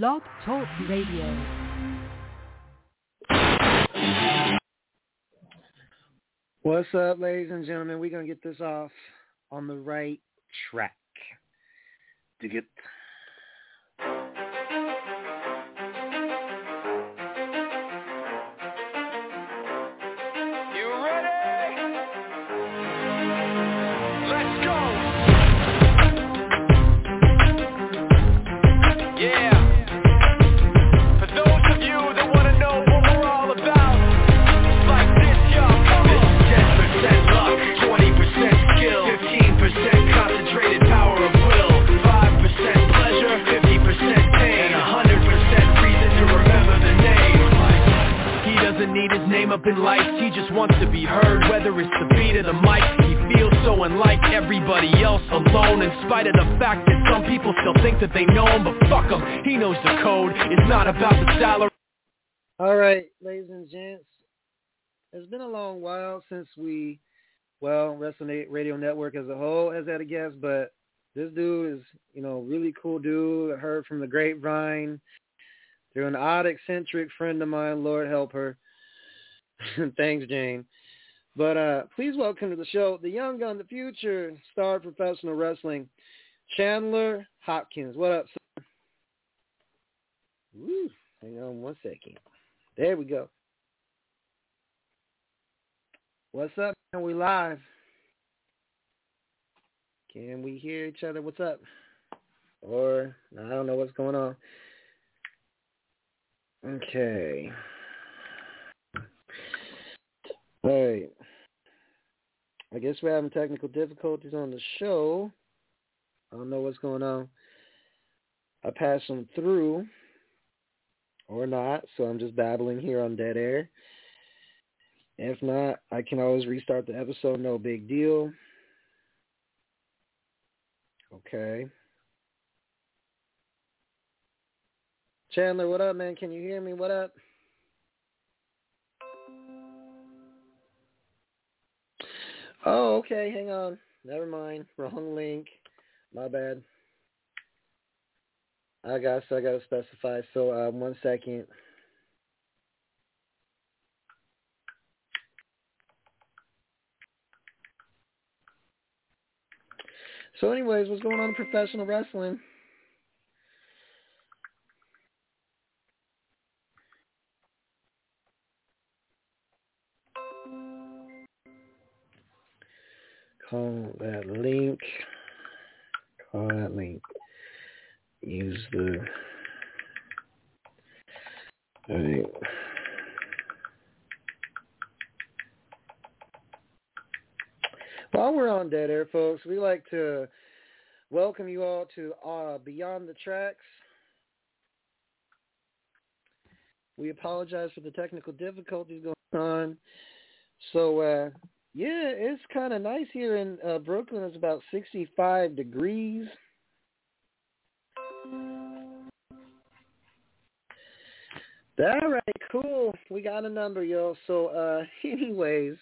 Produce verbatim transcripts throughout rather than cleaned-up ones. Blog Talk Radio. What's up, ladies and gentlemen? We're going to get this off on the right track. Dig it. Up in life, he just wants to be heard, whether it's the beat or the mic. He feels so unlike everybody else, alone, in spite of the fact that some people still think that they know him, but fuck him, he knows the code. It's not about the salary. All right, ladies and gents, it's been a long while since we, well, Wrestling Radio Network as a whole has had a guest, but this dude is, you know, really cool dude. I heard from the grapevine through an odd eccentric friend of mine, Lord help her. Thanks, Jane. But uh, please welcome to the show the young gun, the future star of professional wrestling, Chandler Hopkins. What up, sir? Woo, hang on one second. There we go. What's up, man? We live. Can we hear each other? What's up? Or I don't know what's going on. Okay. All right. I guess we're having technical difficulties on the show. I don't know what's going on. I passed them through or not, so I'm just babbling here on dead air. If not, I can always restart the episode. No big deal. Okay. Chandler, what up, man? Can you hear me? What up? Oh, okay. Hang on. Never mind. Wrong link. My bad. I got so I got to specify. So uh, one second. So, anyways, what's going on in professional wrestling? Call that link. Call that link. Use the. All right. While we're on dead air, folks, we like to welcome you all to uh, Beyond the Tracks. We apologize for the technical difficulties going on. So, uh, yeah, it's kind of nice here in uh, Brooklyn. It's about sixty-five degrees. All right, cool. We got a number, y'all. So, uh, anyways,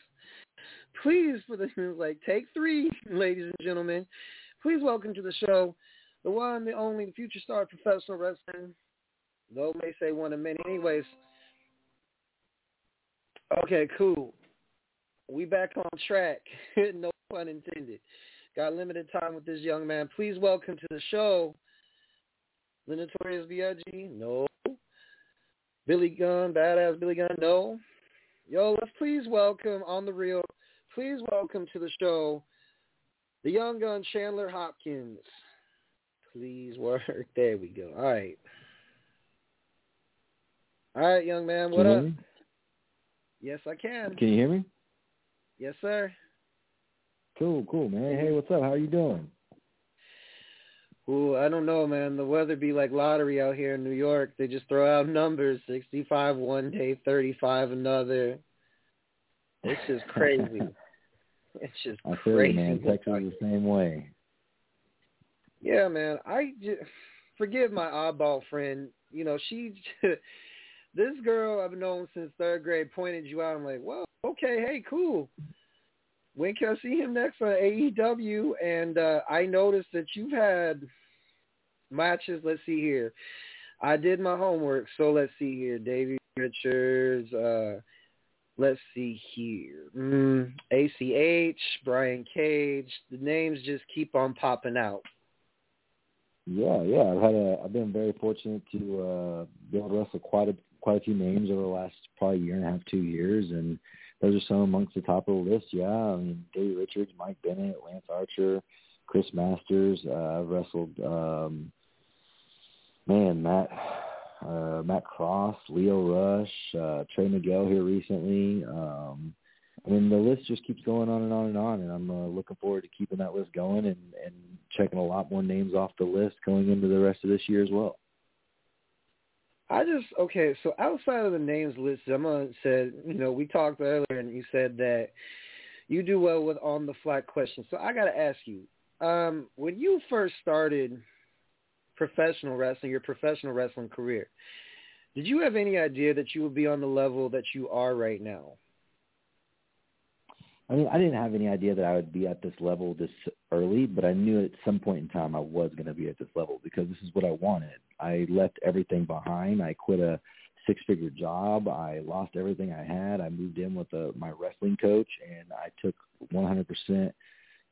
please, for the like, take three, ladies and gentlemen. Please welcome to the show the one, the only, the future star of professional wrestling. Though may say one of many. Anyways, okay, cool. We back on track. No pun intended. Got limited time with this young man. Please welcome to the show the Notorious B I G No. Billy Gunn, Badass Billy Gunn. No. Yo, let's please welcome on the real. Please welcome to the show the young gun Chandler Hopkins. Please work. There we go. All right. All right, young man. What up? Yes, I can. Can you hear me? Yes, sir. Cool, cool, man. Hey, what's up? How you doing? Ooh, I don't know, man. The weather be like lottery out here in New York. They just throw out numbers, sixty-five one day, thirty-five another. It's just crazy. It's just I feel crazy. You, man. Texas is the same way. Yeah, man. I just, forgive my oddball friend. You know, she... This girl I've known since third grade pointed you out. I'm like, whoa, okay, hey, cool. When can I see him next on A E W? And uh, I noticed that you've had matches. Let's see here. I did my homework, so let's see here. Davey Richards, uh, let's see here. Mm, A C H, Brian Cage, the names just keep on popping out. Yeah, yeah. I've had a, I've been very fortunate to uh, be able to wrestle quite a, quite a few names over the last probably year and a half, two years, and those are some amongst the top of the list. Yeah, I mean, Davey Richards, Mike Bennett, Lance Archer, Chris Masters. Uh, I've wrestled, um, man, Matt uh, Matt Cross, Leo Rush, uh, Trey Miguel here recently. Um, I mean, the list just keeps going on and on and on, and I'm uh, looking forward to keeping that list going and, and checking a lot more names off the list going into the rest of this year as well. I just, okay, so outside of the names list, Emma said, you know, we talked earlier and you said that you do well with on-the-fly questions. So I got to ask you, um, when you first started professional wrestling, your professional wrestling career, did you have any idea that you would be on the level that you are right now? I mean, I didn't have any idea that I would be at this level this early, but I knew at some point in time I was going to be at this level because this is what I wanted. I left everything behind. I quit a six-figure job. I lost everything I had. I moved in with a, my wrestling coach, and I took one hundred percent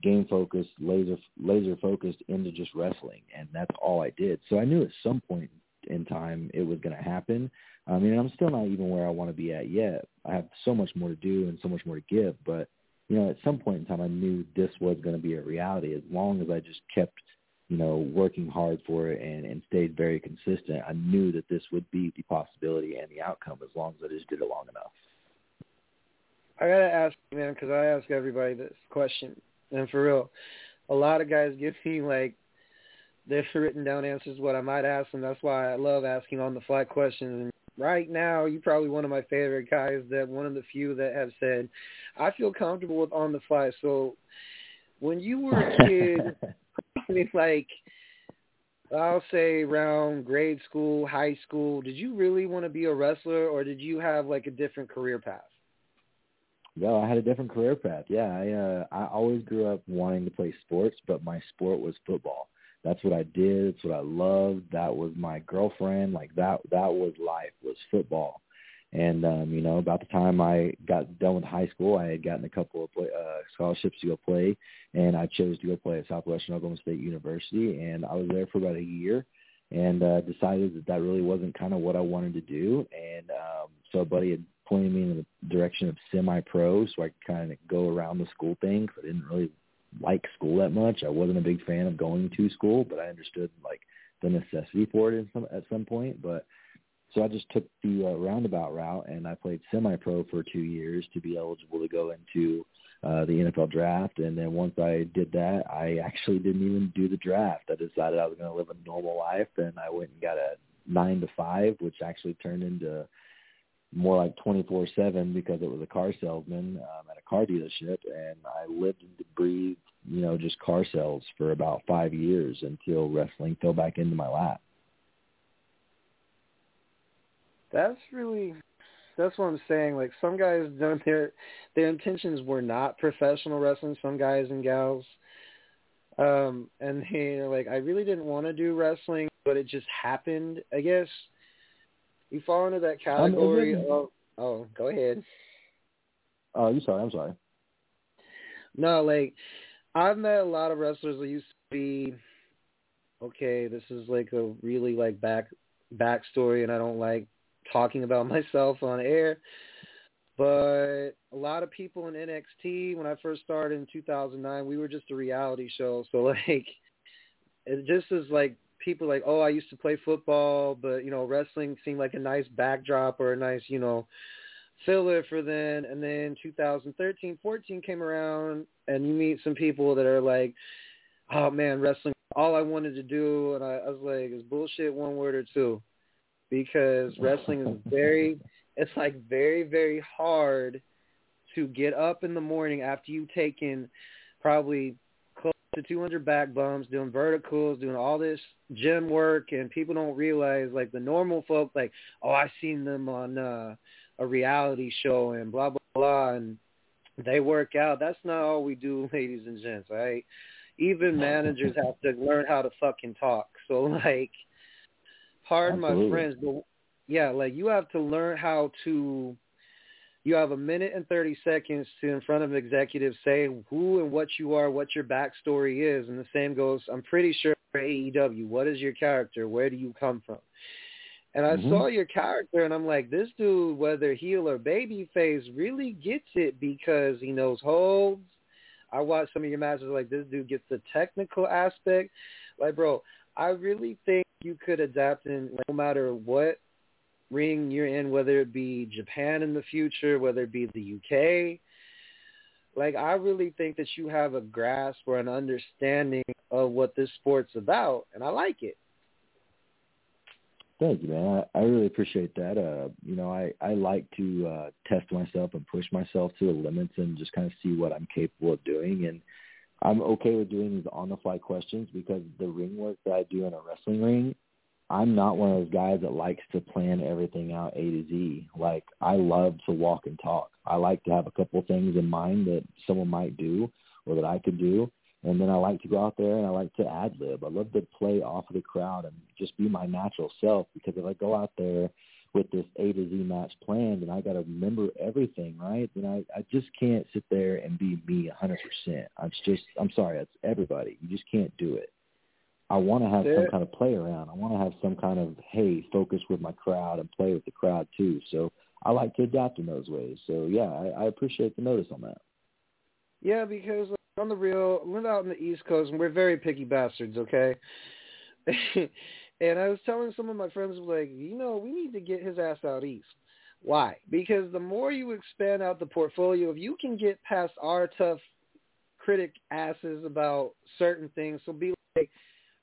game-focused, laser, laser-focused into just wrestling, and that's all I did. So I knew at some point in time it was going to happen. I mean, I'm still not even where I want to be at yet. I have so much more to do and so much more to give, but, you know, at some point in time I knew this was going to be a reality as long as I just kept – you know, working hard for it and, and stayed very consistent. I knew that this would be the possibility and the outcome as long as I just did it long enough. I got to ask, man, because I ask everybody this question. And for real, a lot of guys give me, like, their written down answers what I might ask them. That's why I love asking on-the-fly questions. And right now, you're probably one of my favorite guys, that one of the few that have said, I feel comfortable with on-the-fly. So when you were a kid... I mean, like, I'll say around grade school, high school, did you really want to be a wrestler, or did you have, like, a different career path? No, I had a different career path, yeah. I, uh, I always grew up wanting to play sports, but my sport was football. That's what I did. That's what I loved. That was my girlfriend. Like, that that was life, was football. And, um, you know, about the time I got done with high school, I had gotten a couple of play, uh, scholarships to go play, and I chose to go play at Southwestern Oklahoma State University, and I was there for about a year and uh, decided that that really wasn't kind of what I wanted to do. And um, so a buddy had pointed me in the direction of semi-pro so I could kind of go around the school thing because I didn't really like school that much. I wasn't a big fan of going to school, but I understood, like, the necessity for it in some, at some point, but – so I just took the uh, roundabout route, and I played semi-pro for two years to be eligible to go into uh, the N F L draft. And then once I did that, I actually didn't even do the draft. I decided I was going to live a normal life, and I went and got a nine to five, which actually turned into more like twenty-four seven because it was a car salesman um, at a car dealership. And I lived and breathed, you know, just car sales for about five years until wrestling fell back into my lap. That's really, that's what I'm saying. Like, some guys don't, their, their intentions were not professional wrestling, some guys and gals. Um, and they're like, I really didn't want to do wrestling, but it just happened, I guess. You fall into that category um, of, oh, go ahead. Oh, uh, you're sorry, I'm sorry. No, like, I've met a lot of wrestlers that used to be, okay, this is like a really, like, back backstory, and I don't like talking about myself on air, but a lot of people in N X T, when I first started in two thousand nine, we were just a reality show. So, like, it just is like people like, oh, I used to play football, but, you know, wrestling seemed like a nice backdrop or a nice, you know, filler for then. And then two thousand thirteen, fourteen came around, and you meet some people that are like, oh man, wrestling, all I wanted to do. And I, I was like, it's bullshit, one word or two. Because wrestling is very, it's like very, very hard to get up in the morning after you've taken probably close to two hundred back bumps, doing verticals, doing all this gym work, and people don't realize, like, the normal folk, like, oh, I seen them on uh, a reality show and blah, blah, blah, and they work out. That's not all we do, ladies and gents, right? Even managers have to learn how to fucking talk. So, like, pardon Absolutely. my friends, but yeah, like you have to learn how to, you have a minute and thirty seconds to in front of executives say who and what you are, what your backstory is. And the same goes, I'm pretty sure for A E W, what is your character? Where do you come from? And I mm-hmm. saw your character and I'm like, this dude, whether heel or babyface, really gets it because he knows holds. I watched some of your matches, like this dude gets the technical aspect. Like, bro, I really think you could adapt in like, no matter what ring you're in, whether it be Japan in the future, whether it be the U K. Like, I really think that you have a grasp or an understanding of what this sport's about, and I like it. Thank you, man. I, I really appreciate that. Uh, you know, I, I like to uh, test myself and push myself to the limits and just kind of see what I'm capable of doing. And I'm okay with doing these on-the-fly questions because the ring work that I do in a wrestling ring, I'm not one of those guys that likes to plan everything out A to Z. Like, I love to walk and talk. I like to have a couple things in mind that someone might do or that I could do. And then I like to go out there and I like to ad-lib. I love to play off of the crowd and just be my natural self, because if I go out there with this A to Z match planned and I got to remember everything, right, then I, I just can't sit there and be me one hundred percent. I'm just, I'm sorry, that's everybody. You just can't do it. I want to have there. some kind of play around. I want to have some kind of, hey, focus with my crowd and play with the crowd too. So I like to adapt in those ways. So, yeah, I, I appreciate the notice on that. Yeah, because – on the real, I live out on the East Coast, and we're very picky bastards, okay? And I was telling some of my friends, like, you know, we need to get his ass out East. Why? Because the more you expand out the portfolio, if you can get past our tough critic asses about certain things, so be like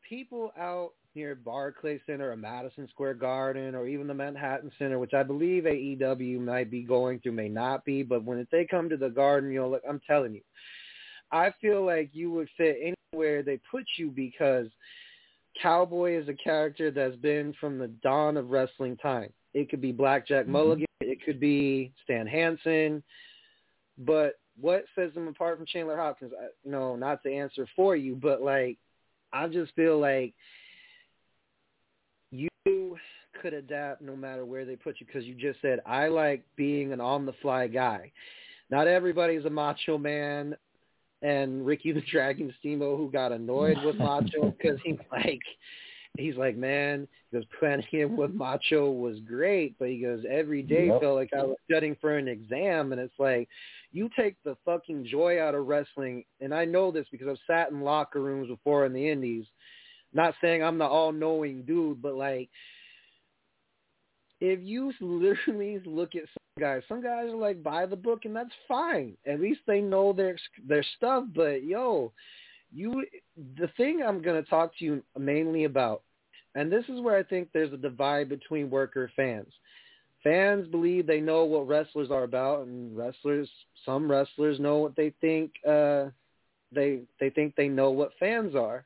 people out near Barclay Center or Madison Square Garden or even the Manhattan Center, which I believe A E W might be going through, may not be, but when they come to the Garden, you know, like, I'm telling you, I feel like you would fit anywhere they put you, because Cowboy is a character that's been from the dawn of wrestling time. It could be Blackjack mm-hmm. Mulligan. It could be Stan Hansen. But what sets him apart from Chandler Hopkins? I, no, not to answer for you, but like, I just feel like you could adapt no matter where they put you, because you just said, I like being an on-the-fly guy. Not everybody's a macho man. And Ricky the Dragon Steamboat, who got annoyed with Macho because he's like, he's like, man, he goes, planning him with Macho was great, but he goes, every day yep. felt like I was studying for an exam. And it's like, you take the fucking joy out of wrestling. And I know this because I've sat in locker rooms before in the indies, not saying I'm the all-knowing dude, but like, if you literally look at some guys, some guys are like, buy the book, and that's fine. At least they know their their stuff. But, yo, you the thing I'm going to talk to you mainly about, and this is where I think there's a divide between worker fans. Fans believe they know what wrestlers are about, and wrestlers, some wrestlers know what they think. Uh, they they think they know what fans are,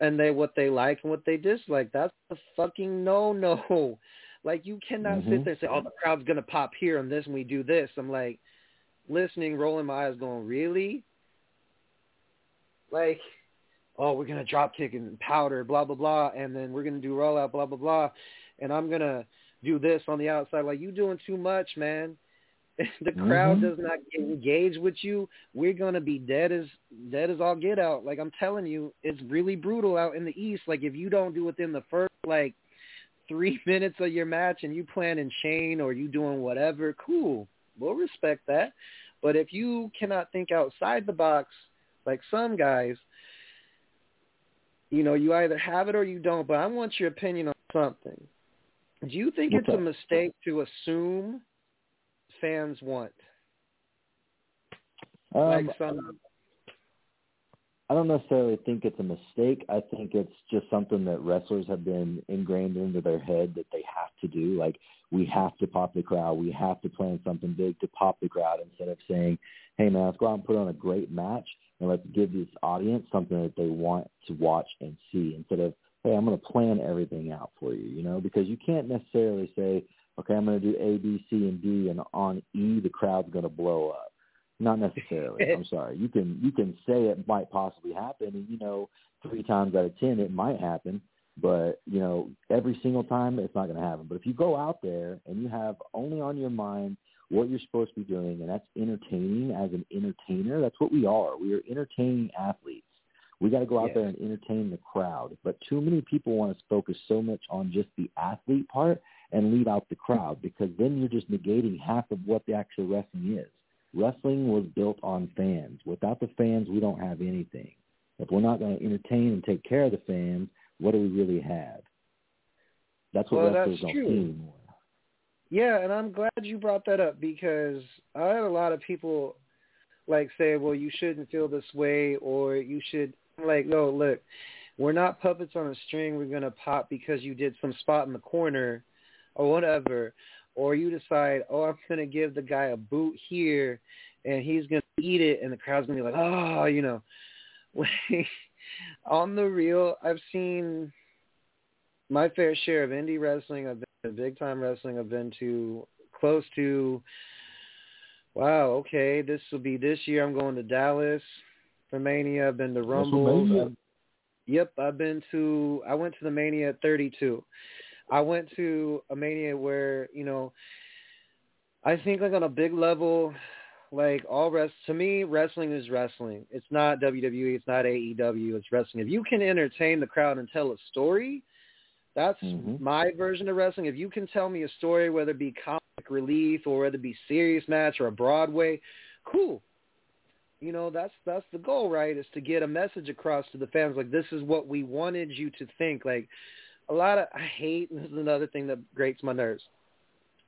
and they what they like and what they dislike. That's a fucking no-no. Like, you cannot mm-hmm. sit there and say, oh, the crowd's going to pop here on this and we do this. I'm like, listening, rolling my eyes, going, really? Like, oh, we're going to drop kick and powder, blah, blah, blah, and then we're going to do rollout, blah, blah, blah, and I'm going to do this on the outside. Like, you doing too much, man. The crowd mm-hmm. does not get engaged with you. We're going to be dead as dead as all get out. Like, I'm telling you, it's really brutal out in the East. Like, if you don't do within the first, like, three minutes of your match and you plan in chain or you doing whatever, cool. We'll respect that. But if you cannot think outside the box, like some guys, you know, you either have it or you don't. But I want your opinion on something. Do you think What's it's up? a mistake to assume fans want? Um, like some... I don't necessarily think it's a mistake. I think it's just something that wrestlers have been ingrained into their head that they have to do. Like, we have to pop the crowd. We have to plan something big to pop the crowd, instead of saying, hey, man, let's go out and put on a great match and let's give this audience something that they want to watch and see, instead of, hey, I'm going to plan everything out for you, you know, because you can't necessarily say, okay, I'm going to do A, B, C, and D, and on E, the crowd's going to blow up. Not necessarily. I'm sorry. You can you can say it might possibly happen, and you know, three times out of ten it might happen. But, you know, every single time, it's not going to happen. But if you go out there and you have only on your mind what you're supposed to be doing, and that's entertaining as an entertainer, that's what we are. We are entertaining athletes. We got to go out yeah. there and entertain the crowd. But too many people want to focus so much on just the athlete part and leave out the crowd, because then you're just negating half of what the actual wrestling is. Wrestling was built on fans. Without the fans, we don't have anything. If we're not going to entertain and take care of the fans, what do we really have? That's what well, wrestlers that's don't see anymore. Yeah, and I'm glad you brought that up, because I had a lot of people like say, well, you shouldn't feel this way, or you should, like, no, look, we're not puppets on a string. We're going to pop because you did some spot in the corner or whatever, or you decide, oh, I'm going to give the guy a boot here, and he's going to eat it, and the crowd's going to be like, oh, you know. On the real, I've seen my fair share of indie wrestling. I've been to big-time wrestling. I've been to close to, wow, okay, this will be this year. I'm going to Dallas for Mania. I've been to Rumbles. I've, yep, I've been to, I went to the Mania at thirty-two. I went to a Mania where, you know, I think like on a big level, like all rest to me, wrestling is wrestling. It's not W W E. It's not A E W. It's wrestling. If you can entertain the crowd and tell a story, that's mm-hmm. my version of wrestling. If you can tell me a story, whether it be comic relief or whether it be serious match or a Broadway, cool. You know, that's that's the goal, right? Is to get a message across to the fans. Like, this is what we wanted you to think. Like, a lot of, I hate, this is another thing that grates my nerves.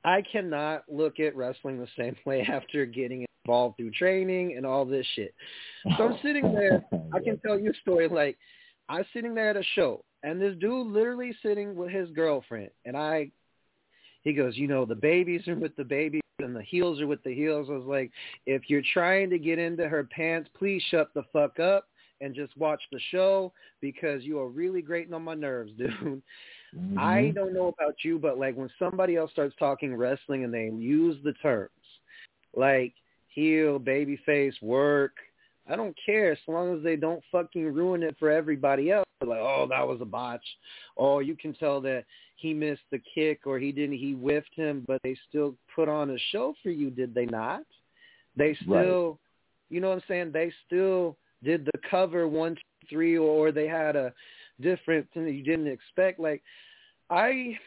I cannot look at wrestling the same way after getting involved through training and all this shit. So I'm sitting there, I can tell you a story, like, I'm sitting there at a show, and this dude literally sitting with his girlfriend, and I, he goes, you know, the babies are with the babies, and the heels are with the heels. I was like, if you're trying to get into her pants, please shut the fuck up and just watch the show, because you are really grating on my nerves, dude. Mm-hmm. I don't know about you, but like when somebody else starts talking wrestling and they use the terms like heel, babyface, work, I don't care, so long as they don't fucking ruin it for everybody else. Like, oh, that was a botch. Oh, you can tell that he missed the kick, or he didn't, he whiffed him, but they still put on a show for you, did they not? They still, right. You know what I'm saying? They still did the cover one, two, three, or they had a different thing that you didn't expect. Like, I,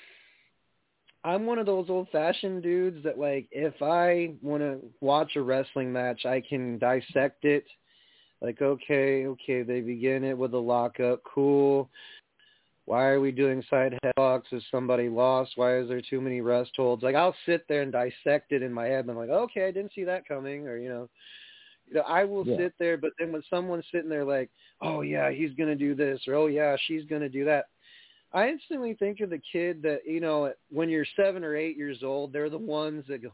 I'm one of those old-fashioned dudes that, like, if I want to watch a wrestling match, I can dissect it. Like, okay, okay, they begin it with a lockup. Cool. Why are we doing side headlocks? Is somebody lost? Why is there too many rest holds? Like, I'll sit there and dissect it in my head. And I'm like, okay, I didn't see that coming, or, you know. You know, I will yeah. sit there, but then when someone's sitting there like, oh, yeah, he's going to do this, or, oh, yeah, she's going to do that, I instantly think of the kid that, you know, when you're seven or eight years old, they're the ones that go,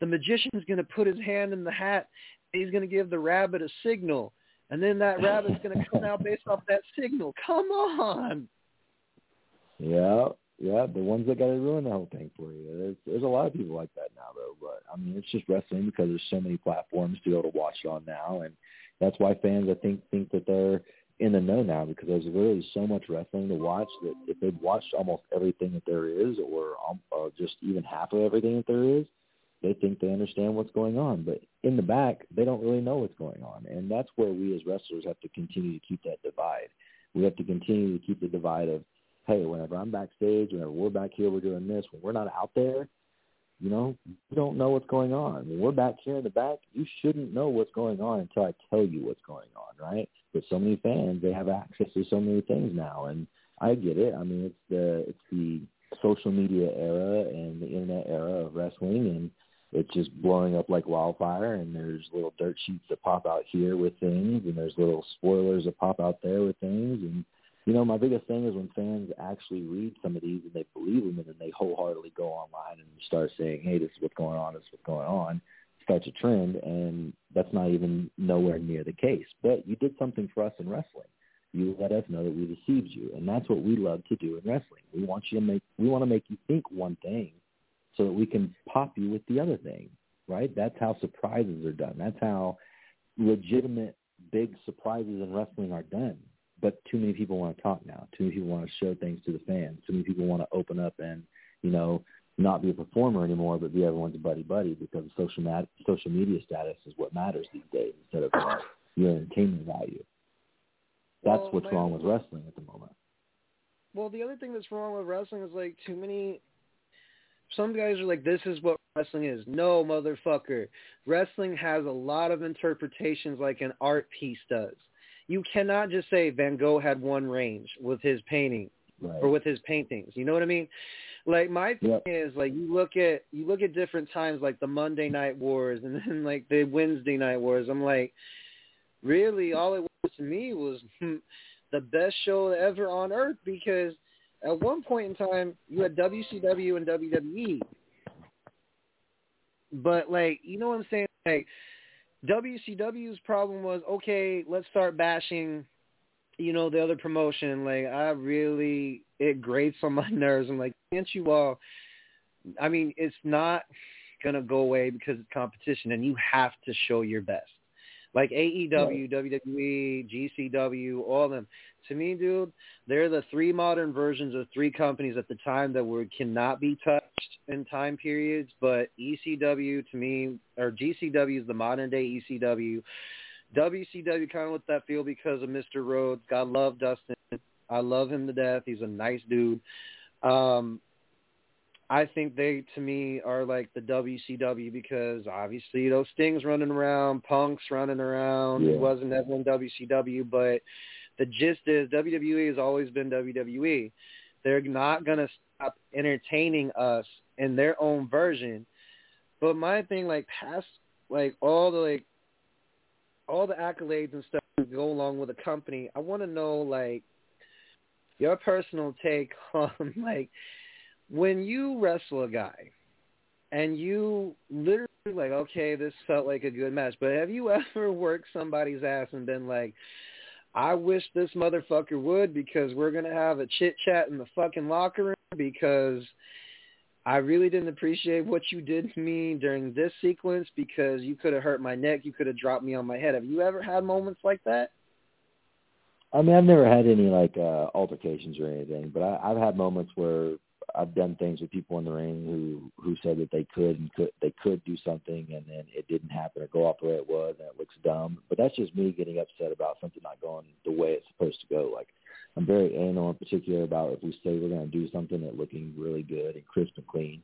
the magician's going to put his hand in the hat, and he's going to give the rabbit a signal, and then that rabbit's going to come out based off that signal. Come on. Yeah, yeah, the ones that got to ruin the whole thing for you. There's, there's a lot of people like that now, though, but, I mean, it's just wrestling because there's so many platforms to be able to watch it on now, and that's why fans, I think, think that they're in the know now, because there's really so much wrestling to watch that if they've watched almost everything that there is, or um, uh, just even half of everything that there is, they think they understand what's going on. But in the back, they don't really know what's going on, and that's where we as wrestlers have to continue to keep that divide. We have to continue to keep the divide of, hey, whenever I'm backstage, whenever we're back here, we're doing this. When we're not out there, you know, you don't know what's going on. When we're back here in the back, you shouldn't know what's going on until I tell you what's going on, right? But so many fans, they have access to so many things now, and I get it. I mean, it's the it's the social media era and the internet era of wrestling, and it's just blowing up like wildfire, and there's little dirt sheets that pop out here with things, and there's little spoilers that pop out there with things, and you know, my biggest thing is when fans actually read some of these and they believe them, and then they wholeheartedly go online and start saying, hey, this is what's going on, this is what's going on, starts a trend, and that's not even nowhere near the case. But you did something for us in wrestling. You let us know that we deceived you, and that's what we love to do in wrestling. We want you to make, we want to make you think one thing so that we can pop you with the other thing, right? That's how surprises are done. That's how legitimate big surprises in wrestling are done. but too many people want to talk now. Too many people want to show things to the fans. Too many people want to open up and, you know, not be a performer anymore, but be everyone's buddy-buddy, because social mat- social media status is what matters these days instead of uh, your entertainment value. That's well, what's man. wrong with wrestling at the moment. Well, the other thing that's wrong with wrestling is, like, too many – some guys are like, this is what wrestling is. No, motherfucker. Wrestling has a lot of interpretations like an art piece does. You cannot just say Van Gogh had one range with his painting. Right. Or with his paintings, you know what I mean? Like, my thing yep. is, like, you look at you look at different times, like the Monday Night Wars and then like the Wednesday Night Wars. I'm like, really, all it was to me was hmm, the best show ever on earth, because at one point in time you had W C W and W W E, but like, you know what I'm saying? Like, W C W's problem was, okay, let's start bashing, you know, the other promotion. Like, I really, it grates on my nerves. I'm like, can't you all, I mean, it's not going to go away because it's competition, and you have to show your best. Like A E W, right. W W E, G C W, all of them. To me, dude, they're the three modern versions of three companies at the time that were cannot be touched in time periods, but E C W to me, or G C W is the modern day E C W. W C W kind of with that feel because of Mister Rhodes. God love Dustin. I love him to death. He's a nice dude. Um, I think they, to me, are like the W C W because obviously those Sting's running around, Punk's running around. Yeah. It wasn't ever in W C W, but the gist is W W E has always been W W E. They're not going to stop entertaining us in their own version. But my thing, like, past, like, all the, like, all the accolades and stuff that go along with a company, I want to know, like, your personal take on, like, when you wrestle a guy and you literally, like, okay, this felt like a good match, but have you ever worked somebody's ass and been like, I wish this motherfucker would, because we're going to have a chit-chat in the fucking locker room because I really didn't appreciate what you did to me during this sequence because you could have hurt my neck. You could have dropped me on my head. Have you ever had moments like that? I mean, I've never had any, like, uh, altercations or anything, but I, I've had moments where I've done things with people in the ring who, who said that they could and could they could do something, and then it didn't happen or go off the way it was, and it looks dumb. But that's just me getting upset about something not going the way it's supposed to go. Like, I'm very anal and particular about if we say we're going to do something, it looking really good and crisp and clean.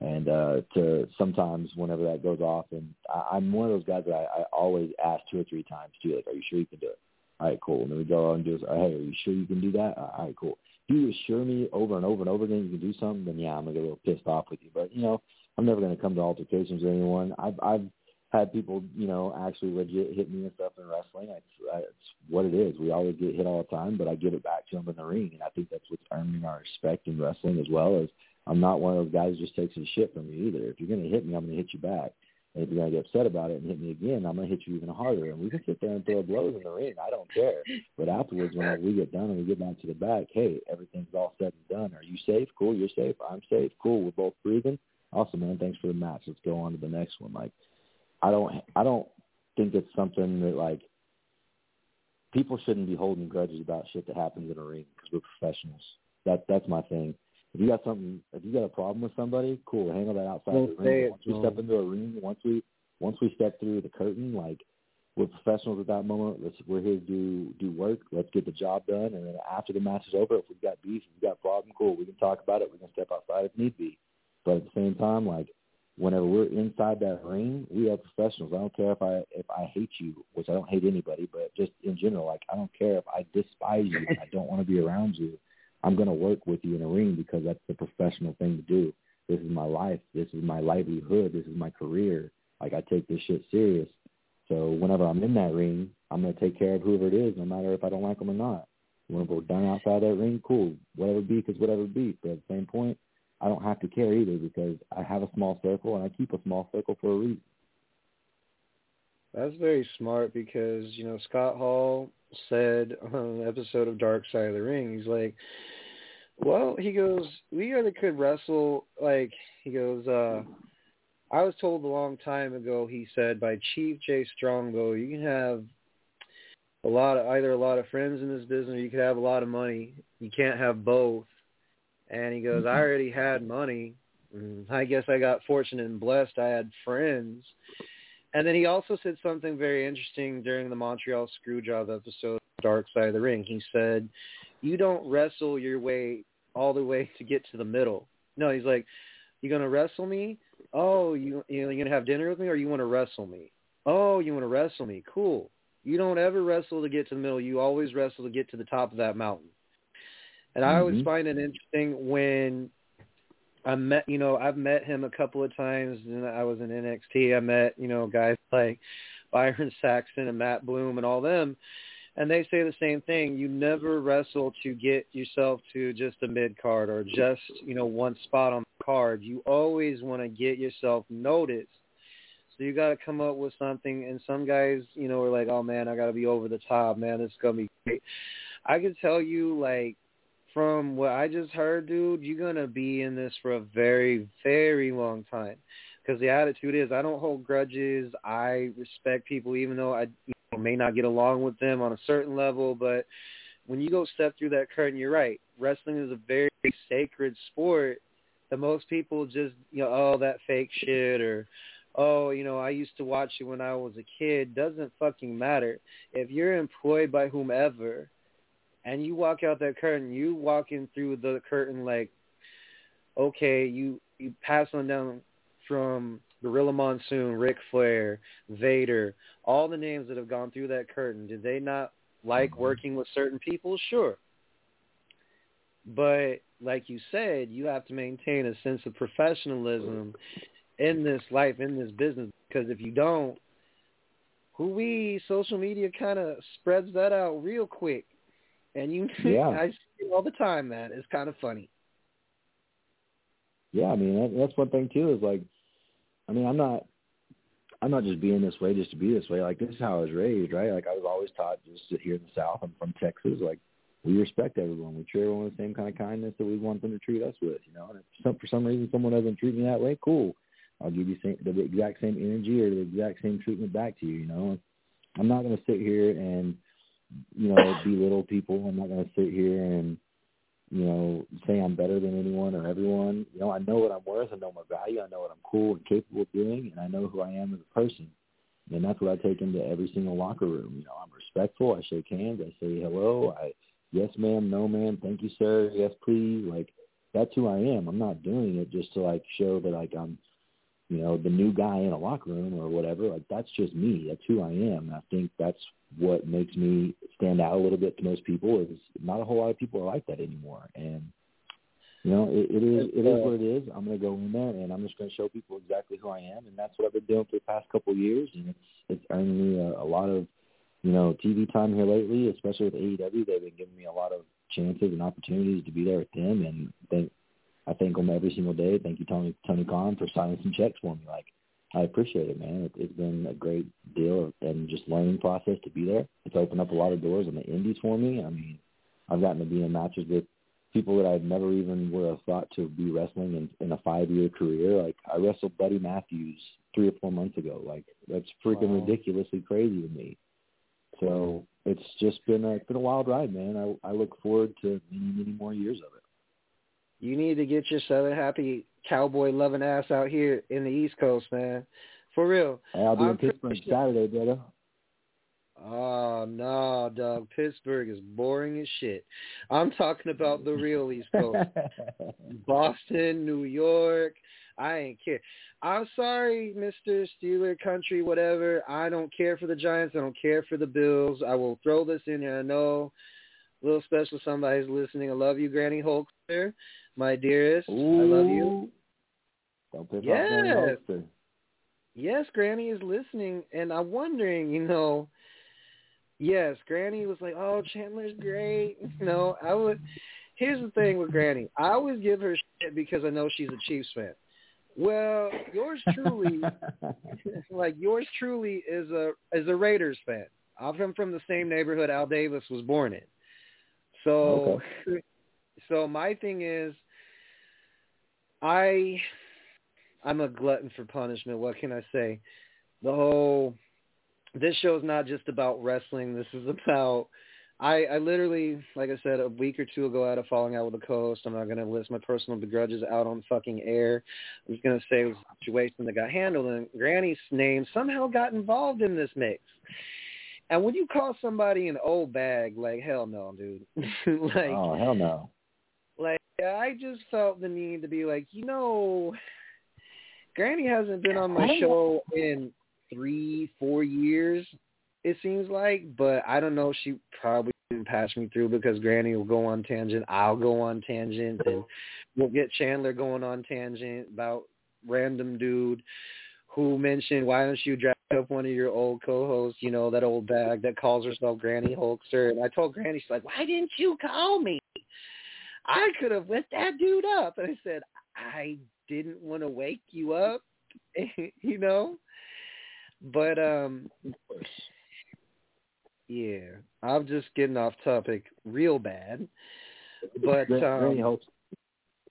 And uh, to sometimes whenever that goes off, and I, I'm one of those guys that I, I always ask two or three times too, like, are you sure you can do it? All right, cool. And then we go on and do this. Hey, are you sure you can do that? All right, cool. If you assure me over and over and over again you can do something, then yeah, I'm going to get a little pissed off with you. But, you know, I'm never going to come to altercations with anyone. I've, I've had people, you know, actually legit hit me and stuff in wrestling. It's, it's what it is. We always get hit all the time, but I give it back to them in the ring. And I think that's what's earning our respect in wrestling, as well as I'm not one of those guys who just takes his shit from you either. If you're going to hit me, I'm going to hit you back. And if you're going to get upset about it and hit me again, I'm going to hit you even harder. And we can sit there and throw blows in the ring. I don't care. But afterwards, when we get done and we get back to the back, hey, everything's all said and done. Are you safe? Cool. You're safe. I'm safe. Cool. We're both breathing. Awesome, man. Thanks for the match. Let's go on to the next one. Like, I don't, I don't think it's something that, like, people shouldn't be holding grudges about shit that happens in a ring because we're professionals. That, that's my thing. If you got something, if you got a problem with somebody, cool, handle that outside we'll the ring. Once we no. step into a ring, once we once we step through the curtain, like, we're professionals at that moment. Let's, we're here to do, do work. Let's get the job done. And then after the match is over, if we've got beef, if we've got a problem, cool, we can talk about it. We can step outside if need be. But at the same time, like, whenever we're inside that ring, we are professionals. I don't care if I if I hate you, which I don't hate anybody, but just in general, like, I don't care if I despise you. I don't want to be around you. I'm going to work with you in a ring because that's the professional thing to do. This is my life. This is my livelihood. This is my career. Like, I take this shit serious. So whenever I'm in that ring, I'm going to take care of whoever it is, no matter if I don't like them or not. Whenever we're done outside that ring, cool. Whatever be, because whatever be. But at the same point, I don't have to care either because I have a small circle and I keep a small circle for a reason. That's very smart because, you know, Scott Hall said on an episode of Dark Side of the Ring, he's like, well, he goes, we either could wrestle, like, he goes, uh, I was told a long time ago, he said, by Chief Jay Strongbow, you can have a lot of, either a lot of friends in this business, or you could have a lot of money. You can't have both. And he goes, I already had money. I guess I got fortunate and blessed. I had friends. And then he also said something very interesting during the Montreal Screwjob episode, Dark Side of the Ring. He said, you don't wrestle your way all the way to get to the middle. No, he's like, you going to wrestle me? Oh, you, you know, you're going to have dinner with me, or you want to wrestle me? Oh, you want to wrestle me? Cool. You don't ever wrestle to get to the middle. You always wrestle to get to the top of that mountain. And mm-hmm. I always find it interesting when I met, you know, I've met him a couple of times, and I was in N X T. I met, you know, guys like Byron Saxton and Matt Bloom and all them, and they say the same thing. You never wrestle to get yourself to just a mid-card or just, you know, one spot on the card. You always want to get yourself noticed. So you got to come up with something, and some guys, you know, are like, oh, man, I got to be over the top, man. It's going to be great. I can tell you, like, from what I just heard, dude, you're going to be in this for a very, very long time, because the attitude is, I don't hold grudges. I respect people, even though I you know, may not get along with them on a certain level. But when you go step through that curtain, you're right. Wrestling is a very sacred sport that most people just, you know, oh, that fake shit, or, oh, you know, I used to watch it when I was a kid. Doesn't fucking matter. If you're employed by whomever, and you walk out that curtain, you walking through the curtain like, okay, you, you pass on down from Gorilla Monsoon, Ric Flair, Vader, all the names that have gone through that curtain. Did they not like working with certain people? Sure. But like you said, you have to maintain a sense of professionalism in this life, in this business, because if you don't, who we social media kind of spreads that out real quick. And you, yeah. I see it all the time, man. It's kind of funny. Yeah, I mean, that, that's one thing too. Is like, I mean, I'm not, I'm not just being this way just to be this way. Like, this is how I was raised, right? Like, I was always taught, just to, here in the South, I'm from Texas. Like, we respect everyone. We treat everyone with the same kind of kindness that we want them to treat us with, you know. And if some, for some reason someone doesn't treat me that way, cool. I'll give you same, the exact same energy or the exact same treatment back to you, you know. I'm not going to sit here and, you know, belittle people. I'm not going to sit here and, you know, say I'm better than anyone or everyone. You know, I know what I'm worth. I know my value. I know what I'm cool and capable of doing, and I know who I am as a person. And that's what I take into every single locker room. You know, I'm respectful. I shake hands. I say hello. I, yes, ma'am. No, ma'am. Thank you, sir. Yes, please. Like, that's who I am. I'm not doing it just to, like, show that, like, I'm, you know, the new guy in a locker room or whatever. Like, that's just me. That's who I am. And I think that's what makes me stand out a little bit to most people, is not a whole lot of people are like that anymore. And, you know, it, it is it is what it is. I'm going to go in there, and I'm just going to show people exactly who I am. And that's what I've been doing for the past couple of years. And it's, it's earned me a, a lot of, you know, T V time here lately, especially with A E W. They've been giving me a lot of chances and opportunities to be there with them. And they, I thank them every single day. Thank you, Tony Tony Khan, for signing some checks for me. Like, I appreciate it, man. It, it's been a great deal, and just learning process to be there. It's opened up a lot of doors in the indies for me. I mean, I've gotten to be in matches with people that I never even would have thought to be wrestling in, in a five-year career. Like, I wrestled Buddy Matthews three or four months ago. Like, that's freaking wow. ridiculously crazy to me. So it's just been a, it's been a wild ride, man. I, I look forward to many, many more years of it. You need to get your Southern happy cowboy loving ass out here in the East Coast, man. For real. Hey, I'll be I'm in Pittsburgh sure. Saturday, brother. Oh, no, dog. Pittsburgh is boring as shit. I'm talking about the real East Coast. Boston, New York. I ain't care. I'm sorry, Mister Steeler Country, whatever. I don't care for the Giants. I don't care for the Bills. I will throw this in here. I know a little special somebody's listening. I love you, Granny Holster. My dearest, ooh, I love you. Don't piss yes. off Granny Holster. Yes, Granny is listening, and I'm wondering, you know, yes, Granny was like, oh, Chandler's great. You know, I would, here's the thing with Granny. I always give her shit because I know she's a Chiefs fan. Well, yours truly, like yours truly is a, is a Raiders fan. I'm from, from the same neighborhood Al Davis was born in. So, okay. so my thing is, I, I'm a glutton for punishment. What can I say? The whole this show is not just about wrestling. This is about, I, I literally, like I said, a week or two ago, I had a falling out with a co-host. I'm not going to list my personal begrudges out on fucking air. I'm just going to say it was a situation that got handled, and Granny's name somehow got involved in this mix. And when you call somebody an old bag, like, hell no, dude. Like, oh, hell no. Like, I just felt the need to be like, you know, Granny hasn't been on my show in three, four years, it seems like. But I don't know. She probably didn't pass me through because Granny will go on tangent. I'll go on tangent. And we'll get Chandler going on tangent about random dude who mentioned, why don't you draft up one of your old co-hosts, you know, that old bag that calls herself Granny Hulkster. And I told Granny, she's like, why didn't you call me? I could have whipped that dude up. And I said, I didn't want to wake you up, you know? But, um, yeah, I'm just getting off topic real bad. But, um, Granny Hulkster,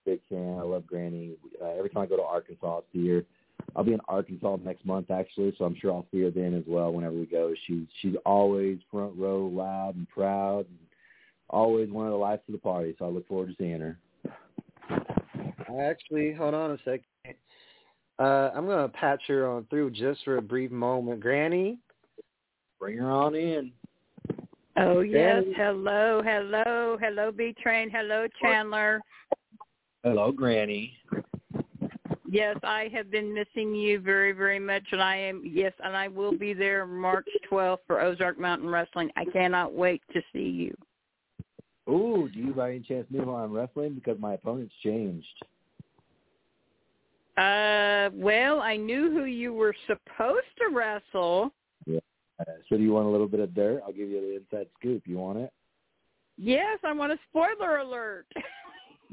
big fan. I love Granny. Uh, every time I go to Arkansas, it's here. I'll be in Arkansas next month, actually, so I'm sure I'll see her then as well whenever we go. She, she's always front row, loud and proud, and always one of the lights of the party, so I look forward to seeing her. Actually, hold on a second. Uh, I'm going to patch her on through just for a brief moment. Granny? Bring her on in. Oh, yes. Granny. Hello, hello. Hello, B-Train. Hello, Chandler. Hello, Granny. Yes, I have been missing you very, very much, and I am, yes, and I will be there March twelfth for Ozark Mountain Wrestling. I cannot wait to see you. Ooh, do you by any chance know why I'm wrestling? Because my opponent's changed. Uh, well, I knew who you were supposed to wrestle. Yeah. Uh, so do you want a little bit of dirt? I'll give you the inside scoop. You want it? Yes, I want a spoiler alert.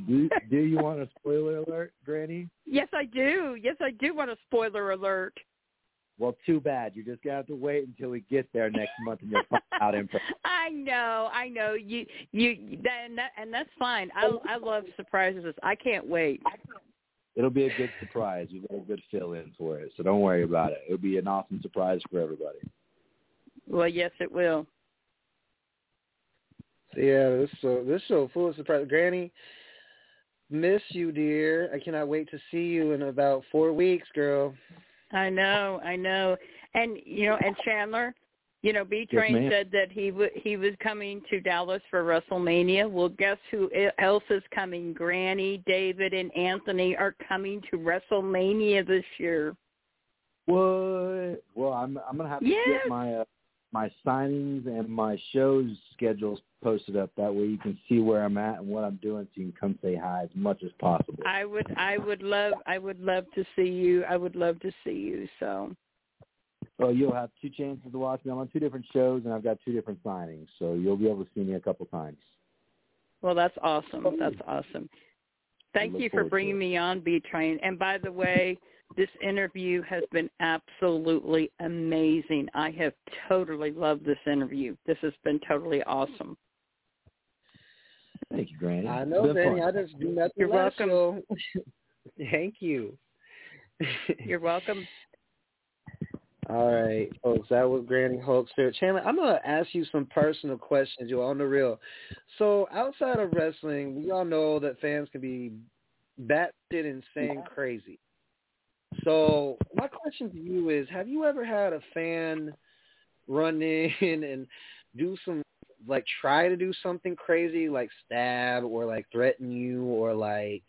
Do, do you want a spoiler alert, Granny? Yes, I do. Yes, I do want a spoiler alert. Well, too bad. You're just going to have to wait until we get there next month and you'll find out in person. I know. I know. you, you, that, and, that, and that's fine. I, I love surprises. I can't wait. It'll be a good surprise. We've got a good fill-in for it, so don't worry about it. It'll be an awesome surprise for everybody. Well, yes, it will. Yeah, this show, this show full of surprises. Granny, miss you, dear. I cannot wait to see you in about four weeks, girl. I know, I know, and you know, and Chandler, you know, B Train yes, said that he w- he was coming to Dallas for WrestleMania. Well, guess who else is coming? Granny, David, and Anthony are coming to WrestleMania this year. What? Well, I'm I'm gonna have to yes. get my uh, my signings and my shows schedules posted up. That way, you can see where I'm at and what I'm doing, so you can come say hi as much as possible. I would I would love I would love to see you. I would love to see you. So. Well, you'll have two chances to watch me. I'm on two different shows, and I've got two different signings, so you'll be able to see me a couple times. Well, that's awesome. That's awesome. Thank you for bringing me on, B-Train. And by the way, this interview has been absolutely amazing. I have totally loved this interview. This has been totally awesome. Thank you, Granny. I know, Benny. I just do nothing. You're welcome. So. Thank you. You're welcome. All right, folks, that was Granny Hulkster. Chandler, I'm going to ask you some personal questions, you on the real. So outside of wrestling, we all know that fans can be batshit insane crazy. So my question to you is, have you ever had a fan run in and do some, like, try to do something crazy, like stab or, like, threaten you or, like,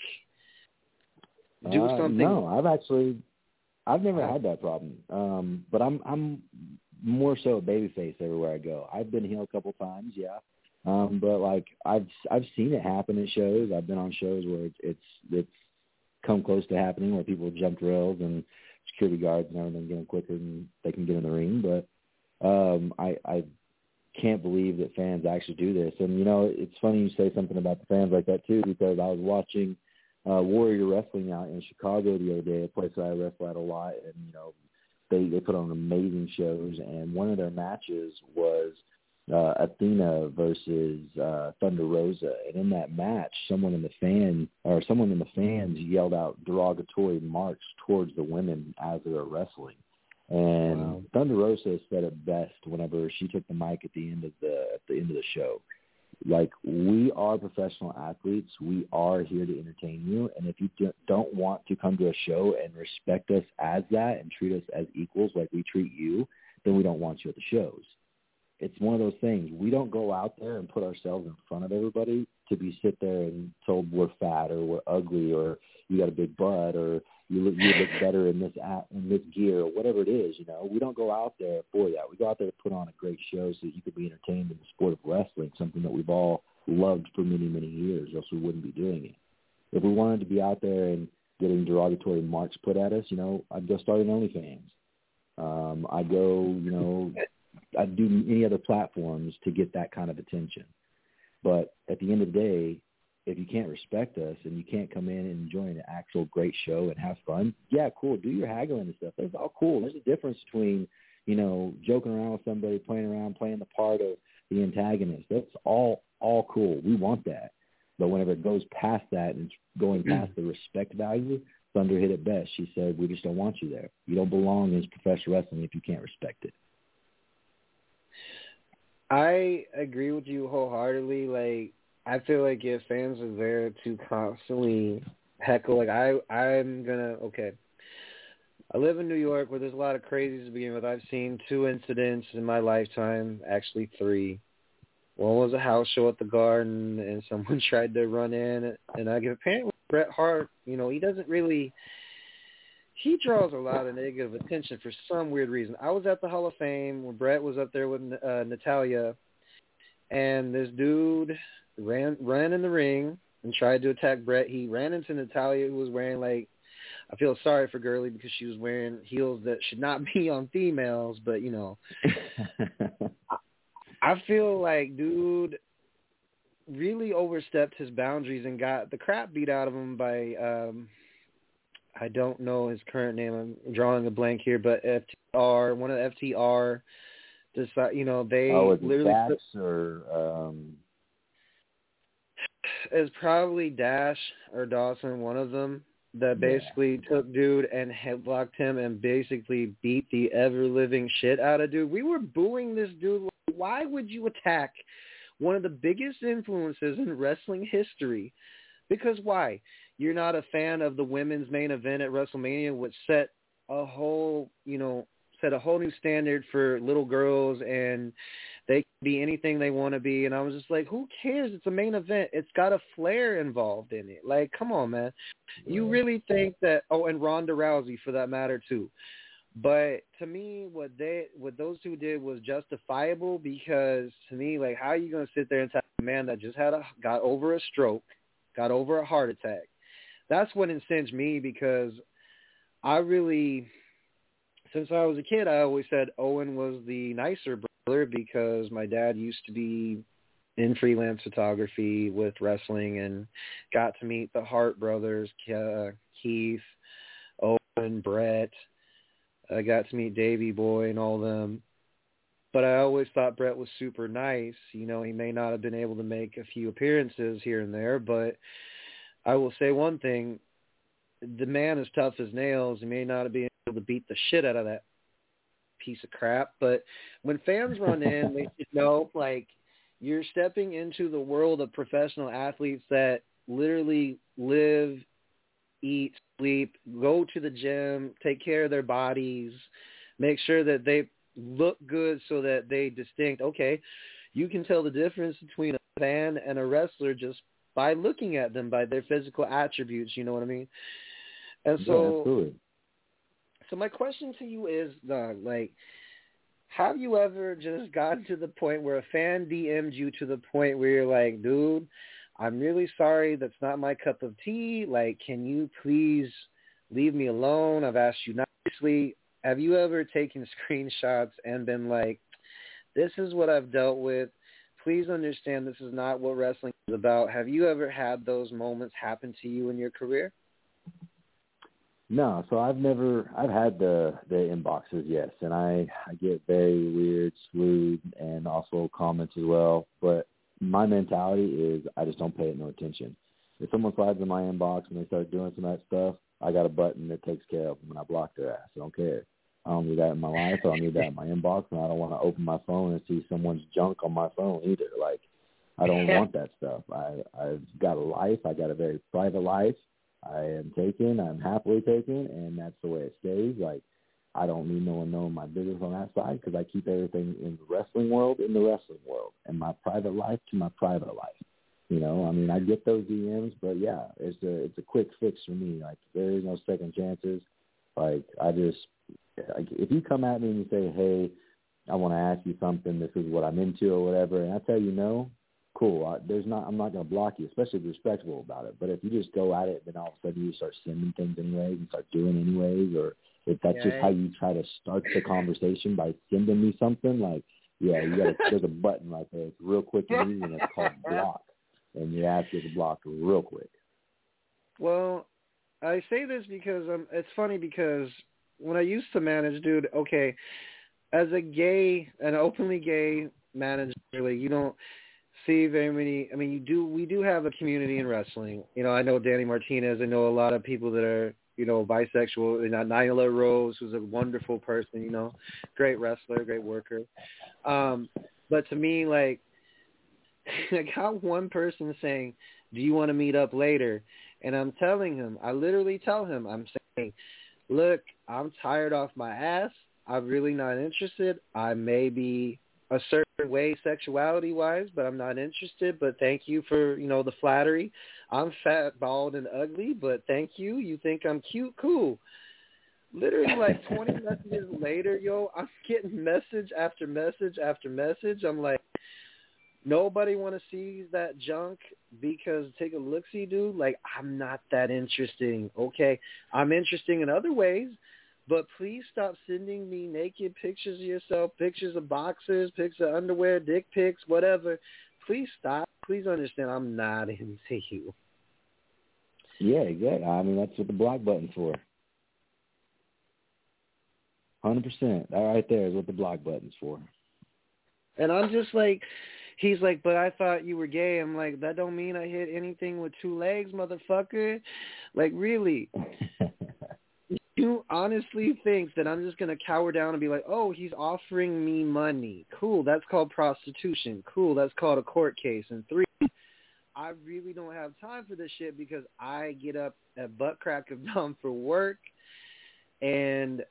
do uh, something? No, I've actually – I've never had that problem, um, but I'm I'm more so a babyface everywhere I go. I've been heel a couple times, yeah, um, but like I've I've seen it happen at shows. I've been on shows where it's it's, it's come close to happening, where people jumped rails and security guards and everything get them quicker than they can get in the ring. But um, I I can't believe that fans actually do this. And you know, it's funny you say something about the fans like that too, because I was watching Uh, Warrior Wrestling out in Chicago the other day, a place that I wrestle at a lot, and you know they, they put on amazing shows. And one of their matches was uh, Athena versus uh, Thunder Rosa, and in that match, someone in the fan or someone in the fans yelled out derogatory remarks towards the women as they were wrestling. And wow. Thunder Rosa said it best whenever she took the mic at the end of the at the end of the show. Like, we are professional athletes. We are here to entertain you. And if you don't want to come to a show and respect us as that and treat us as equals like we treat you, then we don't want you at the shows. It's one of those things. We don't go out there and put ourselves in front of everybody to be sit there and told we're fat or we're ugly or you got a big butt or you look, you look better in this at, in this gear or whatever it is. You know, we don't go out there for that. We go out there to put on a great show so that you can be entertained in the sport of wrestling, something that we've all loved for many, many years, else we wouldn't be doing it. If we wanted to be out there and getting derogatory marks put at us, you know, I'd go start an OnlyFans. Um, I'd go, you know... I'd do any other platforms to get that kind of attention. But at the end of the day, if you can't respect us and you can't come in and enjoy an actual great show and have fun, yeah, cool, do your haggling and stuff. That's all cool. There's a difference between, you know, joking around with somebody, playing around, playing the part of the antagonist. That's all, all cool. We want that. But whenever it goes past that and it's going past the respect value, Thunder hit it best. She said, we just don't want you there. You don't belong in professional wrestling if you can't respect it. I agree with you wholeheartedly. Like, I feel like if fans are there to constantly heckle, like, I, I'm going to, okay. I live in New York where there's a lot of crazies to begin with. I've seen two incidents in my lifetime, actually three. One was a house show at the Garden, and someone tried to run in, and I give apparently Bret Hart, you know, he doesn't really... He draws a lot of negative attention for some weird reason. I was at the Hall of Fame when Bret was up there with uh, Natalya, and this dude ran ran in the ring and tried to attack Bret. He ran into Natalya, who was wearing, like, I feel sorry for Gurley because she was wearing heels that should not be on females, but, you know. I feel like, dude, really overstepped his boundaries and got the crap beat out of him by um, – I don't know his current name. I'm drawing a blank here, but F T R, one of the F T R, just, you know, they oh, it's literally Dash or um, it's probably Dash or Dawson, one of them, that basically yeah. took dude and headlocked him and basically beat the ever living shit out of dude. We were booing this dude. Why would you attack one of the biggest influences in wrestling history? Because why? You're not a fan of the women's main event at WrestleMania, which set a whole, you know, set a whole new standard for little girls, and they can be anything they want to be. And I was just like, who cares? It's a main event. It's got a Flair involved in it. Like, come on, man. You really think that? Oh, and Ronda Rousey for that matter too. But to me, what they, what those two did was justifiable because to me, like, how are you going to sit there and tell a man that just had a got over a stroke, got over a heart attack? That's what incensed me because I really, since I was a kid, I always said Owen was the nicer brother because my dad used to be in freelance photography with wrestling and got to meet the Hart brothers, uh, Keith, Owen, Brett. I got to meet Davey Boy and all them. But I always thought Brett was super nice. You know, he may not have been able to make a few appearances here and there, but I will say one thing. The man is tough as nails. He may not be able to beat the shit out of that piece of crap. But when fans run in, they should know, like, you're stepping into the world of professional athletes that literally live, eat, sleep, go to the gym, take care of their bodies, make sure that they look good so that they distinct. Okay, you can tell the difference between a fan and a wrestler just by looking at them, by their physical attributes, you know what I mean? And so, yeah, so my question to you is, Doug, like, have you ever just gotten to the point where a fan D M'd you to the point where you're like, dude, I'm really sorry, that's not my cup of tea. Like, can you please leave me alone? I've asked you nicely. Have you ever taken screenshots and been like, this is what I've dealt with? Please understand this is not what wrestling is about. Have you ever had those moments happen to you in your career? No, so I've never – I've had the, the inboxes, yes, and I, I get very weird, slewed, and also comments as well. But my mentality is I just don't pay it no attention. If someone slides in my inbox and they start doing some of that stuff, I got a button that takes care of them, and I block their ass. I don't care. I don't need that in my life. I don't need that in my inbox, and I don't want to open my phone and see someone's junk on my phone either. Like, I don't yeah. want that stuff. I, I've got a life. I got a very private life. I am taken. I'm happily taken, and that's the way it stays. Like, I don't need no one knowing my business on that side because I keep everything in the wrestling world, in the wrestling world, and my private life to my private life. You know, I mean, I get those D Ms, but yeah, it's a it's a quick fix for me. Like, there is no second chances. Like, I just, like, if you come at me and you say, hey, I want to ask you something, this is what I'm into or whatever, and I tell you no, cool. I, there's not, I'm not going to block you, especially if you're respectful about it. But if you just go at it, then all of a sudden you start sending things anyways and start doing anyways, or if that's yeah, just right. how you try to start the conversation by sending me something, like, yeah, you got to, there's a button right there. It's real quick and easy, and it's called block. And your ass gets blocked real quick. Well, I say this because um, it's funny because when I used to manage, dude, okay, as a gay, an openly gay manager, really, you don't see very many. I mean, you do. We do have a community in wrestling. You know, I know Danny Martinez. I know a lot of people that are, you know, bisexual. You know, Nyla Rose, who's a wonderful person. You know, great wrestler, great worker. Um, but to me, like, I got one person saying, do you want to meet up later? And I'm telling him, I literally tell him, I'm saying, look, I'm tired off my ass. I'm really not interested. I may be a certain way sexuality-wise, but I'm not interested. But thank you for, you know, the flattery. I'm fat, bald, and ugly, but thank you. You think I'm cute? Cool. Literally like twenty messages later, yo, I'm getting message after message after message. I'm like, nobody want to see that junk because take a look-see, dude. Like, I'm not that interesting, okay? I'm interesting in other ways, but please stop sending me naked pictures of yourself, pictures of boxers, pictures of underwear, dick pics, whatever. Please stop. Please understand I'm not into you. Yeah, exactly. I mean, that's what the block button's for. one hundred percent. That right there is what the block button's for. And I'm just like... He's like, but I thought you were gay. I'm like, that don't mean I hit anything with two legs, motherfucker. Like, really? You honestly think that I'm just going to cower down and be like, oh, he's offering me money. Cool, that's called prostitution. Cool, that's called a court case. And three, I really don't have time for this shit because I get up at butt crack of dawn for work. And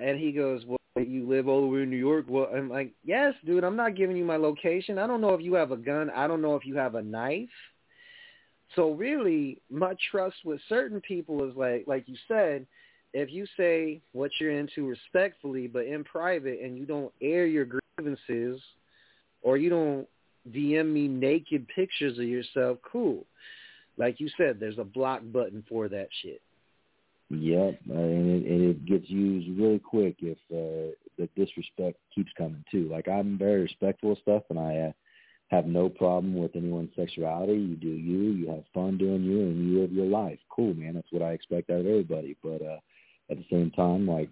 and he goes, well, you live all the way in New York. Well, I'm like, yes, dude, I'm not giving you my location. I don't know if you have a gun. I don't know if you have a knife. So really, my trust with certain people is like, like you said, if you say what you're into respectfully, but in private, and you don't air your grievances, or you don't D M me naked pictures of yourself, cool. Like you said, there's a block button for that shit. Yep, and it, and it gets used really quick if uh, the disrespect keeps coming too. Like, I'm very respectful of stuff, and I uh, have no problem with anyone's sexuality. You do you, you have fun doing you, and you live your life. Cool, man, that's what I expect out of everybody. But uh, at the same time, like,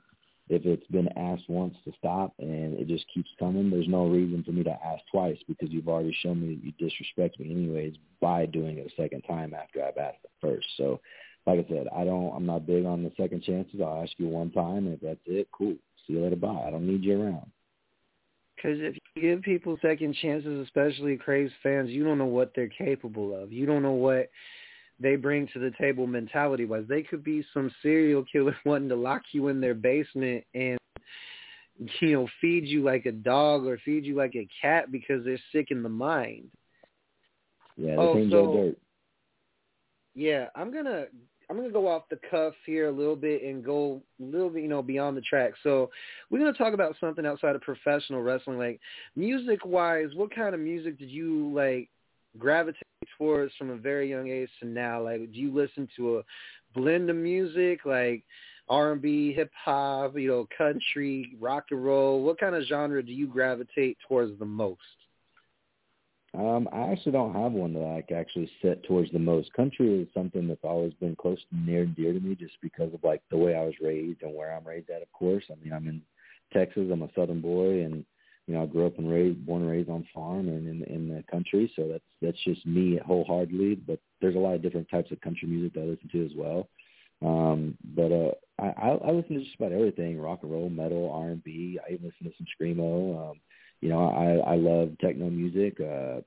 if it's been asked once to stop and it just keeps coming, there's no reason for me to ask twice because you've already shown me that you disrespect me anyways by doing it a second time after I've asked it first. So, like I said, I don't, I'm not big on the second chances. I'll ask you one time, and if that's it, cool. See you later, bye. I don't need you around. Because if you give people second chances, especially Craves fans, you don't know what they're capable of. You don't know what they bring to the table mentality-wise. They could be some serial killer wanting to lock you in their basement and, you know, feed you like a dog or feed you like a cat because they're sick in the mind. Yeah, they think they're dirt. Yeah, I'm going to... I'm going to go off the cuff here a little bit and go a little bit, you know, beyond the track. So we're going to talk about something outside of professional wrestling. Like, music-wise, what kind of music did you, like, gravitate towards from a very young age to now? Like, do you listen to a blend of music, like R and B, hip-hop, you know, country, rock and roll? What kind of genre do you gravitate towards the most? Um, I actually don't have one that I can actually set towards the most. Country is something that's always been close and near and dear to me just because of, like, the way I was raised and where I'm raised at, of course. I mean, I'm in Texas. I'm a Southern boy, and, you know, I grew up and raised, born and raised on farm and in, in the country, so that's that's just me wholeheartedly. But there's a lot of different types of country music that I listen to as well. Um, but uh, I, I I listen to just about everything: rock and roll, metal, R and B. I even listen to some screamo. Um, you know, I, I love techno music. Uh,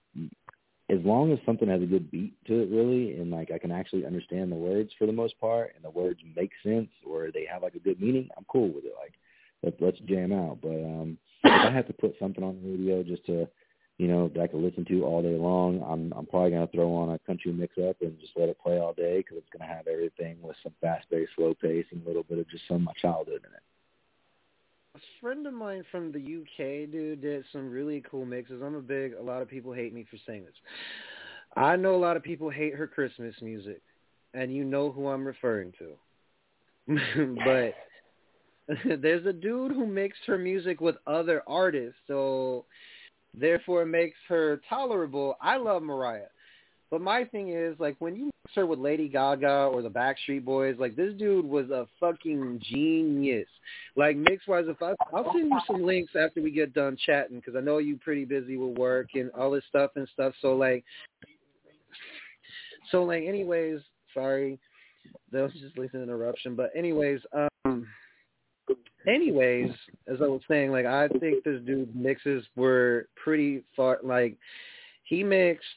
as long as something has a good beat to it, really, and like I can actually understand the words for the most part, and the words make sense or they have like a good meaning, I'm cool with it. Like, let, let's jam out. But um, if I have to put something on the radio just to, you know, that I can listen to all day long, I'm I'm probably going to throw on a country mix-up and just let it play all day, because it's going to have everything with some fast-paced, slow-pace, and a little bit of just some of my childhood in it. A friend of mine from the U K, dude, did some really cool mixes. I'm a big, a lot of people hate me for saying this. I know a lot of people hate her Christmas music, and you know who I'm referring to. But there's a dude who mixed her music with other artists, so... therefore, it makes her tolerable. I love Mariah. But my thing is, like, when you mix her with Lady Gaga or the Backstreet Boys, like, this dude was a fucking genius. Like, mix-wise, if I, I'll send you some links after we get done chatting, because I know you're pretty busy with work and all this stuff and stuff. So, like, so, like, anyways, sorry. That was just like an interruption. But anyways, um... anyways, as I was saying, like, I think this dude mixes were pretty far, like, he mixed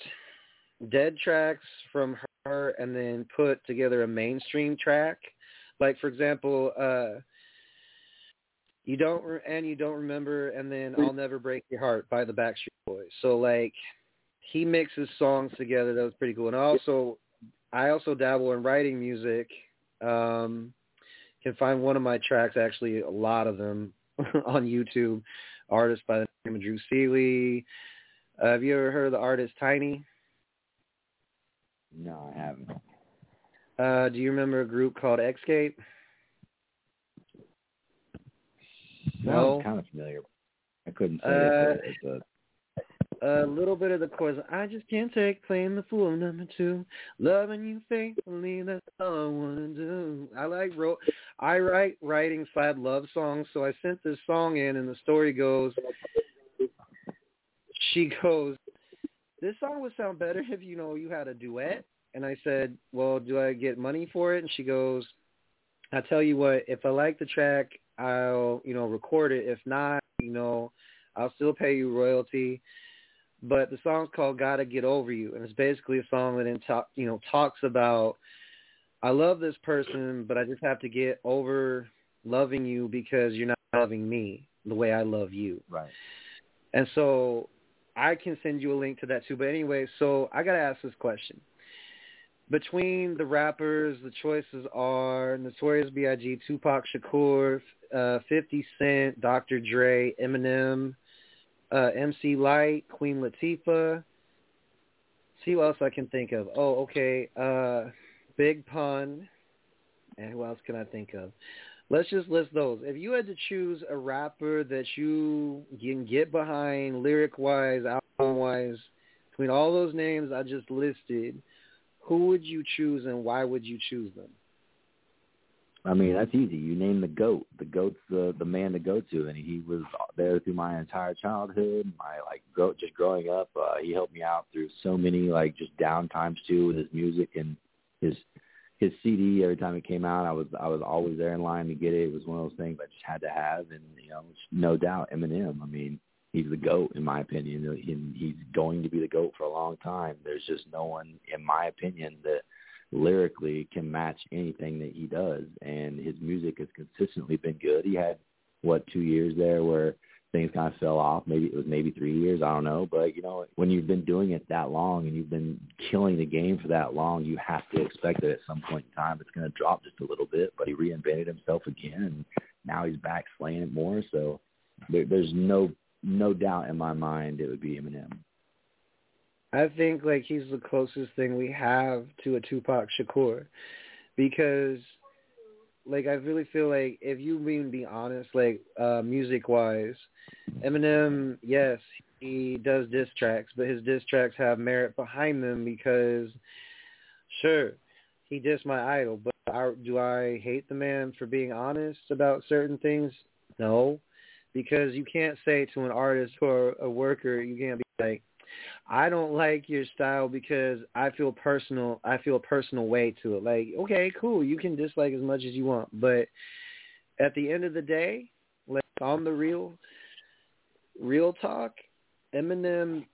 dead tracks from her and then put together a mainstream track. Like, for example, uh, You Don't, Re- and You Don't Remember, and then I'll Never Break Your Heart by the Backstreet Boys. So, like, he mixes songs together. That was pretty cool. And also, I also dabble in writing music. Um... can find one of my tracks, actually a lot of them, on YouTube. Artist by the name of Drew Seeley. Uh, have you ever heard of the artist Tiny? No, I haven't. Uh, do you remember a group called Xscape? No, I'm kind of familiar. I couldn't say uh, it. But it's a... a little bit of the chorus. I just can't take playing the fool number two. Loving you faithfully, that's all I want to do. I like wrote, I write writing slab love songs, so I sent this song in, and the story goes, she goes, this song would sound better if, you know, you had a duet. And I said, well, do I get money for it? And she goes, I tell you what, if I like the track, I'll, you know, record it. If not, you know, I'll still pay you royalty. But the song's called Gotta Get Over You, and it's basically a song that, in talk, you know, talks about, I love this person, but I just have to get over loving you because you're not loving me the way I love you. Right. And so I can send you a link to that too. But anyway, so I got to ask this question. Between the rappers, the choices are Notorious B I G, Tupac Shakur, uh, fifty Cent, Doctor Dre, Eminem, Uh, M C Light, Queen Latifah. See who else I can think of. Oh, okay. Uh, Big Pun. And who else can I think of? Let's just list those. If you had to choose a rapper that you can get behind lyric-wise, album-wise, between all those names I just listed, who would you choose and why would you choose them? I mean, that's easy. You name the GOAT. The GOAT's the, the man to go to, and he was there through my entire childhood, my, like, grow, just growing up. Uh, he helped me out through so many, like, just down times, too, with his music and his his C D. Every time it came out, I was I was always there in line to get it. It was one of those things I just had to have, and, you know, no doubt, Eminem. I mean, he's the GOAT, in my opinion, and he's going to be the GOAT for a long time. There's just no one, in my opinion, that lyrically can match anything that he does, and his music has consistently been good. He had, what, two years there where things kind of fell off. Maybe it was maybe three years. I don't know. But, you know, when you've been doing it that long and you've been killing the game for that long, you have to expect that at some point in time it's going to drop just a little bit. But he reinvented himself again, and now he's back slaying it more. So there, there's no no doubt in my mind it would be Eminem. I think, like, he's the closest thing we have to a Tupac Shakur, because, like, I really feel like, if you mean be honest, like, uh, music-wise, Eminem, yes, he does diss tracks, but his diss tracks have merit behind them because, sure, he dissed my idol, but I, do I hate the man for being honest about certain things? No, because you can't say to an artist or a worker, you can't be like, I don't like your style because I feel personal. I feel a personal way to it. Like, okay, cool. You can dislike as much as you want, but at the end of the day, like on the real, real talk, Eminem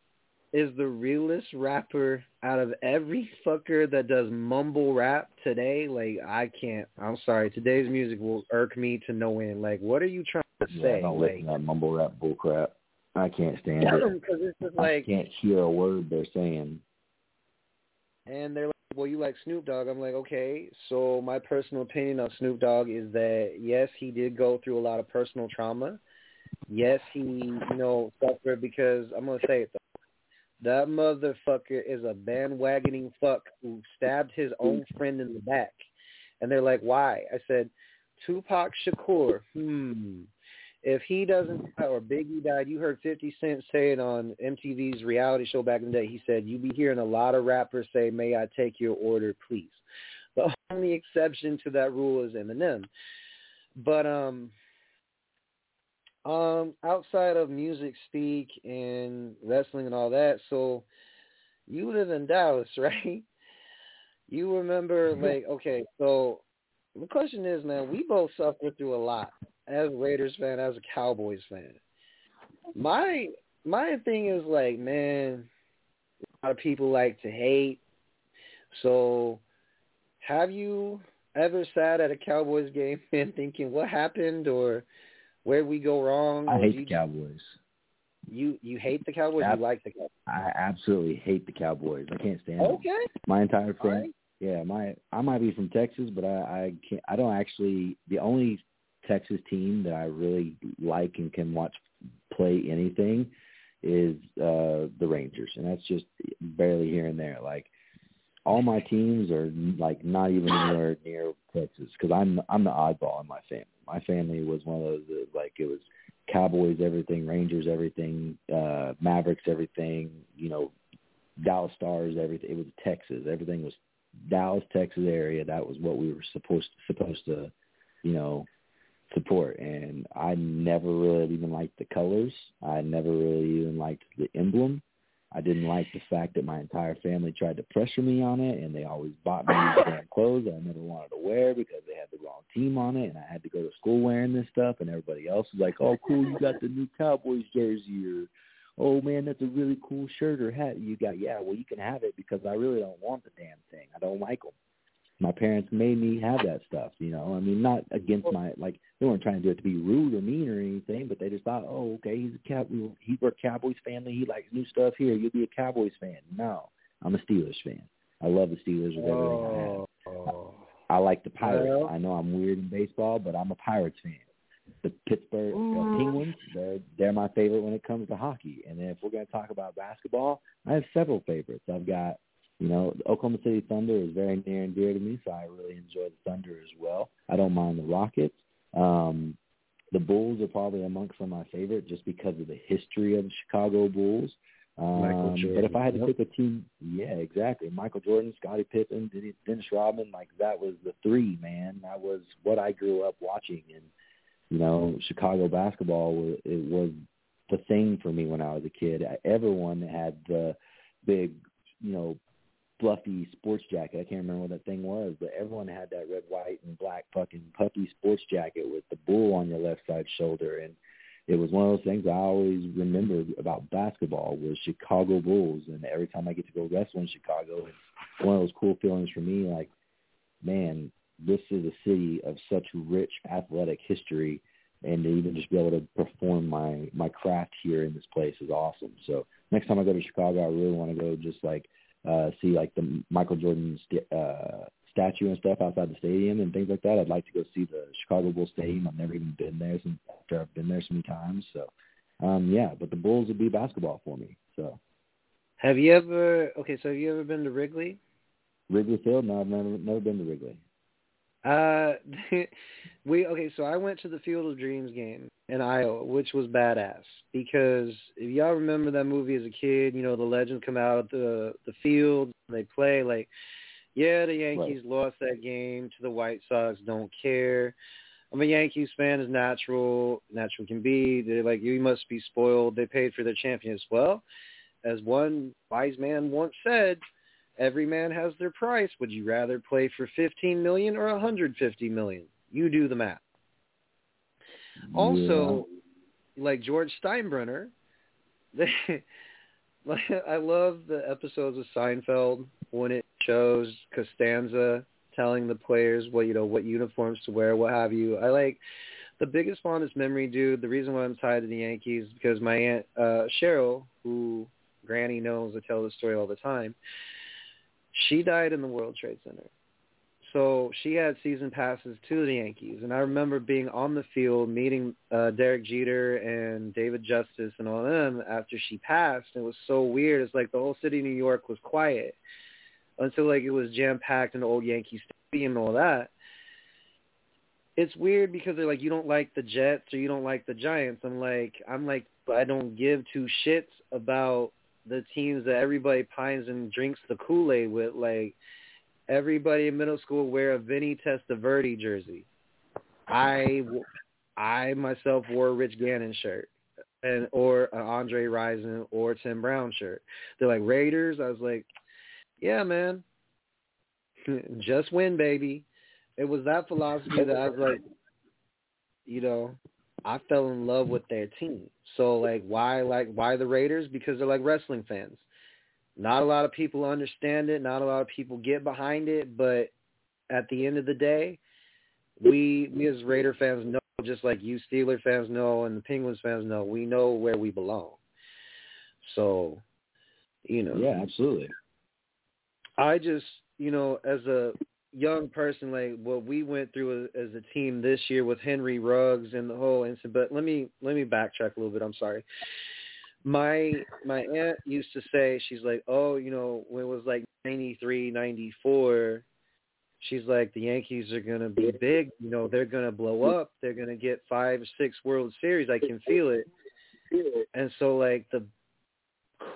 is the realest rapper out of every fucker that does mumble rap today. Like, I can't, I'm sorry, today's music will irk me to no end. Like, what are you trying to say? Yeah, I don't like, listen to that mumble rap bullcrap. I can't stand it. It's just like, I can't hear a word they're saying. And they're like, well, you like Snoop Dogg. I'm like, okay, so my personal opinion on Snoop Dogg is that, yes, he did go through a lot of personal trauma. Yes, he, you know, suffered because, I'm going to say it, though, that motherfucker is a bandwagoning fuck who stabbed his own friend in the back. And they're like, why? I said, Tupac Shakur, hmm. If he doesn't die or Biggie died, you heard fifty Cent say it on M T V's reality show back in the day. He said, you be hearing a lot of rappers say, may I take your order, please? The only exception to that rule is Eminem. But um, um, outside of music speak and wrestling and all that, so you live in Dallas, right? You remember, mm-hmm. like, okay, so the question is, man, we both suffered through a lot. As a Raiders fan, as a Cowboys fan, my my thing is like, man, a lot of people like to hate. So, have you ever sat at a Cowboys game and thinking what happened or where we go wrong? I hate you, the Cowboys. You you hate the Cowboys? I, you like the Cowboys? I absolutely hate the Cowboys. I can't stand okay. them. Okay. My entire thing. Right. Yeah, my I might be from Texas, but I I can't. I don't actually. The only Texas team that I really like and can watch play anything is uh, the Rangers, and that's just barely here and there. Like, all my teams are like not even anywhere near Texas because I'm I'm the oddball in my family. My family was one of those that, like, it was Cowboys everything, Rangers everything, uh, Mavericks everything, you know, Dallas Stars everything. It was Texas. Everything was Dallas, Texas area. That was what we were supposed supposed to, you know, support. And I never really even liked the colors. I never really even liked the emblem. I didn't like the fact that my entire family tried to pressure me on it, and they always bought me these damn clothes that I never wanted to wear because they had the wrong team on it, and I had to go to school wearing this stuff, and everybody else was like, oh, cool, you got the new Cowboys jersey, or oh, man, that's a really cool shirt or hat you got. Yeah, well, you can have it because I really don't want the damn thing. I don't like them. My parents made me have that stuff, you know. I mean, not against my, like, they weren't trying to do it to be rude or mean or anything, but they just thought, oh, okay, he's a cow, he we're a Cowboys family. He likes new stuff here. You'll be a Cowboys fan. No, I'm a Steelers fan. I love the Steelers with everything oh. I have. I, I like the Pirates. I know I'm weird in baseball, but I'm a Pirates fan. The Pittsburgh uh, Penguins, they're, they're my favorite when it comes to hockey. And then if we're going to talk about basketball, I have several favorites. I've got, you know, the Oklahoma City Thunder is very near and dear to me, so I really enjoy the Thunder as well. I don't mind the Rockets. Um, the Bulls are probably amongst some of my favorite just because of the history of the Chicago Bulls. Um, Michael Jordan. But if I had to pick a team, yeah, exactly. Michael Jordan, Scottie Pippen, Dennis Rodman, like, that was the three, man. That was what I grew up watching. And, you know, Chicago basketball was, it was the thing for me when I was a kid. Everyone had the big, you know, fluffy sports jacket. I can't remember what that thing was, but everyone had that red, white, and black fucking puffy sports jacket with the bull on your left side shoulder. And it was one of those things I always remembered about basketball was Chicago Bulls. And every time I get to go wrestle in Chicago, it's one of those cool feelings for me. Like, man, this is a city of such rich athletic history, and to even just be able to perform my, my craft here in this place is awesome. So next time I go to Chicago, I really want to go just like, Uh, see like the Michael Jordan st- uh, statue and stuff outside the stadium and things like that. I'd like to go see the Chicago Bulls Stadium. I've never even been there since after I've been there so many times. So, um, yeah, but the Bulls would be basketball for me. So, have you ever? Okay, so have you ever been to Wrigley? Wrigley Field? No, I've never never been to Wrigley. Uh, we okay. So I went to the Field of Dreams game in Iowa, which was badass because if y'all remember that movie as a kid, you know the legends come out of the the field, they play. Like, yeah, the Yankees right. lost that game to the White Sox. Don't care. I'm a Yankees fan. Is natural, natural can be. They're like, you must be spoiled. They paid for their champions. Well, as one wise man once said, every man has their price. Would you rather play for fifteen million dollars or one hundred fifty million dollars? You do the math. Also, yeah. like George Steinbrenner, they, like, I love the episodes of Seinfeld when it shows Costanza telling the players what, you know, what uniforms to wear, what have you. I like the biggest fondest memory, dude. The reason why I'm tied to the Yankees is because my aunt uh, Cheryl, who Granny knows, I tell this story all the time. She died in the World Trade Center. So she had season passes to the Yankees. And I remember being on the field, meeting uh, Derek Jeter and David Justice and all of them after she passed. It was so weird. It's like the whole city of New York was quiet until like it was jam-packed in the old Yankee Stadium and all that. It's weird because they're like, you don't like the Jets or you don't like the Giants. I'm like, I'm like, I don't give two shits about the teams that everybody pines and drinks the Kool-Aid with. Like, everybody in middle school wear a Vinny Testaverde jersey. I, I myself wore a Rich Gannon shirt and or an Andre Rison or Tim Brown shirt. They're like, Raiders? I was like, yeah, man. Just win, baby. It was that philosophy that I was like, you know, I fell in love with their team. So, like, why like why the Raiders? Because they're like wrestling fans. Not a lot of people understand it. Not a lot of people get behind it. But at the end of the day, we we as Raider fans know, just like you Steeler fans know and the Penguins fans know, we know where we belong. So, you know. Yeah, absolutely. I just, you know, as a young person, like what we went through as a team this year with Henry Ruggs and the whole incident. But let me let me backtrack a little bit. I'm sorry. My my aunt used to say, she's like, oh, you know, when it was like ninety-three, ninety-four, she's like, the Yankees are going to be big. You know, they're going to blow up. They're going to get five, six World Series. I can feel it. And so, like, the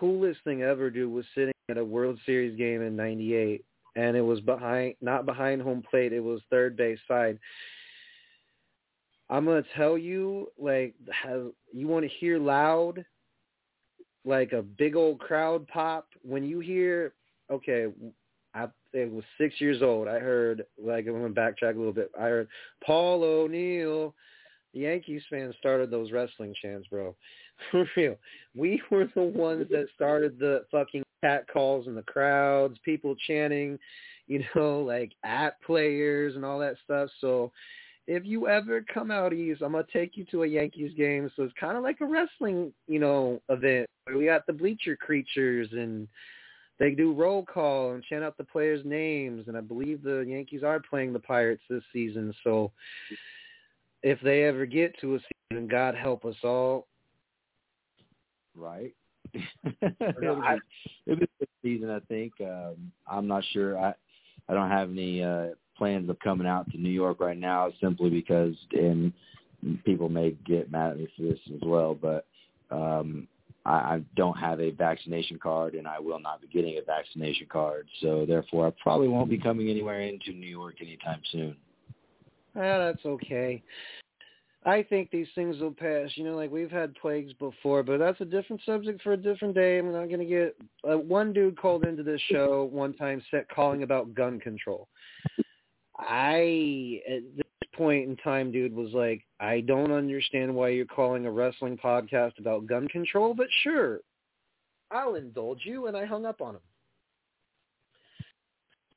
coolest thing ever, dude, was sitting at a World Series game in ninety-eight. And it was behind, not behind home plate. It was third base side. I'm going to tell you, like, have, you want to hear loud, like a big old crowd pop. When you hear, okay, I it was six years old. I heard, like, I'm going to backtrack a little bit. I heard Paul O'Neill. The Yankees fans started those wrestling chants, bro. For real. We were the ones that started the fucking cat calls in the crowds, people chanting, you know, like at players and all that stuff. So if you ever come out east, I'm going to take you to a Yankees game. So it's kind of like a wrestling, you know, event. We got the bleacher creatures and they do roll call and chant out the players' names. And I believe the Yankees are playing the Pirates this season. So if they ever get to a season, God help us all. Right. It'll be this season, I think. Um, I'm not sure. I I don't have any uh, plans of coming out to New York right now, simply because, and people may get mad at me for this as well, but um, I, I don't have a vaccination card, and I will not be getting a vaccination card. So, therefore, I probably won't be coming anywhere into New York anytime soon. Yeah, that's okay. I think these things will pass. You know, like we've had plagues before, but that's a different subject for a different day. I'm not going to get uh, one dude called into this show one time set calling about gun control. I, at this point in time, dude, was like, I don't understand why you're calling a wrestling podcast about gun control, but sure, I'll indulge you. And I hung up on him.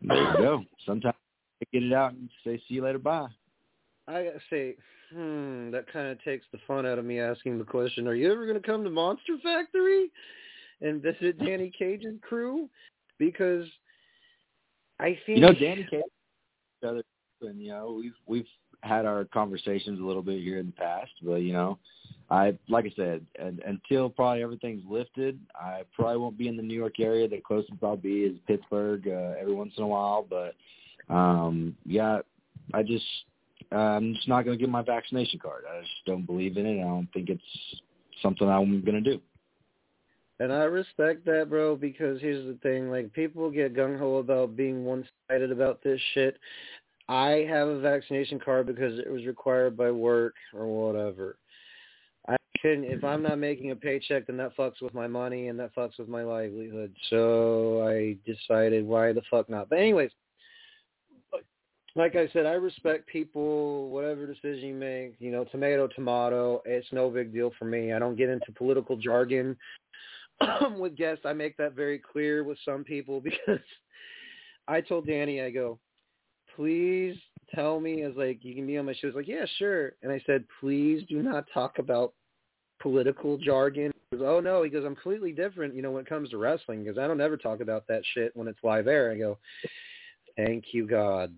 There you go. Sometimes I get it out and say, see you later. Bye. I got to say, hmm, that kind of takes the fun out of me asking the question, are you ever going to come to Monster Factory and visit Danny Cage's crew? Because I think... You know, Danny Cage, and, you know, we've, we've had our conversations a little bit here in the past, but, you know, I like I said, and, until probably everything's lifted, I probably won't be in the New York area. The closest I'll be is Pittsburgh uh, every once in a while, but, um, yeah, I just... Uh, I'm just not going to get my vaccination card. I just don't believe in it. I don't think it's something I'm going to do. And I respect that, bro, because here's the thing. Like, people get gung-ho about being one-sided about this shit. I have a vaccination card because it was required by work or whatever. I can, if I'm not making a paycheck, then that fucks with my money and that fucks with my livelihood. So I decided why the fuck not. But anyways, like I said, I respect people, whatever decision you make, you know, tomato, tomato. It's no big deal for me. I don't get into political jargon with guests. I make that very clear with some people because I told Danny, I go, please tell me, I was like, you can be on my show. She was like, yeah, sure. And I said, please do not talk about political jargon. He goes, oh, no. He goes, I'm completely different, you know, when it comes to wrestling, because I don't ever talk about that shit when it's live air. I go, thank you, God.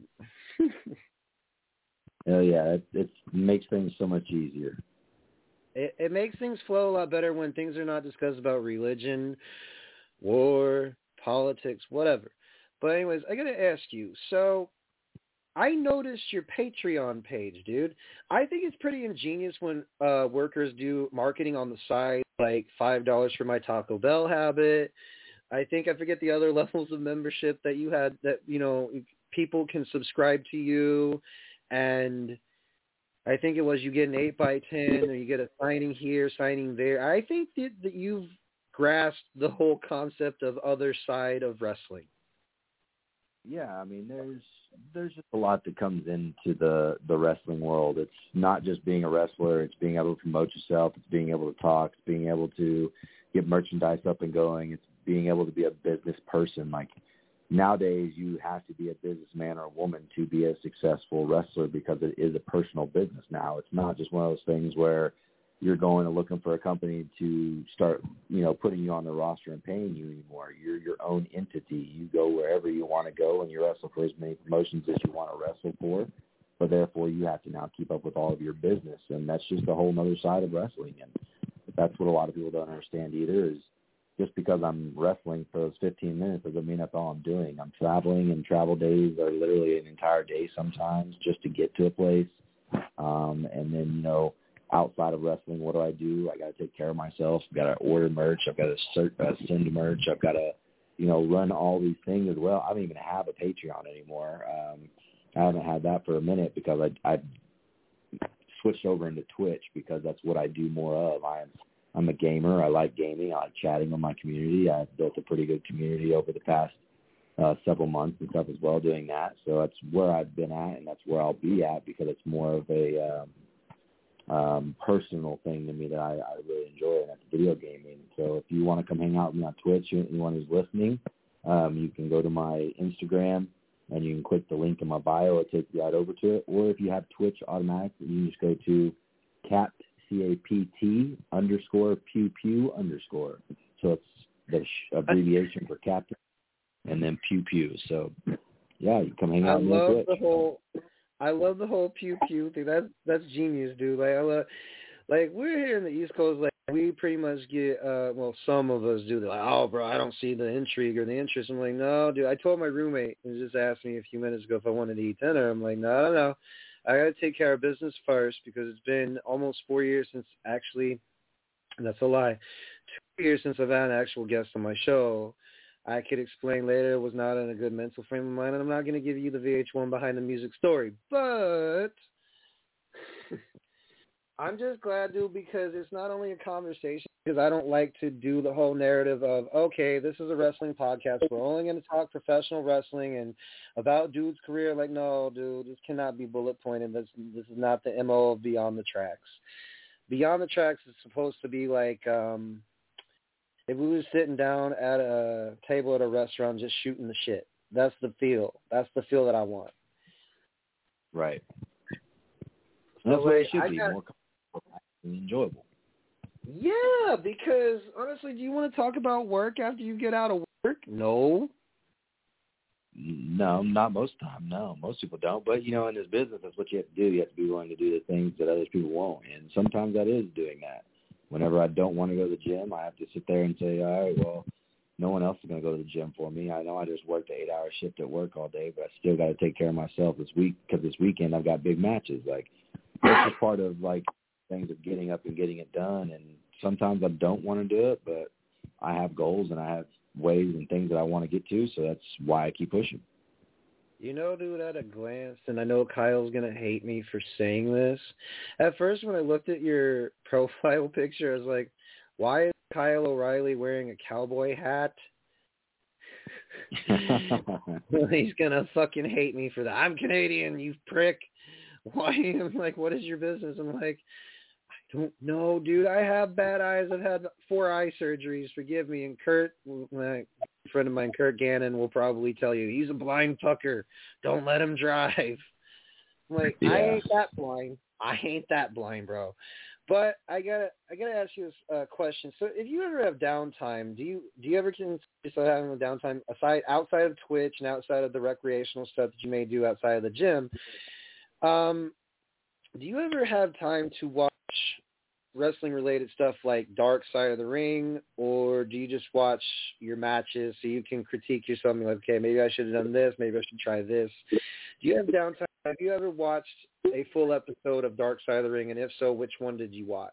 Oh, yeah. It, it makes things so much easier. It, it makes things flow a lot better when things are not discussed about religion, war, politics, whatever. But anyways, I got to ask you, so I noticed your Patreon page, dude. I think it's pretty ingenious when uh, workers do marketing on the side, like five dollars for my Taco Bell habit. I think I forget the other levels of membership that you had that, you know, people can subscribe to you. And I think it was you get an eight by ten or you get a signing here, signing there. I think that, that you've grasped the whole concept of other side of wrestling. Yeah, I mean, there's there's just a lot that comes into the, the wrestling world. It's not just being a wrestler. It's being able to promote yourself. It's being able to talk. It's being able to get merchandise up and going. It's being able to be a business person. Like, nowadays, you have to be a businessman or a woman to be a successful wrestler because it is a personal business now. It's not just one of those things where you're going and looking for a company to start, you know, putting you on the roster and paying you anymore. You're your own entity. You go wherever you want to go, and you wrestle for as many promotions as you want to wrestle for. But therefore, you have to now keep up with all of your business, and that's just a whole other side of wrestling. And that's what a lot of people don't understand either is just because I'm wrestling for those fifteen minutes doesn't mean that's all I'm doing. I'm traveling, and travel days are literally an entire day sometimes just to get to a place. Um, and then, you know, outside of wrestling, what do I do? I got to take care of myself. I've got to order merch. I've got to search, uh, send merch. I've got to, you know, run all these things as well. I don't even have a Patreon anymore. Um, I haven't had that for a minute because I, I switched over into Twitch because that's what I do more of. I'm, I'm a gamer. I like gaming. I like chatting with my community. I've built a pretty good community over the past uh, several months and stuff as well doing that. So that's where I've been at, and that's where I'll be at because it's more of a um, – Um, personal thing to me that I, I really enjoy, and that's video gaming. So if you want to come hang out with me on Twitch, anyone who's listening, um, you can go to my Instagram and you can click the link in my bio. It takes you right over to it. Or if you have Twitch automatic, you can just go to capt, C A P T underscore pew pew underscore. So it's the abbreviation for captain and then pew pew. So yeah, you come hang out with me on Twitch. The whole- I love the whole pew pew thing. That's that's genius, dude. Like I love, like we're here in the East Coast. Like we pretty much get, uh, well, some of us do. They're like, oh, bro, I don't see the intrigue or the interest. I'm like, no, dude. I told my roommate who just asked me a few minutes ago if I wanted to eat dinner. I'm like, no, no, no. I gotta take care of business first because it's been almost four years since actually. That's a lie. Two years since I've had an actual guest on my show. I could explain later I was not in a good mental frame of mind, and I'm not going to give you the V H one behind the music story, but I'm just glad, dude, because it's not only a conversation, because I don't like to do the whole narrative of, okay, this is a wrestling podcast. We're only going to talk professional wrestling and about dude's career. Like, no, dude, this cannot be bullet pointed. This, this is not the M O of Beyond the Tracks. Beyond the Tracks is supposed to be like – um if we were sitting down at a table at a restaurant just shooting the shit. That's the feel. That's the feel that I want. Right. So that's what it should I be. Got, more enjoyable. Yeah, because honestly, do you want to talk about work after you get out of work? No. No, not most of the time. No, most people don't. But, you know, in this business, that's what you have to do. You have to be willing to do the things that other people won't. And sometimes that is doing that. Whenever I don't want to go to the gym, I have to sit there and say, all right, well, no one else is going to go to the gym for me. I know I just worked an eight-hour shift at work all day, but I still got to take care of myself this week because this weekend I've got big matches. Like, that's just part of, like, things of getting up and getting it done. And sometimes I don't want to do it, but I have goals and I have ways and things that I want to get to, so that's why I keep pushing. You know, dude, at a glance, and I know Kyle's going to hate me for saying this. At first, when I looked at your profile picture, I was like, why is Kyle O'Reilly wearing a cowboy hat? He's going to fucking hate me for that. I'm Canadian, you prick. Why? I'm like, what is your business? I'm like, I don't know, dude. I have bad eyes. I've had four eye surgeries. Forgive me. And Kurt, my friend of mine, Kurt Gannon, will probably tell you, he's a blind pucker. Don't let him drive. I'm like, yeah. I ain't that blind. I ain't that blind, bro. But I gotta, I gotta ask you a uh, question. So, if you ever have downtime, do you, do you ever consider having a downtime aside outside of Twitch and outside of the recreational stuff that you may do outside of the gym? Um, do you ever have time to watch wrestling-related stuff like Dark Side of the Ring, or do you just watch your matches so you can critique yourself and be like, okay, maybe I should have done this, maybe I should try this? Do you have downtime? Have you ever watched a full episode of Dark Side of the Ring, and if so, which one did you watch?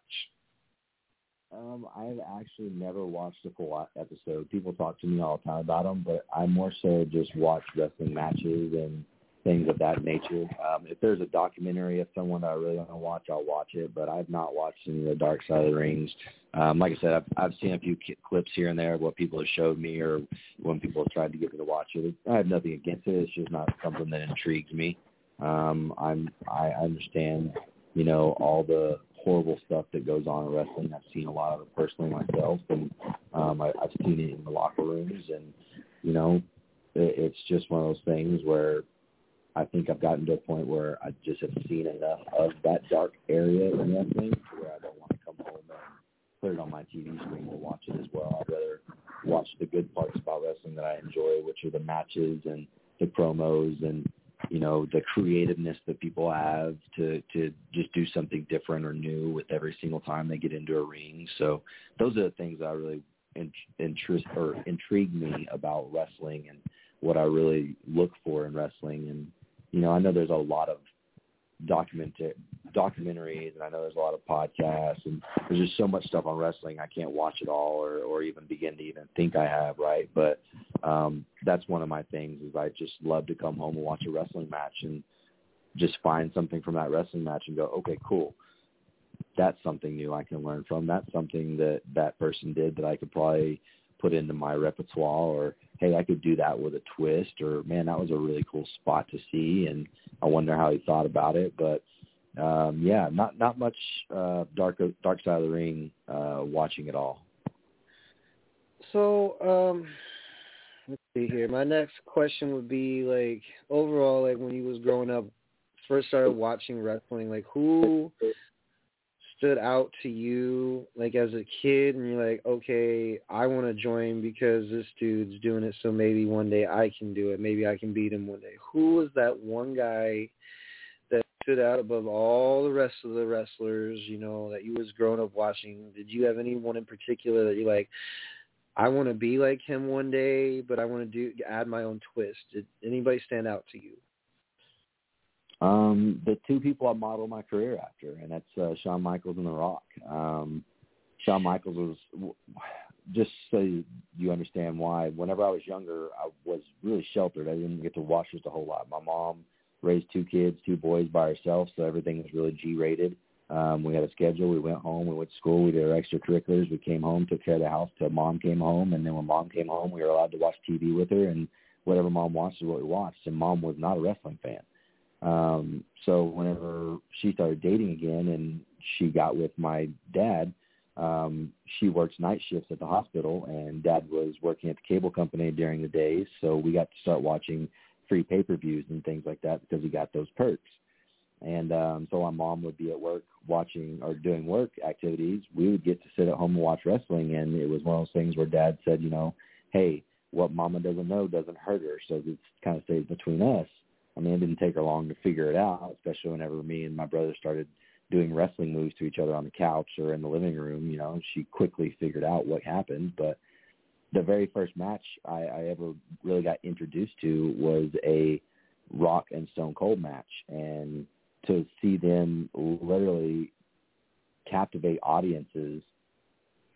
Um, I've actually never watched a full episode. People talk to me all the time about them, but I more so just watch wrestling matches and things of that nature. Um, if there's a documentary of someone that I really want to watch, I'll watch it, but I've not watched any of the Dark Side of the Rings. Um, like I said, I've, I've seen a few clips here and there of what people have showed me or when people have tried to get me to watch it. I have nothing against it. It's just not something that intrigues me. Um, I'm, I understand, you know, all the horrible stuff that goes on in wrestling. I've seen a lot of it personally myself, and um, I, I've seen it in the locker rooms, and, you know, it, it's just one of those things where I think I've gotten to a point where I just have seen enough of that dark area in wrestling where I don't want to come home and put it on my T V screen to watch it as well. I'd rather watch the good parts about wrestling that I enjoy, which are the matches and the promos and, you know, the creativeness that people have to, to just do something different or new with every single time they get into a ring. So those are the things that I really in, interest or intrigue me about wrestling and what I really look for in wrestling. And, you know, I know there's a lot of documented documentaries, and I know there's a lot of podcasts, and there's just so much stuff on wrestling. I can't watch it all or, or even begin to even think I have, right? But um, that's one of my things is I just love to come home and watch a wrestling match and just find something from that wrestling match and go, okay, cool. That's something new I can learn from. That's something that that person did that I could probably put into my repertoire, or, hey, I could do that with a twist, or, man, that was a really cool spot to see, and I wonder how he thought about it. But, um, yeah, not not much uh, dark, dark Side of the Ring uh, watching at all. So, um, let's see here. My next question would be, like, overall, like, when you was growing up, first started watching wrestling, like, who stood out to you, like, as a kid, and you're like, okay, I want to join because this dude's doing it, so maybe one day I can do it. Maybe I can beat him one day. Who was that one guy that stood out above all the rest of the wrestlers, you know, that you was growing up watching? Did you have anyone in particular that you're like, I want to be like him one day, but I want to do add my own twist? Did anybody stand out to you? Um, the two people I model my career after, and that's uh, Shawn Michaels and The Rock. Um, Shawn Michaels was, just so you understand why, whenever I was younger, I was really sheltered. I didn't get to watch just a whole lot. My mom raised two kids, two boys by herself, so everything was really G-rated. Um, we had a schedule. We went home. We went to school. We did our extracurriculars. We came home, took care of the house till Mom came home, and then when Mom came home, we were allowed to watch T V with her, and whatever Mom watched is what we watched, and Mom was not a wrestling fan. Um, so whenever she started dating again and she got with my dad, um, she works night shifts at the hospital, and Dad was working at the cable company during the days. So we got to start watching free pay-per-views and things like that because we got those perks. And, um, so my mom would be at work watching or doing work activities. We would get to sit at home and watch wrestling. And it was one of those things where Dad said, you know, hey, what Mama doesn't know doesn't hurt her. So it kind of stays between us. I mean, it didn't take her long to figure it out, especially whenever me and my brother started doing wrestling moves to each other on the couch or in the living room. You know, she quickly figured out what happened. But the very first match I, I ever really got introduced to was a Rock and Stone Cold match. And to see them literally captivate audiences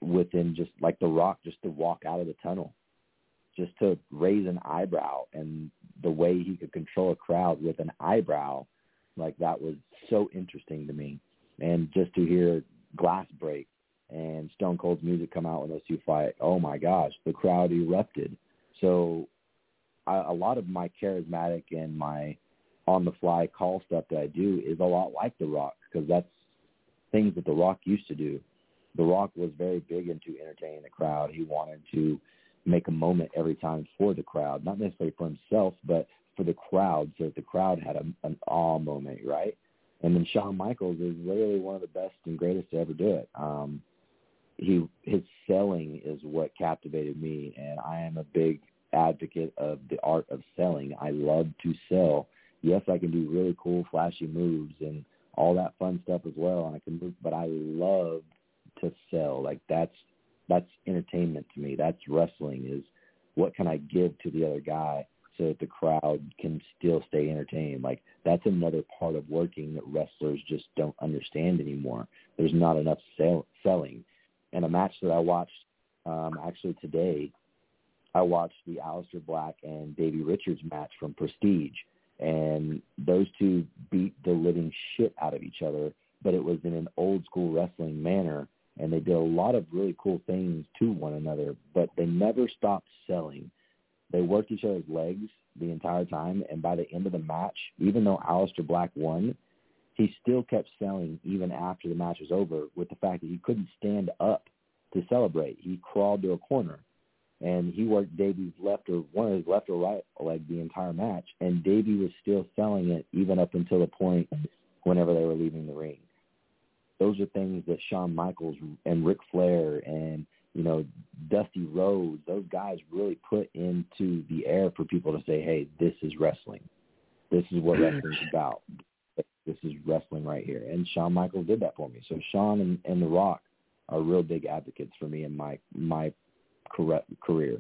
within just like The Rock, just to walk out of the tunnel, just to raise an eyebrow, and the way he could control a crowd with an eyebrow, like, that was so interesting to me. And just to hear glass break and Stone Cold's music come out when those two fight, oh my gosh, the crowd erupted. So I, a lot of my charismatic and my on-the-fly call stuff that I do is a lot like The Rock, because that's things that The Rock used to do. The Rock was very big into entertaining the crowd. He wanted to make a moment every time for the crowd, not necessarily for himself, but for the crowd, so that the crowd had a, an awe moment, right? And then Shawn Michaels is literally one of the best and greatest to ever do it. Um, he his selling is what captivated me, and I am a big advocate of the art of selling. I love to sell. Yes, I can do really cool, flashy moves and all that fun stuff as well, and I can move, but I love to sell. Like that's that's entertainment to me. That's wrestling, is what can I give to the other guy so that the crowd can still stay entertained. Like that's another part of working that wrestlers just don't understand anymore. There's not enough sell, selling. And a match that I watched um, actually today, I watched the Aleister Black and Davey Richards match from Prestige. And those two beat the living shit out of each other, but it was in an old school wrestling manner. And they did a lot of really cool things to one another, but they never stopped selling. They worked each other's legs the entire time, and by the end of the match, even though Aleister Black won, he still kept selling even after the match was over, with the fact that he couldn't stand up to celebrate. He crawled to a corner, and he worked Davey's left or one of his left or right leg the entire match, and Davey was still selling it even up until the point whenever they were leaving the ring. Those are things that Shawn Michaels and Ric Flair and, you know, Dusty Rhodes, those guys really put into the air for people to say, hey, this is wrestling. This is what wrestling is about. This is wrestling right here. And Shawn Michaels did that for me. So Shawn and, and The Rock are real big advocates for me in my my career.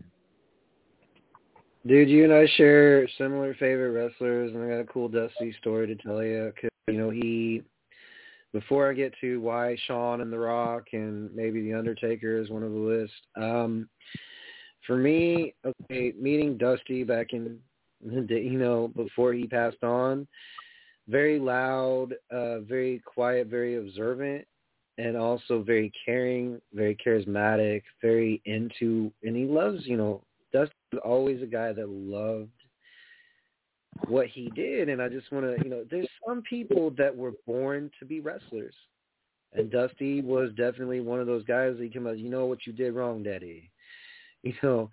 Dude, you and I share similar favorite wrestlers, and I got a cool Dusty story to tell you. Cause, you know, he... Before I get to why Shawn and The Rock and maybe The Undertaker is one of the list, um, for me, okay, meeting Dusty back in the day, you know, before he passed on, very loud, uh, very quiet, very observant, and also very caring, very charismatic, very into, and he loves, you know, Dusty was always a guy that loved what he did. And I just want to, you know, there's some people that were born to be wrestlers, and Dusty was definitely one of those guys that he came out, you know what you did wrong, Daddy. You know,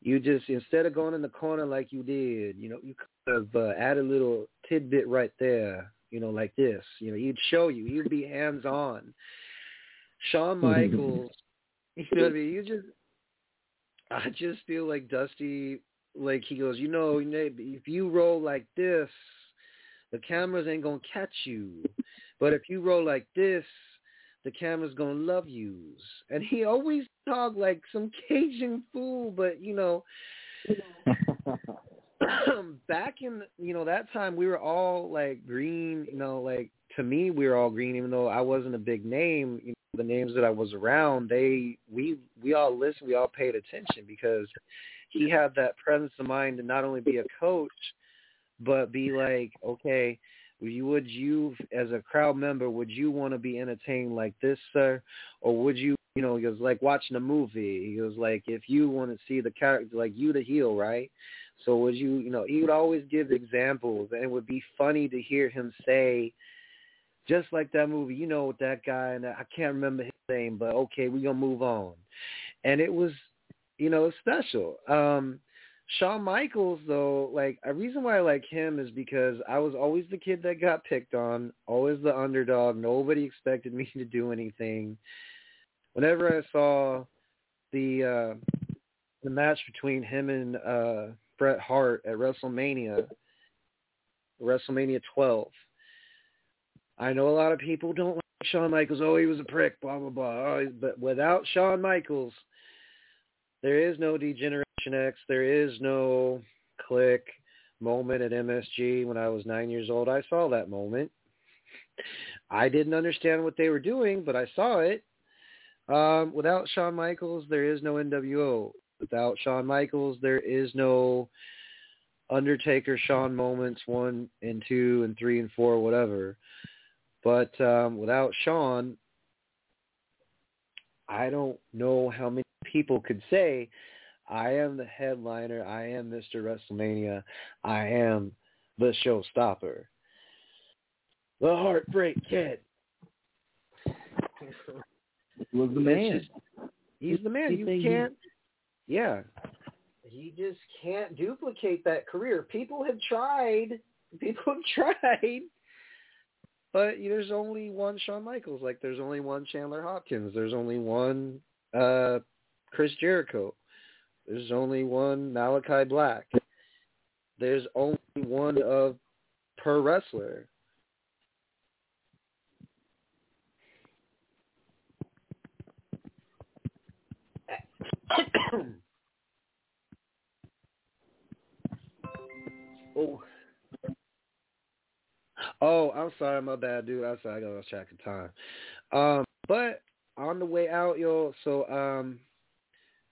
you just, instead of going in the corner like you did, you know, you could have uh, added a little tidbit right there, you know, like this, you know, he'd show you, he'd be hands on. Shawn Michaels, you know what I mean? You just, I just feel like Dusty, like he goes, you know, if you roll like this, the cameras ain't going to catch you. But if you roll like this, the camera's going to love you. And he always talked like some Cajun fool, but, you know, back in, you know, that time we were all like green, you know, like to me, we were all green, even though I wasn't a big name. You know, the names that I was around, they, we, we all listened, we all paid attention, because he had that presence of mind to not only be a coach, but be like, okay, would you, as a crowd member, would you want to be entertained like this, sir? Or would you, you know, he was like watching a movie. He was like, if you want to see the character, like you the heel, right? So would you, you know, he would always give examples, and it would be funny to hear him say, just like that movie, you know, with that guy, and I can't remember his name, but okay, we're going to move on. And it was, you know, it's special. Um, Shawn Michaels, though, like, a reason why I like him is because I was always the kid that got picked on, always the underdog. Nobody expected me to do anything. Whenever I saw the uh, the match between him and uh, Bret Hart at WrestleMania, WrestleMania twelve, I know a lot of people don't like Shawn Michaels. Oh, he was a prick, blah, blah, blah. Oh, but without Shawn Michaals, there is no D-Generation X. There is no click moment at M S G when I was nine years old. I saw that moment. I didn't understand what they were doing, but I saw it. Um, without Shawn Michaels, there is no N W O. Without Shawn Michaels, there is no Undertaker Shawn moments one and two and three and four, whatever. But um, without Shawn, I don't know how many people could say I am the headliner. I am Mister WrestleMania. I am the showstopper. The Heartbreak Kid. Was the man. He's the man. You can't. Yeah. You just can't duplicate that career. People have tried. People have tried. But you know, there's only one Shawn Michaels. Like, there's only one Chandler Hopkins. There's only one uh, Chris Jericho. There's only one Malachi Black. There's only one of per wrestler. Oh. Oh, I'm sorry, my bad, dude. I'm sorry, I got lost track of time. Um, but on the way out, y'all, so um,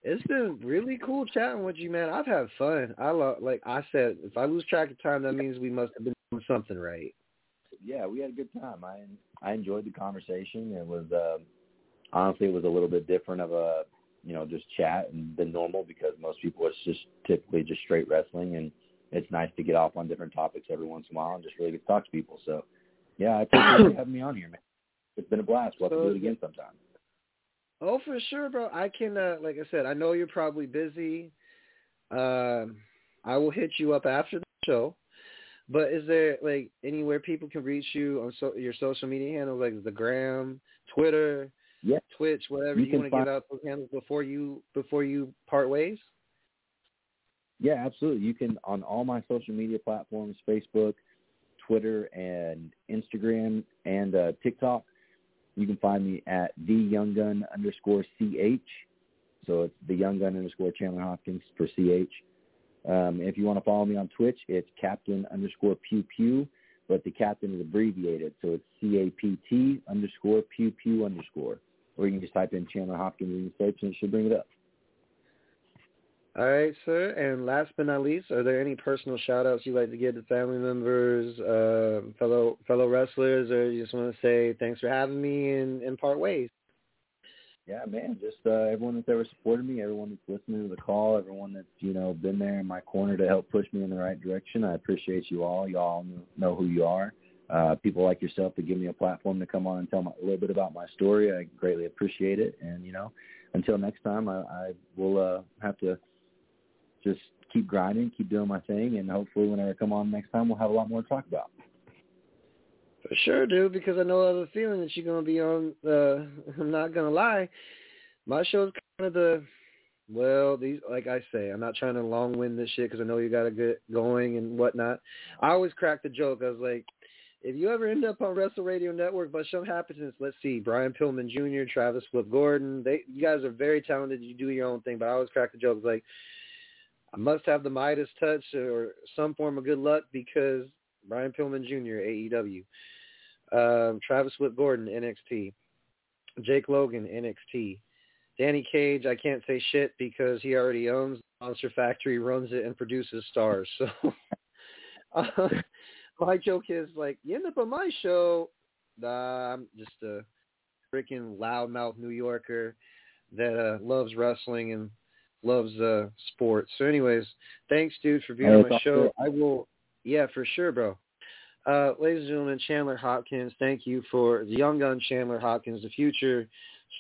it's been really cool chatting with you, man. I've had fun. I lo- Like I said, if I lose track of time, that means we must have been doing something right. Yeah, we had a good time. I I enjoyed the conversation. It was, uh, honestly, it was a little bit different of a, you know, just chat than normal, because most people, it's just typically just straight wrestling, and it's nice to get off on different topics every once in a while and just really get to talk to people. So, yeah, I appreciate you having me on here, man. It's been a blast. We'll have to do it again sometime. Oh, for sure, bro. I can, uh, like I said, I know you're probably busy. Um, I will hit you up after the show. But is there, like, anywhere people can reach you on so- your social media handles, like the Gram, Twitter, yeah, Twitch, whatever you, you want to find- give out those handles before you before you part ways? Yeah, absolutely. You can, on all my social media platforms, Facebook, Twitter, and Instagram, and uh, TikTok, you can find me at theyounggun underscore ch. So it's theyounggun underscore Chandler Hopkins for ch. Um, if you want to follow me on Twitch, it's captain underscore pew pew, but the captain is abbreviated, so it's C A P T underscore pew pew underscore. Or you can just type in Chandler Hopkins in the search, and it should bring it up. All right, sir. And last but not least, are there any personal shout-outs you'd like to give to family members, uh, fellow fellow wrestlers, or you just want to say thanks for having me and, and part ways? Yeah, man, just uh, everyone that's ever supported me, everyone that's listening to the call, everyone that's, you know, been there in my corner to help push me in the right direction. I appreciate you all. You all know who you are. Uh, people like yourself that give me a platform to come on and tell my, a little bit about my story. I greatly appreciate it. And, you know, until next time, I, I will uh, have to – just keep grinding, keep doing my thing, and hopefully whenever I come on next time, we'll have a lot more to talk about. For sure, dude, because I know I have a feeling that you're going to be on, uh, I'm not going to lie, my show is kind of the, well, these, like I say, I'm not trying to long-wind this shit because I know you got to get going and whatnot. I always crack the joke. I was like, if you ever end up on Wrestle Radio Network, by some happenstance, let's see, Brian Pillman Junior, Travis Flip Gordon, they, you guys are very talented. You do your own thing, but I always crack the joke. It's like, I must have the Midas touch or some form of good luck because Brian Pillman Junior, A E W, um, Travis Whip Gordon, N X T, Jake Logan, N X T, Danny Cage, I can't say shit because he already owns the Monster Factory, runs it, and produces stars. So uh, my joke is, like, you end up on my show, nah, I'm just a freaking loudmouth New Yorker that uh, loves wrestling and loves uh, sports. So anyways, thanks, dude, for being on my show. I will, yeah, for sure, bro. Uh, ladies and gentlemen, Chandler Hopkins, thank you for the young gun Chandler Hopkins, the future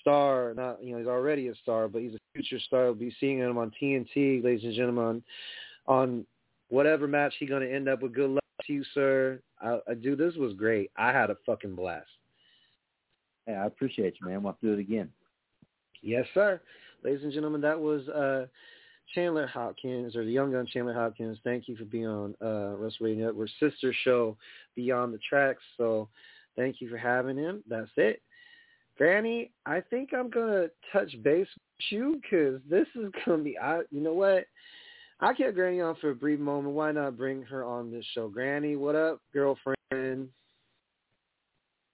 star. Not, you know, he's already a star, but he's a future star. We'll be seeing him on T N T, ladies and gentlemen, on, on whatever match he's going to end up with. Good luck to you, sir. I, I, dude, this was great. I had a fucking blast. Yeah, I appreciate you, man. We'll have to do it again. Yes, sir. Ladies and gentlemen, that was uh, Chandler Hopkins, or the young gun Chandler Hopkins. Thank you for being on uh, WrestleMania Network's sister show, Beyond the Tracks. So thank you for having him. That's it. Granny, I think I'm going to touch base with you because this is going to be, I, you know what? I kept Granny on for a brief moment. Why not bring her on this show? Granny, what up, girlfriend?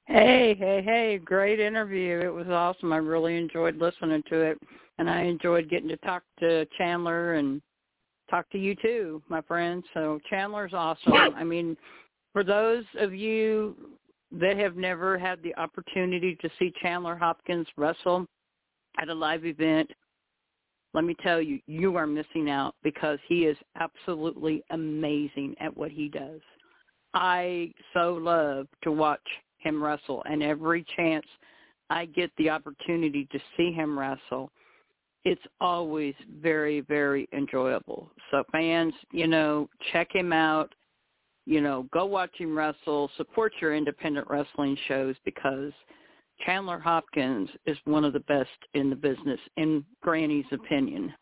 Hey, hey, hey, great interview. It was awesome. I really enjoyed listening to it, and I enjoyed getting to talk to Chandler and talk to you too, my friend. So Chandler's awesome. I mean, for those of you that have never had the opportunity to see Chandler Hopkins wrestle at a live event, let me tell you, you are missing out because he is absolutely amazing at what he does. I so love to watch him wrestle, and every chance I get the opportunity to see him wrestle, it's always very, very enjoyable. So fans, you know, check him out. You know, go watch him wrestle. Support your independent wrestling shows because Chandler Hopkins is one of the best in the business, in Granny's opinion.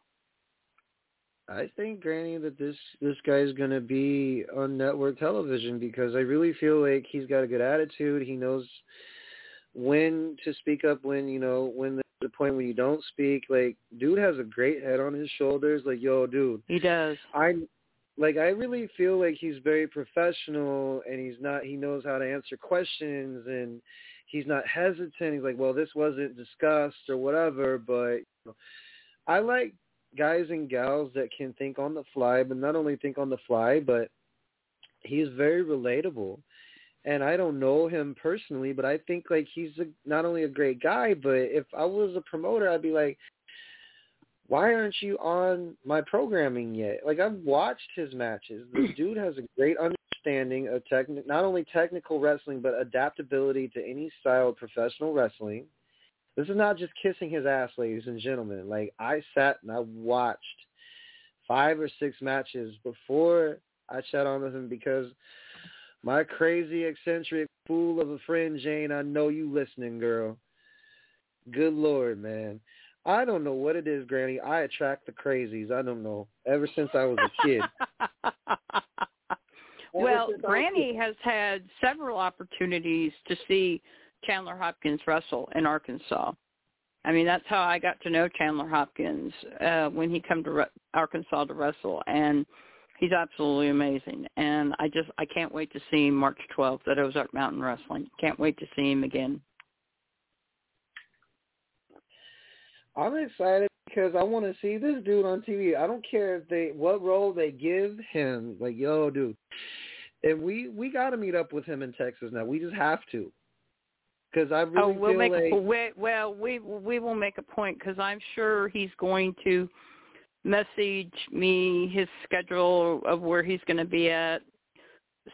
I think, Granny, that this, this guy is going to be on network television because I really feel like he's got a good attitude. He knows when to speak up, when, you know, when the, the point when you don't speak. Like, dude has a great head on his shoulders. Like, yo, dude. He does. I Like, I really feel like he's very professional, and he's not, he knows how to answer questions, and he's not hesitant. He's like, well, this wasn't discussed or whatever, but you know, I like guys and gals that can think on the fly, but not only think on the fly, but he's very relatable. And I don't know him personally, but I think, like, he's a, not only a great guy, but if I was a promoter, I'd be like, why aren't you on my programming yet? Like, I've watched his matches. This dude has a great understanding of techni- not only technical wrestling, but adaptability to any style of professional wrestling. This is not just kissing his ass, ladies and gentlemen. Like, I sat and I watched five or six matches before I sat on with him because my crazy, eccentric fool of a friend, Jane, I know you listening, girl. Good Lord, man. I don't know what it is, Granny. I attract the crazies. I don't know. Ever since I was a kid. Well, Granny has had several opportunities to see Chandler Hopkins wrestle in Arkansas. I mean, that's how I got to know Chandler Hopkins uh, when he came to re- Arkansas to wrestle, and he's absolutely amazing. And I just I can't wait to see him March twelfth at Ozark Mountain Wrestling. Can't wait to see him again. I'm excited because I want to see this dude on T V. I don't care if they what role they give him. Like, yo, dude. And we, we got to meet up with him in Texas now. We just have to. Because I really oh, we'll feel make like... A, we, well, we, we will make a point because I'm sure he's going to message me his schedule of where he's going to be at.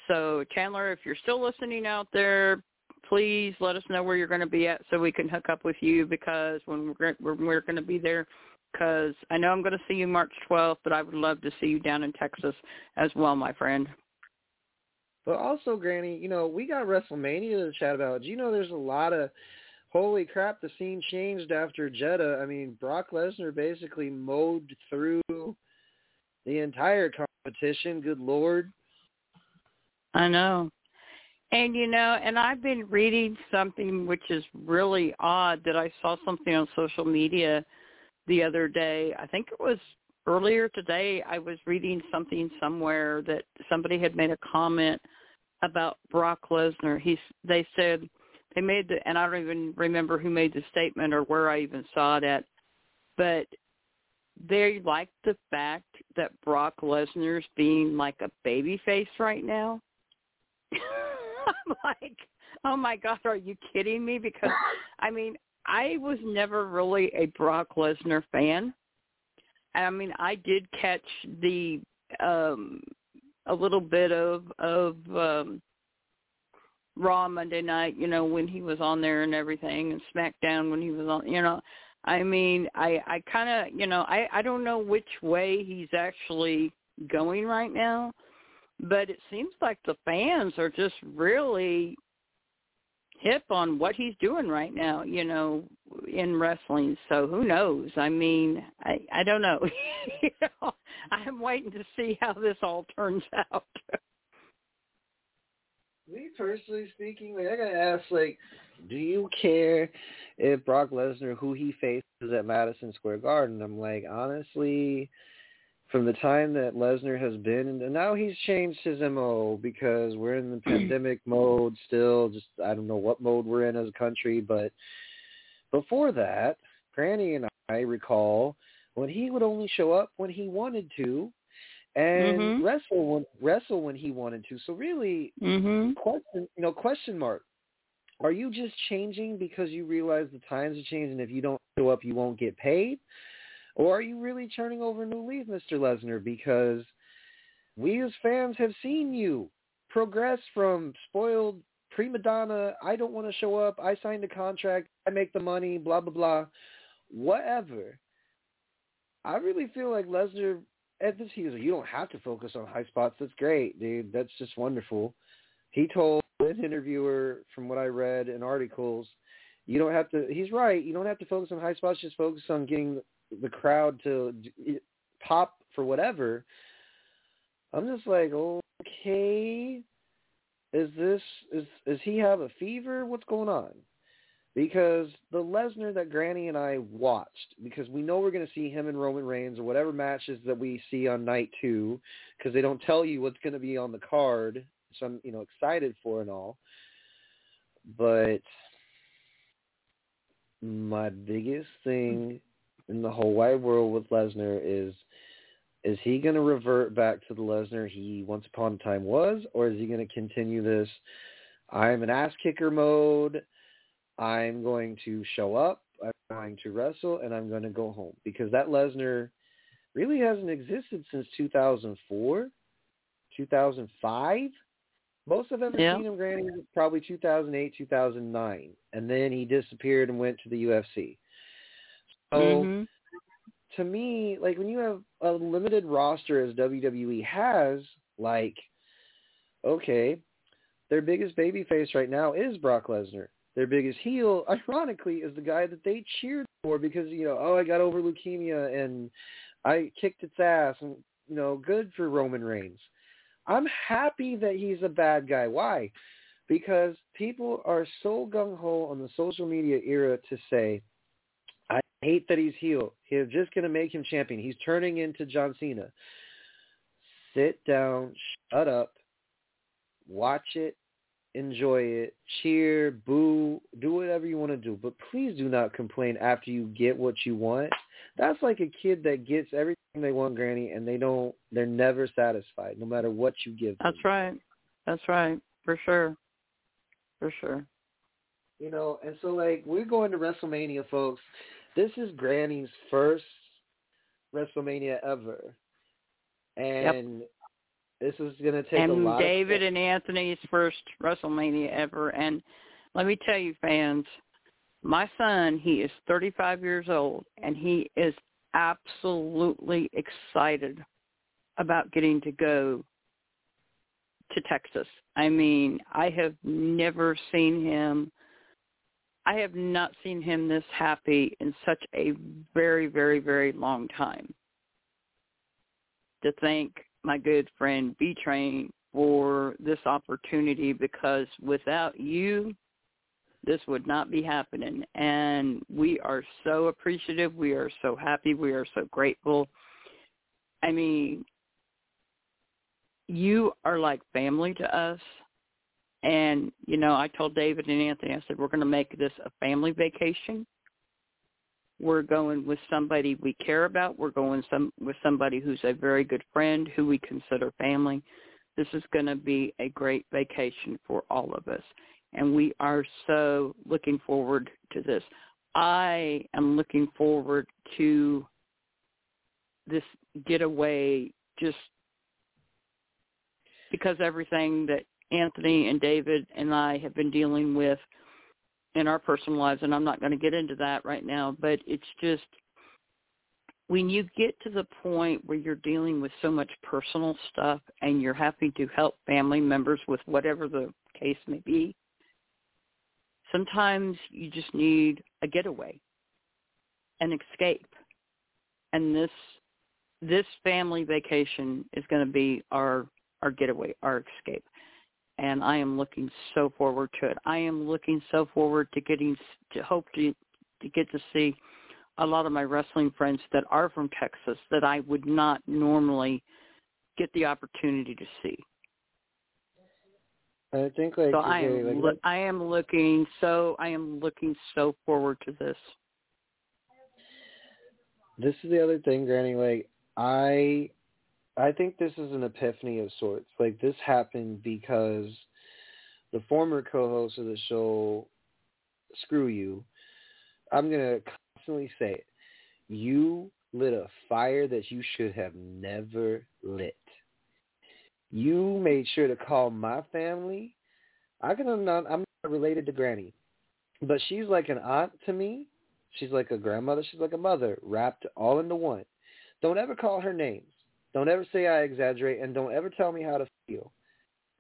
So, Chandler, if you're still listening out there, please let us know where you're going to be at so we can hook up with you because when we're, when we're going to be there, because I know I'm going to see you March twelfth, but I would love to see you down in Texas as well, my friend. But also, Granny, you know, we got WrestleMania to chat about. Do you know there's a lot of, holy crap, the scene changed after Jeddah. I mean, Brock Lesnar basically mowed through the entire competition. Good Lord. I know. And, you know, and I've been reading something which is really odd that I saw something on social media the other day. I think it was earlier today I was reading something somewhere that somebody had made a comment about Brock Lesnar. He's, they said they made the, and I don't even remember who made the statement or where I even saw it at, but they liked the fact that Brock Lesnar's being like a babyface right now. I'm like, oh, my God, are you kidding me? Because, I mean, I was never really a Brock Lesnar fan. I mean, I did catch the um, a little bit of, of um, Raw Monday night, you know, when he was on there and everything, and SmackDown when he was on, you know. I mean, I, I kind of, you know, I, I don't know which way he's actually going right now. But it seems like the fans are just really hip on what he's doing right now, you know, in wrestling. So who knows? I mean, I, I don't know. You know. I'm waiting to see how this all turns out. Me personally speaking, like, I got to ask, like, do you care if Brock Lesnar, who he faces at Madison Square Garden? I'm like, honestly... From the time that Lesnar has been, and now he's changed his M O because we're in the pandemic mode still. Just I don't know what mode we're in as a country, but before that, Granny and I recall when he would only show up when he wanted to, and mm-hmm. wrestle when, wrestle when he wanted to. So really, mm-hmm. question, you know, question mark. Are you just changing because you realize the times are changing? If you don't show up, you won't get paid. Or are you really turning over a new leaf, Mister Lesnar? Because we as fans have seen you progress from spoiled prima donna, I don't want to show up, I signed a contract, I make the money, blah, blah, blah, whatever. I really feel like Lesnar, at this season, you don't have to focus on high spots. That's great, dude. That's just wonderful. He told an interviewer, from what I read in articles, you don't have to, he's right, you don't have to focus on high spots, just focus on getting the crowd to pop for whatever. I'm just like, okay, is this, is, is he have a fever? What's going on? Because the Lesnar that Granny and I watched, because we know we're going to see him in Roman Reigns or whatever matches that we see on night two, because they don't tell you what's going to be on the card, which I'm, you know, excited for and all. But my biggest thing in the whole wide world with Lesnar is, is he going to revert back to the Lesnar he once upon a time was, or is he going to continue this, I'm an ass kicker mode, I'm going to show up, I'm going to wrestle, and I'm going to go home? Because that Lesnar really hasn't existed since two thousand four, two thousand five. Most I've ever yeah. seen him, Granny, was probably two thousand eight, two thousand nine. And then he disappeared and went to the U F C. So, mm-hmm. to me, like, when you have a limited roster as W W E has, like, okay, their biggest babyface right now is Brock Lesnar. Their biggest heel, ironically, is the guy that they cheered for because, you know, oh, I got over leukemia and I kicked its ass and, you know, good for Roman Reigns. I'm happy that he's a bad guy. Why? Because people are so gung-ho on the social media era to say, I hate that he's heel. He's just going to make him champion. He's turning into John Cena. Sit down, shut up, watch it, enjoy it, cheer, boo, do whatever you want to do, but please do not complain after you get what you want. That's like a kid that gets everything they want, Granny, and they don't, they're never satisfied, no matter what you give them. That's right. That's right. For sure. For sure. You know, and so, like, we're going to WrestleMania, folks. This is Granny's first WrestleMania ever. And yep. This is going to take and a lot. And David of and Anthony's first WrestleMania ever. And let me tell you, fans, my son, he is thirty-five years old, and he is absolutely excited about getting to go to Texas. I mean, I have never seen him. I have not seen him this happy in such a very, very, very long time. To think my good friend B-Train for this opportunity, because without you, this would not be happening. And we are so appreciative. We are so happy. We are so grateful. I mean, you are like family to us. And, you know, I told David and Anthony, I said, we're going to make this a family vacation. We're going with somebody we care about. We're going some with somebody who's a very good friend, who we consider family. This is going to be a great vacation for all of us, and we are so looking forward to this. I am looking forward to this getaway just because everything that Anthony and David and I have been dealing with in our personal lives, and I'm not going to get into that right now, but it's just when you get to the point where you're dealing with so much personal stuff and you're happy to help family members with whatever the case may be, sometimes you just need a getaway, an escape. And this this family vacation is going to be our, our getaway, our escape. And I am looking so forward to it. I am looking so forward to getting to hope to, to get to see a lot of my wrestling friends that are from Texas that I would not normally get the opportunity to see. I think like, so I am, like I am looking so I am looking so forward to this. This is the other thing, Granny. Like I. I think this is an epiphany of sorts. Like, this happened because the former co-host of the show, Screw You, I'm going to constantly say it. You lit a fire that you should have never lit. You made sure to call my family. I can, I'm not, I'm not related to Granny, but she's like an aunt to me. She's like a grandmother. She's like a mother wrapped all into one. Don't ever call her names. Don't ever say I exaggerate, and don't ever tell me how to feel,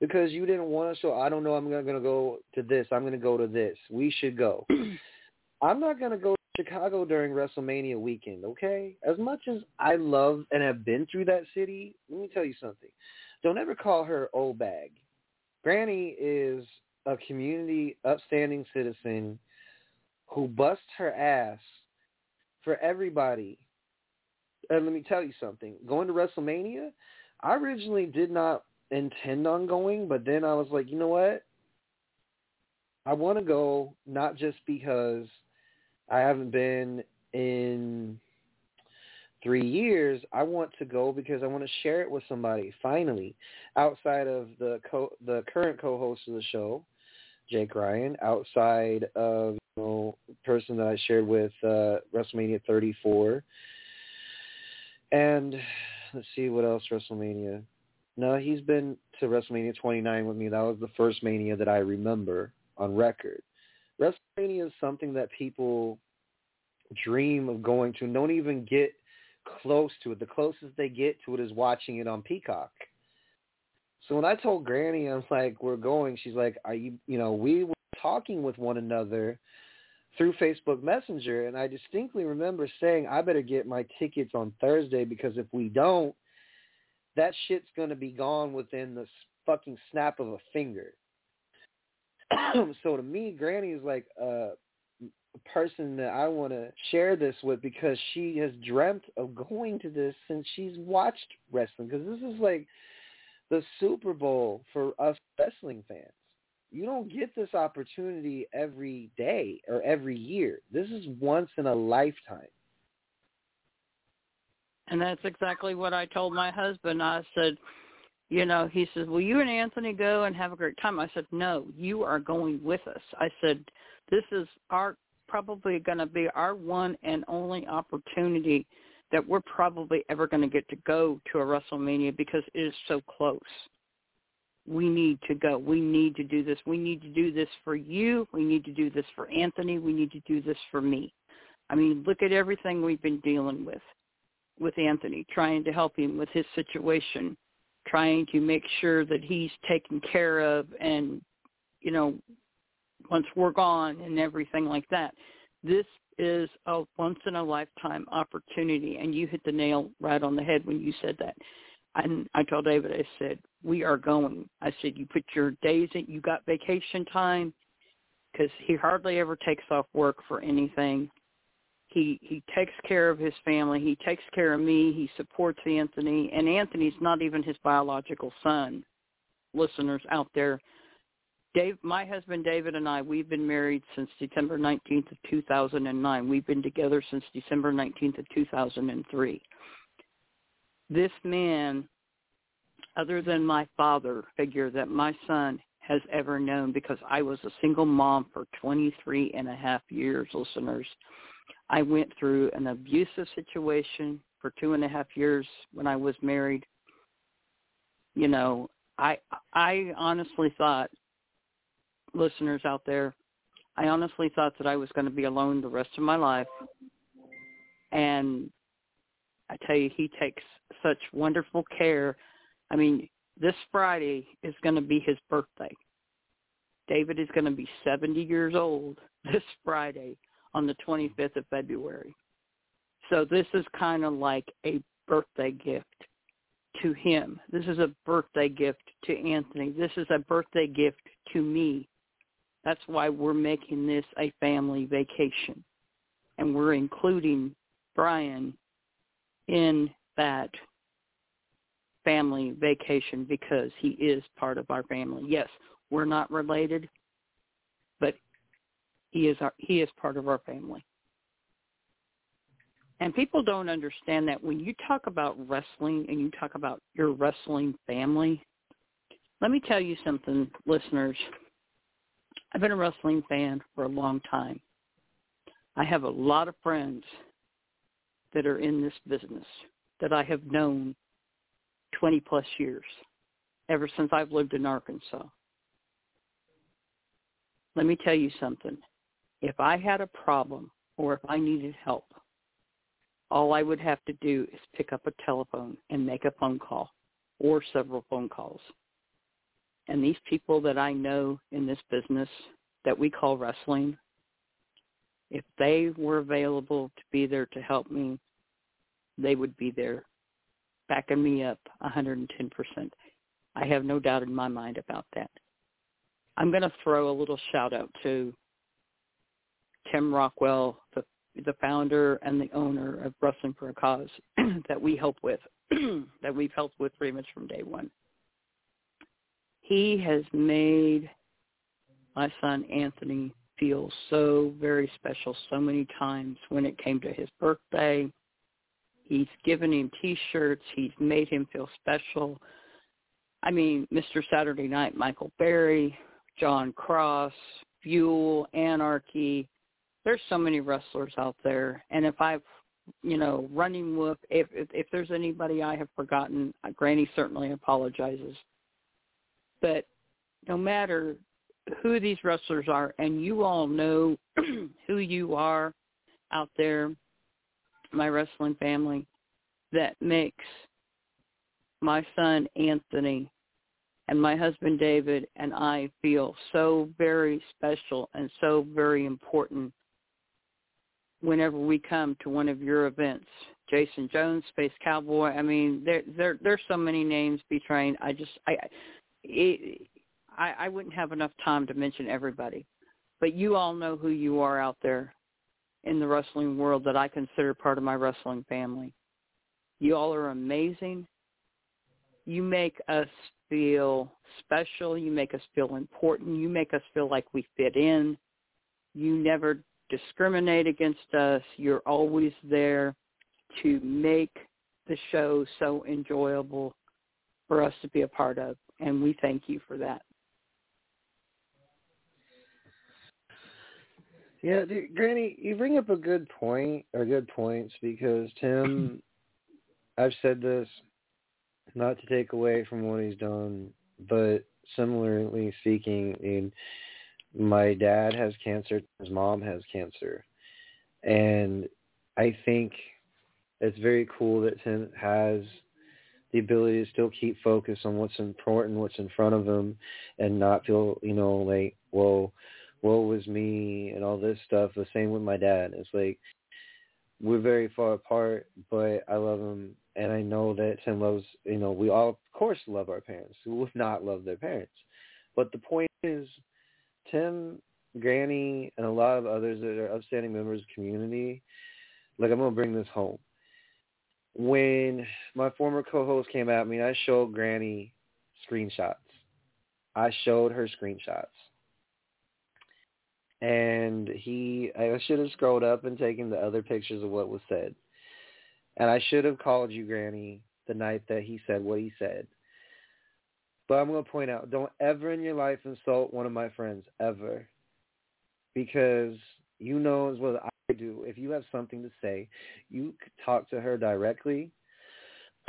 because you didn't want to. So I don't know. I'm going to go to this. I'm going to go to this. We should go. I'm not going to go to Chicago during WrestleMania weekend, okay? As much as I love and have been through that city, let me tell you something. Don't ever call her old bag. Granny is a community upstanding citizen who busts her ass for everybody. And let me tell you something. Going to WrestleMania, I originally did not intend on going, but then I was like, you know what? I want to go, not just because I haven't been in three years. I want to go because I want to share it with somebody, finally, outside of the co- the current co-host of the show, Jake Ryan, outside of, you know, the person that I shared with uh, WrestleMania thirty-four. And let's see what else WrestleMania. No, he's been to WrestleMania twenty-nine with me. That was the first Mania that I remember on record. WrestleMania is something that people dream of going to and don't even get close to it. The closest they get to it is watching it on Peacock. So when I told Granny, I'm like, we're going, she's like, are you, you know, we were talking with one another through Facebook Messenger, and I distinctly remember saying, I better get my tickets on Thursday, because if we don't, that shit's going to be gone within the fucking snap of a finger. So to me, Granny is like a person that I want to share this with, because she has dreamt of going to this since she's watched wrestling, because this is like the Super Bowl for us wrestling fans. You don't get this opportunity every day or every year. This is once in a lifetime. And that's exactly what I told my husband. I said, you know, he says, will you and Anthony go and have a great time? I said, no, you are going with us. I said, this is our probably going to be our one and only opportunity that we're probably ever going to get to go to a WrestleMania, because it is so close. We need to go. We need to do this. We need to do this for you. We need to do this for Anthony. We need to do this for me. I mean, look at everything we've been dealing with, with Anthony, trying to help him with his situation, trying to make sure that he's taken care of, and, you know, once we're gone and everything like that. This is a once-in-a-lifetime opportunity, and you hit the nail right on the head when you said that. And I told David, I said, we are going. I said, you put your days in, you got vacation time, because he hardly ever takes off work for anything. He he takes care of his family. He takes care of me. He supports Anthony. And Anthony's not even his biological son, listeners out there. Dave, my husband David, and I, we've been married since December nineteenth of two thousand nine. We've been together since December nineteenth of two thousand three. This man, other than my father figure that my son has ever known, because I was a single mom for twenty-three and a half years, listeners. I went through an abusive situation for two and a half years when I was married. You know, I I honestly thought, listeners out there, I honestly thought that I was going to be alone the rest of my life. And I tell you, he takes such wonderful care. I mean, this Friday is going to be his birthday. David is going to be seventy years old this Friday, on the twenty-fifth of February. So this is kind of like a birthday gift to him. This is a birthday gift to Anthony. This is a birthday gift to me. That's why we're making this a family vacation. And we're including Brian in that family vacation, because he is part of our family. Yes, we're not related, but He is our, he is part of our family. And people don't understand that when you talk about wrestling and you talk about your wrestling family, let me tell you something, listeners. I've been a wrestling fan for a long time. I have a lot of friends that are in this business that I have known twenty-plus years, ever since I've lived in Arkansas. Let me tell you something. If I had a problem or if I needed help, all I would have to do is pick up a telephone and make a phone call or several phone calls. And these people that I know in this business that we call wrestling, if they were available to be there to help me, they would be there backing me up one hundred ten percent. I have no doubt in my mind about that. I'm going to throw a little shout-out to Tim Rockwell, the, the founder and the owner of Wrestling for a Cause that we help with, that we've helped with pretty much from day one. He has made my son Anthony feel so very special so many times when it came to his birthday. He's given him T-shirts. He's made him feel special. I mean, Mister Saturday Night, Michael Berry, John Cross, Fuel, Anarchy. There's so many wrestlers out there. And if I've, you know, Running Wolf, if, if, if there's anybody I have forgotten, Granny certainly apologizes. But no matter who these wrestlers are, and you all know who you are out there, my wrestling family, that makes my son Anthony and my husband David and I feel so very special and so very important whenever we come to one of your events. Jason Jones, Space Cowboy, I mean, there there there's so many names betraying. I just I it, I I wouldn't have enough time to mention everybody. But you all know who you are out there in the wrestling world that I consider part of my wrestling family. You all are amazing. You make us feel special. You make us feel important. You make us feel like we fit in. You never discriminate against us. You're always there to make the show so enjoyable for us to be a part of, and we thank you for that. Yeah, dude, Granny, you bring up a good point, or good points, because Tim, I've said this, not to take away from what he's done, but similarly speaking, I mean, my dad has cancer, his mom has cancer, and I think it's very cool that Tim has the ability to still keep focused on what's important, what's in front of him, and not feel, you know, like, well, woe was me and all this stuff. The same with my dad. It's like, we're very far apart, but I love him, and I know that Tim loves, you know, we all, of course, love our parents. Who would not love their parents? But the point is, Tim, Granny, and a lot of others that are upstanding members of the community, like, I'm going to bring this home. When my former co-host came at me, I showed Granny screenshots. I showed her screenshots. And he, I should have scrolled up and taken the other pictures of what was said. And I should have called you, Granny, the night that he said what he said. But I'm going to point out, don't ever in your life insult one of my friends, ever. Because you know as well as I do, if you have something to say, you could talk to her directly.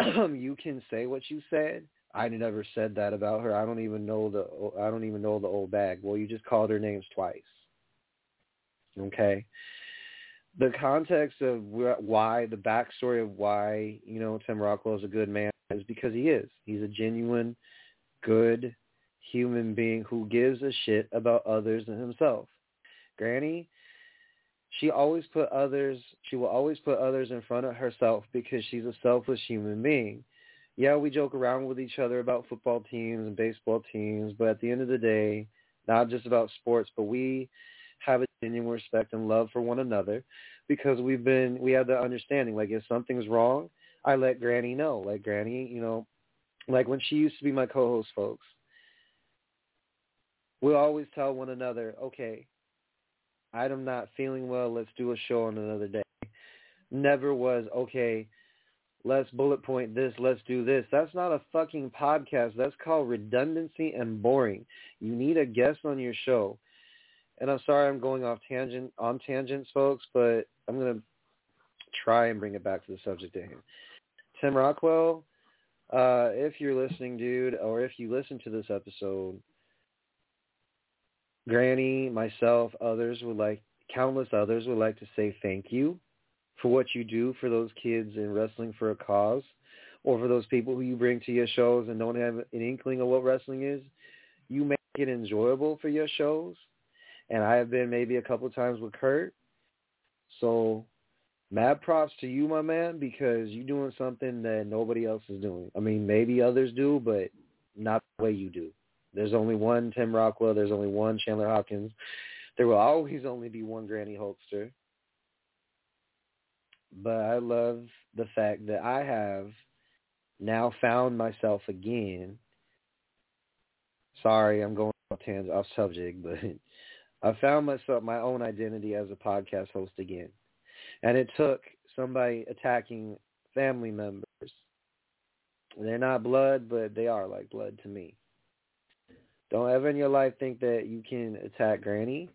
You can say what you said. I never said that about her. I don't even know the, I don't even know the old bag. Well, you just called her names twice. Okay, the context of why, the backstory of why, you know, Tim Rockwell is a good man is because he is. He's a genuine, good human being who gives a shit about others and himself. Granny, she always put others, she will always put others in front of herself because she's a selfless human being. Yeah, we joke around with each other about football teams and baseball teams, but at the end of the day, not just about sports, but we have a genuine respect and love for one another because we've been, we have the understanding, like, if something's wrong, I let Granny know. Like, Granny, you know, like when she used to be my co-host, folks, we always tell one another, okay, I'm not feeling well, let's do a show on another day. Never was, okay, let's bullet point this, let's do this. That's not a fucking podcast. That's called redundancy and boring. You need a guest on your show. And I'm sorry I'm going off tangent on tangents, folks, but I'm going to try and bring it back to the subject at hand. Tim Rockwell, uh, if you're listening, dude, or if you listen to this episode, Granny, myself, others would like, countless others would like to say thank you for what you do for those kids in Wrestling for a Cause, or for those people who you bring to your shows and don't have an inkling of what wrestling is. You make it enjoyable for your shows. And I have been maybe a couple times with Kurt. So mad props to you, my man, because you're doing something that nobody else is doing. I mean, maybe others do, but not the way you do. There's only one Tim Rockwell. There's only one Chandler Hopkins. There will always only be one Granny Hulkster. But I love the fact that I have now found myself again. Sorry, I'm going off, tangent, off subject, but I found myself, my own identity as a podcast host again. And it took somebody attacking family members. They're not blood, but they are like blood to me. Don't ever in your life think that you can attack Granny.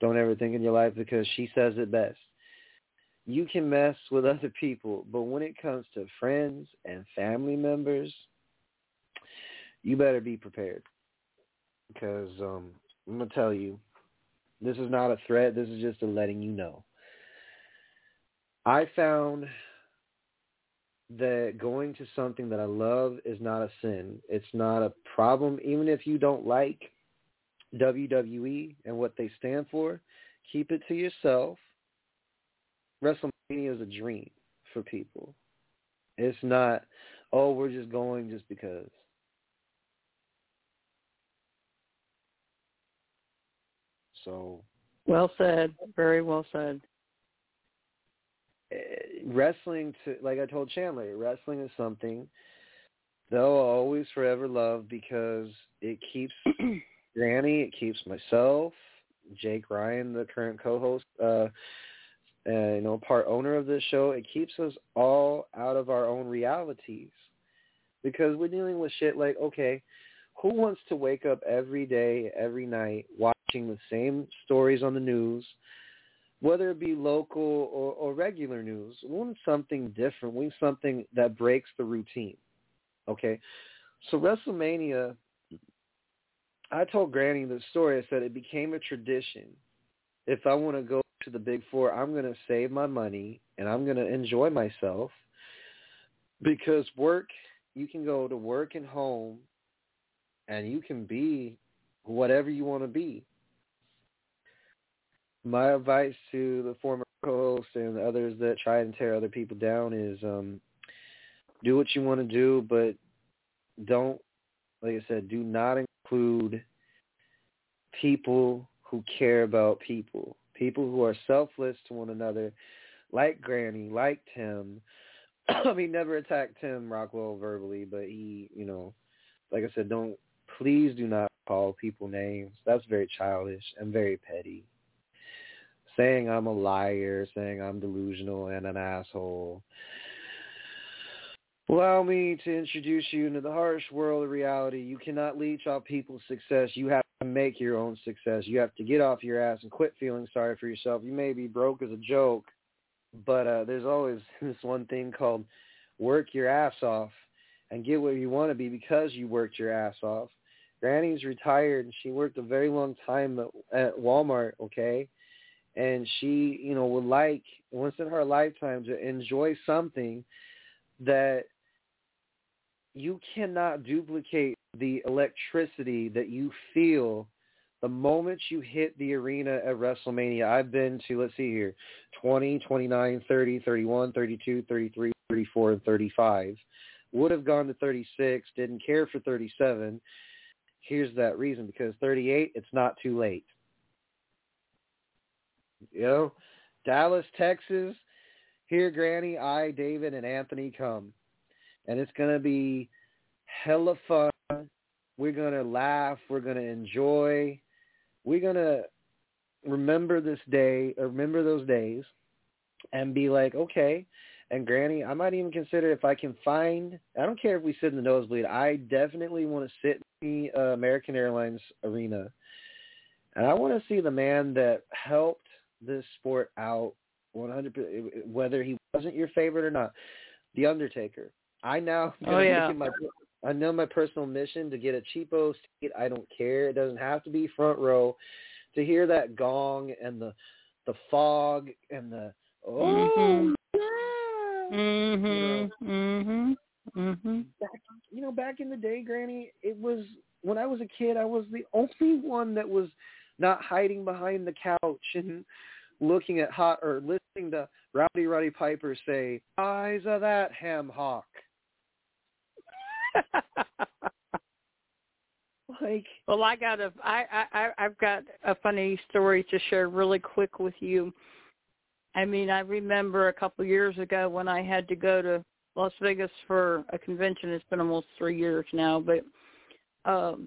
Don't ever think in your life, because she says it best. You can mess with other people, but when it comes to friends and family members, you better be prepared. Because um, I'm going to tell you, this is not a threat. This is just a letting you know. I found that going to something that I love is not a sin. It's not a problem. Even if you don't like W W E and what they stand for, keep it to yourself. WrestleMania is a dream for people. It's not, oh, we're just going just because. So. Well said. Very well said. Wrestling, to, like I told Chandler, wrestling is something that I'll always forever love, because it keeps Granny, it keeps myself, Jake Ryan, the current co-host, uh, and, you know, part owner of this show. It keeps us all out of our own realities, because we're dealing with shit like, okay, who wants to wake up every day, every night, watching the same stories on the news, whether it be local or, or regular news? We want something different. We want something that breaks the routine. Okay? So WrestleMania, I told Granny the story. I said it became a tradition. If I want to go to the Big Four, I'm going to save my money and I'm going to enjoy myself, because work, you can go to work and home and you can be whatever you want to be. My advice to the former co-host and others that try and tear other people down is um, do what you want to do, but don't, like I said, do not include people who care about people. People who are selfless to one another, like Granny, like Tim. He never attacked Tim Rockwell verbally, but he, you know, like I said, don't, please do not call people names. That's very childish and very petty. Saying I'm a liar, saying I'm delusional and an asshole. Allow me to introduce you into the harsh world of reality. You cannot leech off people's success. You have to make your own success. You have to get off your ass and quit feeling sorry for yourself. You may be broke as a joke, but uh, there's always this one thing called work your ass off and get where you want to be because you worked your ass off. Granny's retired, and she worked a very long time at, at Walmart, okay? And she, you know, would like, once in her lifetime, to enjoy something that you cannot duplicate the electricity that you feel the moment you hit the arena at WrestleMania. I've been to, let's see here, twenty, twenty-nine, thirty, thirty-one, thirty-two, thirty-three, thirty-four, and thirty-five. Would have gone to thirty-six, didn't care for thirty-seven. Here's that reason, because thirty-eight, it's not too late. You know, Dallas, Texas, here Granny, I, David, and Anthony come. And it's going to be hella fun. We're going to laugh. We're going to enjoy. We're going to remember this day, or remember those days, and be like, okay. And Granny, I might even consider, if I can find, I don't care if we sit in the nosebleed. I definitely want to sit in the uh, American Airlines arena. And I want to see the man that helped this sport out one hundred percent Whether he wasn't your favorite or not, The Undertaker. I now oh, yeah. my, I know my personal mission to get a cheapo seat. I don't care. It doesn't have to be front row. To hear that gong and the the fog and the oh mm-hmm. yeah, mm-hmm. You know, mm-hmm. back, you know, back in the day, Granny, it was when I was a kid. I was the only one that was not hiding behind the couch and looking at hot or listening to Rowdy Roddy Piper say, "Eyes of that ham hock." Like, well, I got a, I, I, I've got a funny story to share really quick with you. I mean, I remember a couple years ago when I had to go to Las Vegas for a convention. It's been almost three years now, but um,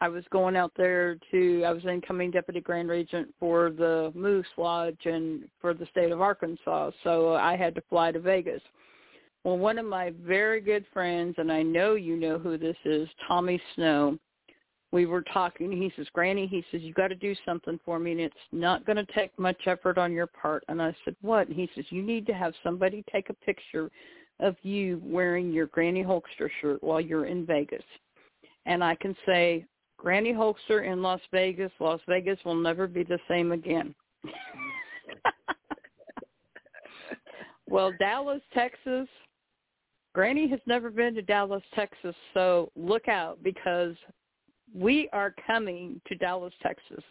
I was going out there to, I was incoming deputy grand regent for the Moose Lodge and for the state of Arkansas, so I had to fly to Vegas. Well, one of my very good friends, and I know you know who this is, Tommy Snow, we were talking. He says, Granny, he says, you got to do something for me, and it's not going to take much effort on your part. And I said, what? And he says, you need to have somebody take a picture of you wearing your Granny Hulkster shirt while you're in Vegas. And I can say, Granny Hulkster in Las Vegas, Las Vegas will never be the same again. Well, Dallas, Texas. Granny has never been to Dallas, Texas, so look out, because we are coming to Dallas, Texas.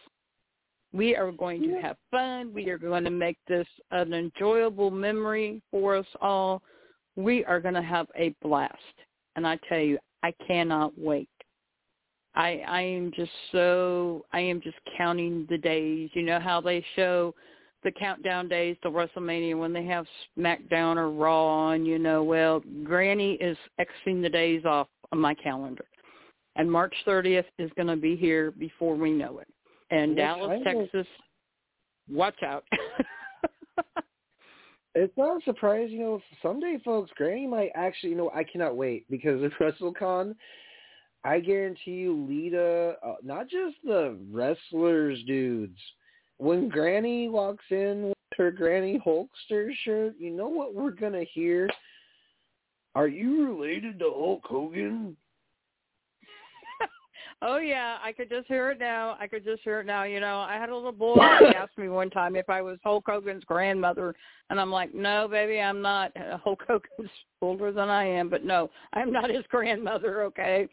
We are going to have fun. We are going to make this an enjoyable memory for us all. We are going to have a blast. And I tell you, I cannot wait. I, I am just so, I am just counting the days. You know how they show the countdown days to WrestleMania when they have SmackDown or Raw, and you know, well, Granny is Xing the days off on my calendar. And March thirtieth is going to be here before we know it. And We're Dallas, Texas, to... watch out. It's not a surprise, you know, someday, folks, Granny might actually, you know, I cannot wait, because at WrestleCon, I guarantee you, Lita, uh, not just the wrestlers, dudes, when Granny walks in with her Granny Hulkster shirt, you know what we're going to hear? Are you related to Hulk Hogan? Oh, yeah. I could just hear it now. I could just hear it now. You know, I had a little boy that asked me one time if I was Hulk Hogan's grandmother, and I'm like, no, baby, I'm not. Hulk Hogan's older than I am, but no, I'm not his grandmother, okay?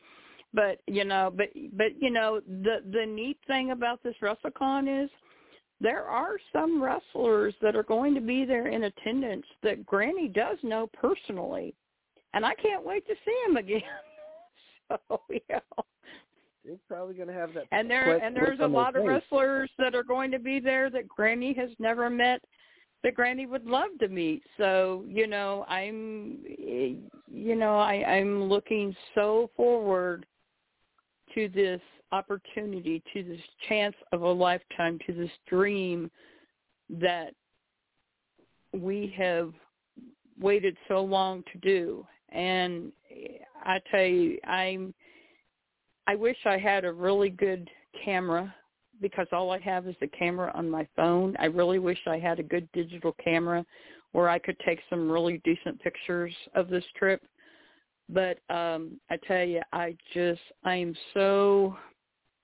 But, you know, but, but you know, the, the neat thing about this WrestleCon is, there are some wrestlers that are going to be there in attendance that Granny does know personally, and I can't wait to see him again. So, yeah. They're probably going to have that. And, there, and there's a lot of wrestlers that are going to be there that Granny has never met that Granny would love to meet. So, you know, I'm, you know, I, I'm looking so forward to this opportunity, to this chance of a lifetime, to this dream that we have waited so long to do. And I tell you, I'm, I wish I had a really good camera, because all I have is the camera on my phone. I really wish I had a good digital camera where I could take some really decent pictures of this trip. But um, I tell you, I just, I'm so,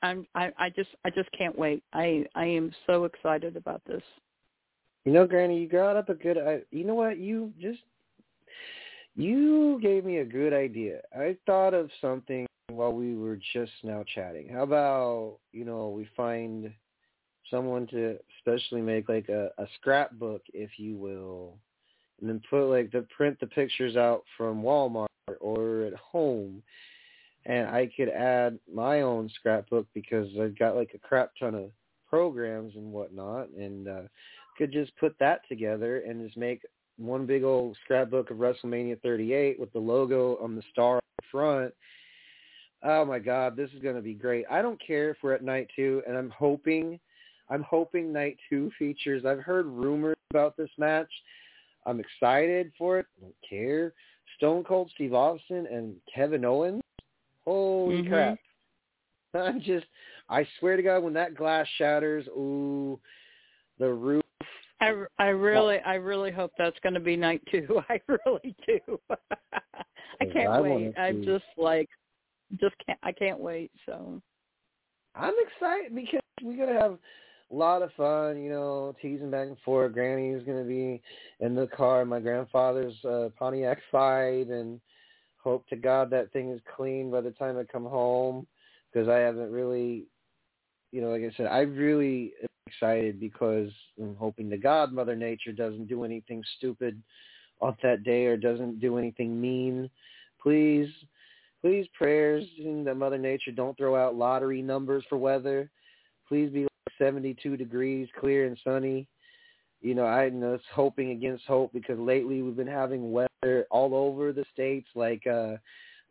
I'm, I, I just, I just can't wait. I, I am so excited about this. You know, Granny, you got up a good, I, you know what, you just, you gave me a good idea. I thought of something while we were just now chatting. How about, you know, we find someone to especially make like a, a scrapbook, if you will, and then put like the print the pictures out from Walmart or at home, and I could add my own scrapbook, because I've got like a crap ton of programs and whatnot, and uh, could just put that together and just make one big old scrapbook of WrestleMania thirty-eight with the logo on the star on the front. Oh my God, this is going to be great. I don't care if we're at night two, and I'm hoping, I'm hoping night two features. I've heard rumors about this match. I'm excited for it. I don't care. Stone Cold Steve Austin and Kevin Owens. Holy mm-hmm. crap. I'm just, I swear to God, when that glass shatters, ooh, the roof I, I really, I really hope that's going to be night two. I really do. I can't I wait. I'm just like, just can't. I can't wait. So I'm excited because we're going to have a lot of fun, you know, teasing back and forth. Granny's going to be in the car. My grandfather's uh, Pontiac fight, and hope to God that thing is clean by the time I come home, because I haven't really, you know, like I said, I really am excited because I'm hoping to God Mother Nature doesn't do anything stupid on that day or doesn't do anything mean. Please, please prayers that Mother Nature don't throw out lottery numbers for weather. Please be like seventy-two degrees, clear and sunny. You know, I know it's hoping against hope because lately we've been having weather all over the states, like uh,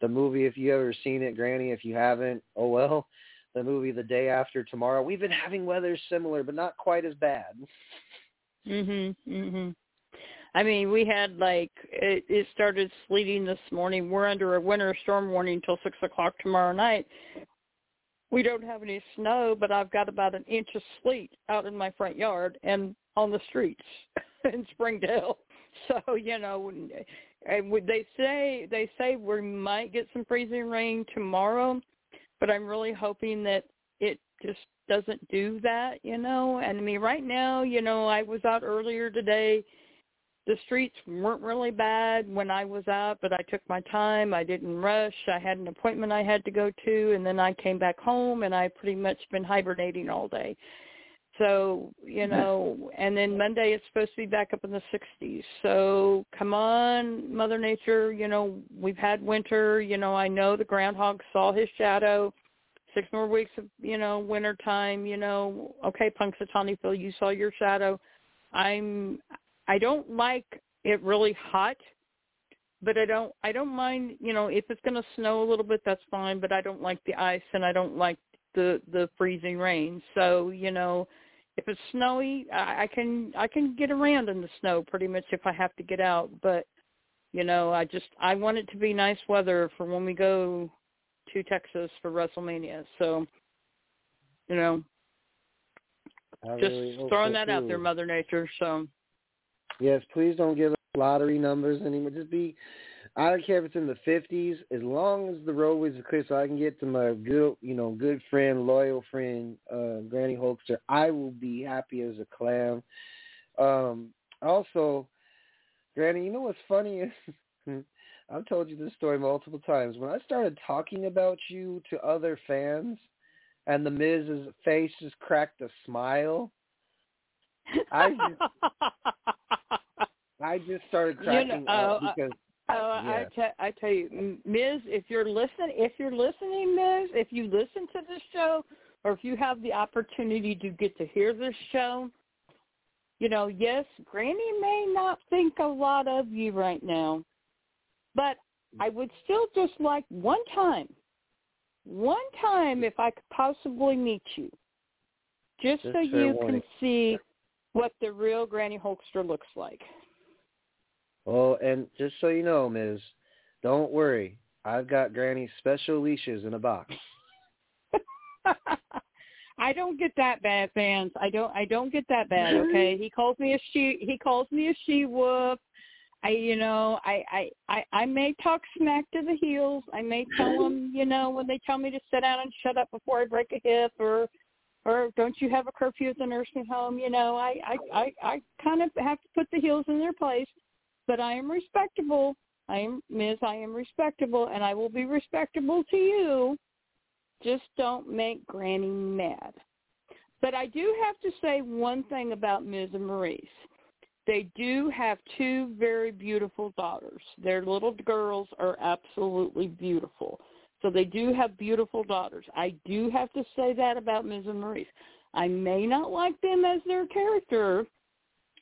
the movie, if you ever seen it, Granny, if you haven't, oh well. The movie The Day After Tomorrow. We've been having weather similar, but not quite as bad. Mhm, mhm. I mean, we had like it, it started sleeting this morning. We're under a winter storm warning until six o'clock tomorrow night. We don't have any snow, but I've got about an inch of sleet out in my front yard and on the streets in Springdale. So you know, and they say they say we might get some freezing rain tomorrow. But I'm really hoping that it just doesn't do that, you know. And I mean, right now, you know, I was out earlier today. The streets weren't really bad when I was out, but I took my time. I didn't rush. I had an appointment I had to go to, and then I came back home, and I've pretty much been hibernating all day. So, you know, and then Monday it's supposed to be back up in the sixties. So come on, Mother Nature, you know, we've had winter. You know, I know the groundhog saw his shadow. Six more weeks of, you know, winter time, you know. Okay, Punxsutawney Phil, you saw your shadow. I'm, I don't like it really hot, but I don't, I don't mind, you know, if it's going to snow a little bit, that's fine. But I don't like the ice and I don't like the, the freezing rain. So, you know, if it's snowy, I, I can I can get around in the snow pretty much if I have to get out. But, you know, I just I want it to be nice weather for when we go to Texas for WrestleMania. So, you know, I just really throwing that too. Out there, Mother Nature. So, yes, please don't give us lottery numbers anymore. Just be. I don't care if it's in the fifties, as long as the roadways are clear so I can get to my good, you know, good friend, loyal friend, uh, Granny Hulkster. I will be happy as a clam. Um, also, Granny, you know what's funny is I've told you this story multiple times. When I started talking about you to other fans and the Miz's face just cracked a smile, I just, I just started cracking you know, up uh, because... Oh, yeah. I, te- I tell you, Miz, if you're listening, if you're listening, Miz, if you listen to this show, or if you have the opportunity to get to hear this show, you know, yes, Granny may not think a lot of you right now, but I would still just like one time, one time, if I could possibly meet you, just so you can see what the real Granny Hulkster looks like. Oh, and just so you know, Miz, don't worry. I've got Granny's special leashes in a box. I don't get that bad, fans. I don't. I don't get that bad. Okay, he calls me a she. He calls me a she whoop. I, you know, I, I, I, I may talk smack to the heels. I may tell them, you know, when they tell me to sit down and shut up before I break a hip, or, or don't you have a curfew at the nursing home? You know, I, I, I, I kind of have to put the heels in their place. But I am respectable. I am, Miz, I am respectable, and I will be respectable to you. Just don't make Granny mad. But I do have to say one thing about Miz and Maurice. They do have two very beautiful daughters. Their little girls are absolutely beautiful. So they do have beautiful daughters. I do have to say that about Miz and Maurice. I may not like them as their character,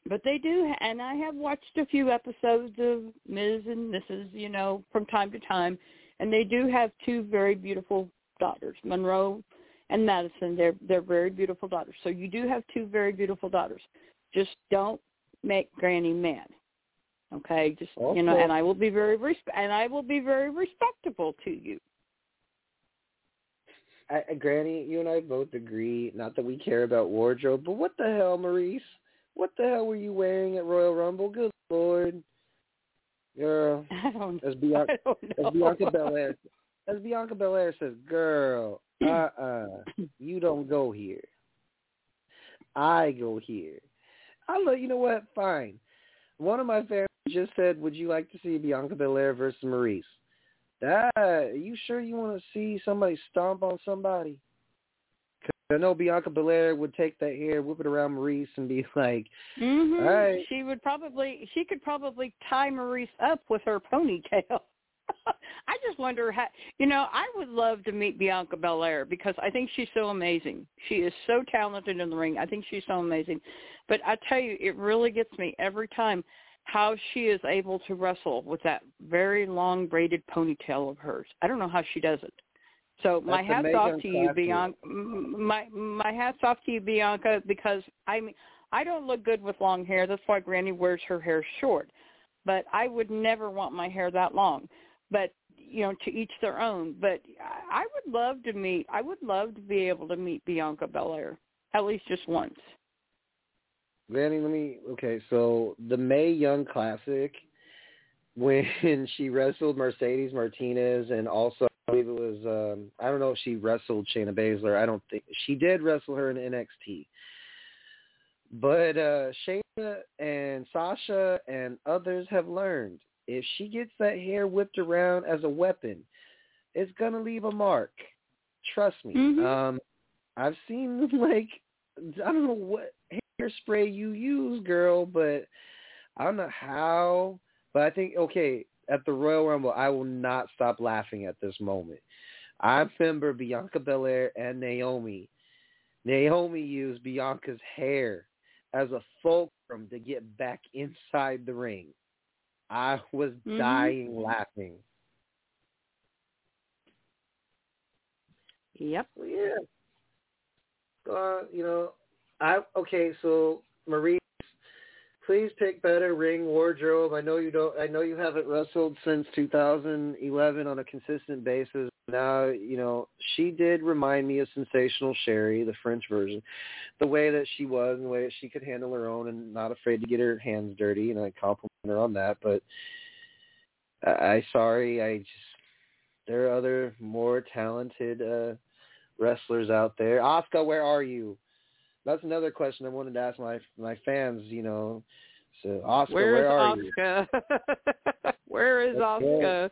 but they do, and I have watched a few episodes of Miz and Missus, you know, from time to time, and they do have two very beautiful daughters, Monroe and Madison. They're they're very beautiful daughters. So you do have two very beautiful daughters. Just don't make Granny mad, okay? Just okay. You know, and I will be very respe- and I will be very respectable to you. I, Granny, you and I both agree. Not that we care about wardrobe, but what the hell, Maurice? what the hell were you wearing at Royal Rumble? Good Lord. Girl. I don't, as Bianca, I don't know. As Bianca Belair, as Bianca Belair says, girl, uh-uh, you don't go here. I go here. I love, you know what? Fine. One of my fans just said, would you like to see Bianca Belair versus Maryse? That, are you sure you want to see somebody stomp on somebody? Because I know Bianca Belair would take that hair, whip it around Maryse, and be like, mm-hmm. All right. She would probably, she could probably tie Maryse up with her ponytail. I just wonder how, you know, I would love to meet Bianca Belair because I think she's so amazing. She is so talented in the ring. I think she's so amazing. But I tell you, it really gets me every time how she is able to wrestle with that very long braided ponytail of hers. I don't know how she does it. So my hats off to you, Bianca. My my hats off to you, Bianca, because I mean, I don't look good with long hair. That's why Granny wears her hair short. But I would never want my hair that long. But, you know, to each their own. But I would love to meet, I would love to be able to meet Bianca Belair, at least just once. Granny, let me, okay, so the Mae Young Classic, when she wrestled Mercedes Martinez, and also I believe it was, um, I don't know if she wrestled Shayna Baszler. I don't think, she did wrestle her in N X T. But uh, Shayna and Sasha and others have learned, if she gets that hair whipped around as a weapon, it's going to leave a mark. Trust me. Mm-hmm. Um, I've seen, like, I don't know what hairspray you use, girl, but I don't know how. But I think, okay, at the Royal Rumble, I will not stop laughing at this moment. I remember Bianca Belair and Naomi. Naomi used Bianca's hair as a fulcrum to get back inside the ring. I was dying mm-hmm. laughing. Yep. Yeah. Uh, you know, I okay. So, Maryse, please pick better ring wardrobe. I know you don't. I know you haven't wrestled since two thousand eleven on a consistent basis. Now, you know, she did remind me of Sensational Sherry, the French version, the way that she was, and the way that she could handle her own and not afraid to get her hands dirty. And I compliment her on that, but I, I sorry, I just there are other more talented uh, wrestlers out there. Asuka, where are you? That's another question I wanted to ask my my fans. You know, so Asuka, where, where are Asuka? You? Where is Asuka? Where is Asuka?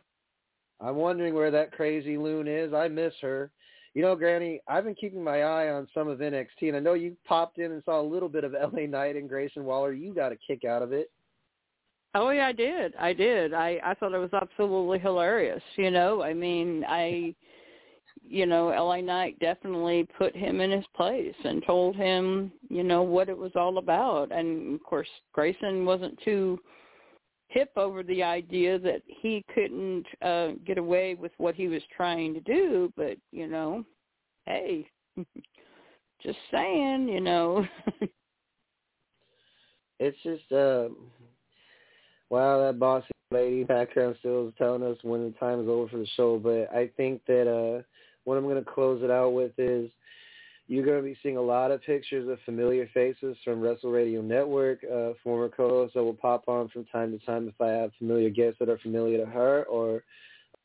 I'm wondering where that crazy loon is. I miss her. You know, Granny, I've been keeping my eye on some of N X T, and I know you popped in and saw a little bit of L A Knight and Grayson Waller. You got a kick out of it. Oh, yeah, I did. I did. I, I thought it was absolutely hilarious, you know. I mean, I, you know, L A Knight definitely put him in his place and told him, you know, what it was all about. And, of course, Grayson wasn't too hip over the idea that he couldn't uh, get away with what he was trying to do. But, you know, hey, just saying, you know. It's just... Uh... Wow, that bossy lady background still is telling us when the time is over for the show. But I think that uh, what I'm going to close it out with is you're going to be seeing a lot of pictures of familiar faces from Wrestle Radio Network, uh, former co-hosts that will pop on from time to time if I have familiar guests that are familiar to her or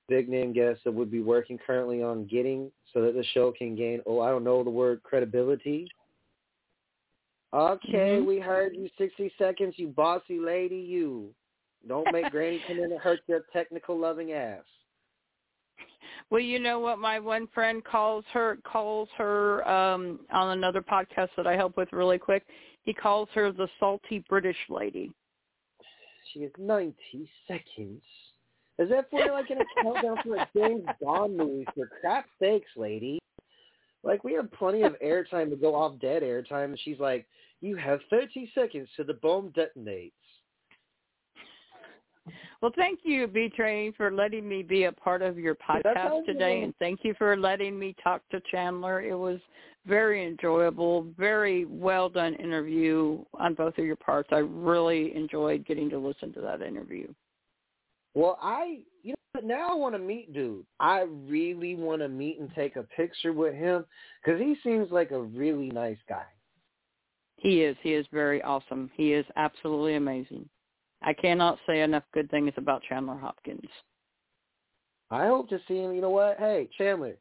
big-name guests that would be working currently on getting so that the show can gain, oh, I don't know the word, credibility. Okay, mm-hmm. We heard you sixty seconds, you bossy lady, you. Don't make Granny come in and hurt your technical loving ass. Well, you know what my one friend calls her calls her um, on another podcast that I help with really quick. He calls her the salty British lady. She has ninety seconds. Is that for like an countdown for a James Bond movie? For crap's sakes, lady. Like, we have plenty of airtime to go off dead airtime, and she's like, you have thirty seconds till the bomb detonates. Well, thank you, B-Train, for letting me be a part of your podcast today, and thank you for letting me talk to Chandler. It was very enjoyable, very well-done interview on both of your parts. I really enjoyed getting to listen to that interview. Well, I, you know, now I want to meet dude. I really want to meet and take a picture with him because he seems like a really nice guy. He is. He is very awesome. He is absolutely amazing. I cannot say enough good things about Chandler Hopkins. I hope to see him. You know what? Hey, Chandler,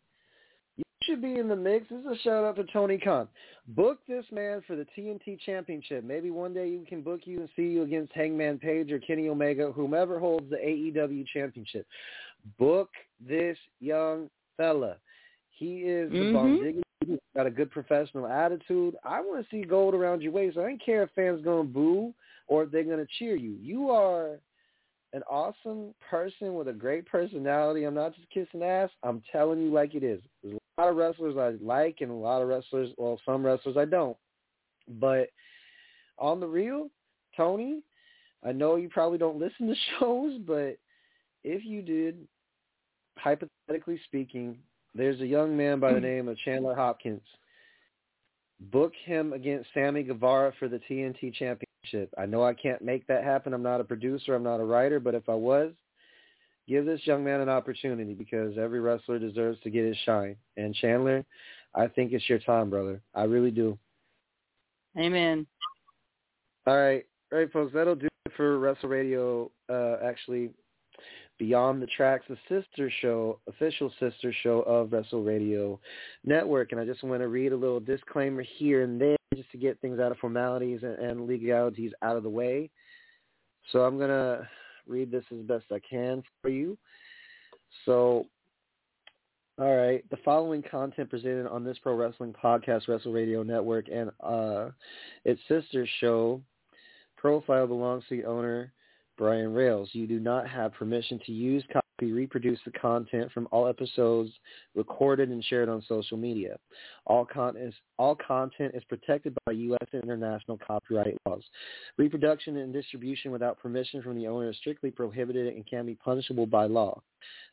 you should be in the mix. This is a shout-out to Tony Khan. Book this man for the T N T Championship. Maybe one day we can book you and see you against Hangman Page or Kenny Omega, whomever holds the A E W Championship. Book this young fella. He is the mm-hmm. bomb diggity. He's got a good professional attitude. I want to see gold around your waist. I don't care if fans going to boo or if they're going to cheer you. You are an awesome person with a great personality. I'm not just kissing ass. I'm telling you like it is. There's a lot of wrestlers I like and a lot of wrestlers, well, some wrestlers I don't. But on the real, Tony, I know you probably don't listen to shows, but if you did, hypothetically speaking, there's a young man by the name of Chandler Hopkins. Book him against Sammy Guevara for the T N T Championship. I know I can't make that happen. I'm not a producer. I'm not a writer. But if I was, give this young man an opportunity because every wrestler deserves to get his shine. And Chandler, I think it's your time, brother. I really do. Amen. All right. All right, folks. That'll do it for Wrestle Radio, uh, actually, Beyond the Tracks, the sister show, official sister show of Wrestle Radio Network. And I just want to read a little disclaimer here and there, just to get things out of formalities and legalities out of the way. So I'm going to read this as best I can for you. So, all right. The following content presented on this pro wrestling podcast, Wrestle Radio Network, and uh, its sister show profile belongs to the owner, Brian Rails. You do not have permission to use, copy, reproduce the content from all episodes recorded and shared on social media. All, con- is, all content is protected by U S and international copyright laws. Reproduction and distribution without permission from the owner is strictly prohibited and can be punishable by law.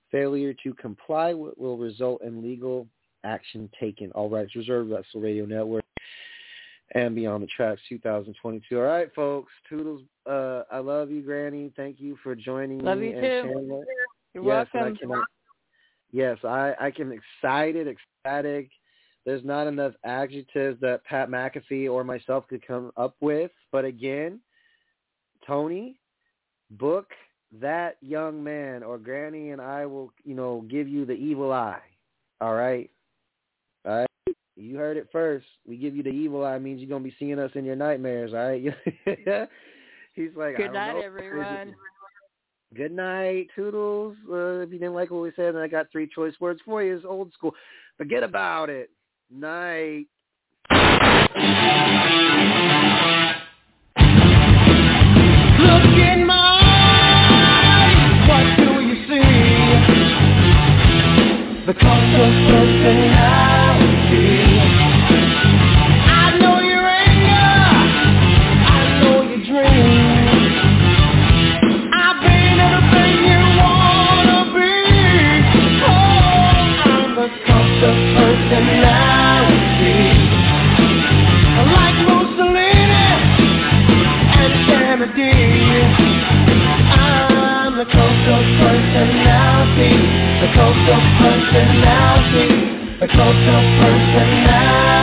Failure to comply will result in legal action taken. All rights reserved. Wrestle Radio Network and Beyond the Tracks two thousand twenty-two. All right, folks. Toodles. Uh, I love you, Granny. Thank you for joining love me. Love you, and too. Chandler. You're yes, welcome. I cannot, yes, I, I can excited, ecstatic. There's not enough adjectives that Pat McAfee or myself could come up with. But again, Tony, book that young man or Granny and I will, you know, give you the evil eye. All right? All right? You heard it first. We give you the evil eye means you're going to be seeing us in your nightmares, all right? He's like, good night, everyone. Good night, Toodles. Uh, if you didn't like what we said, then I got three choice words for you. It's old school. Forget about it. Night. Look in my eyes. What do you see? The cost of personality. I know your anger. I know your dreams. The personality, like Mussolini and Kennedy, I'm the cult of personality, the cult of personality, the cult of personality.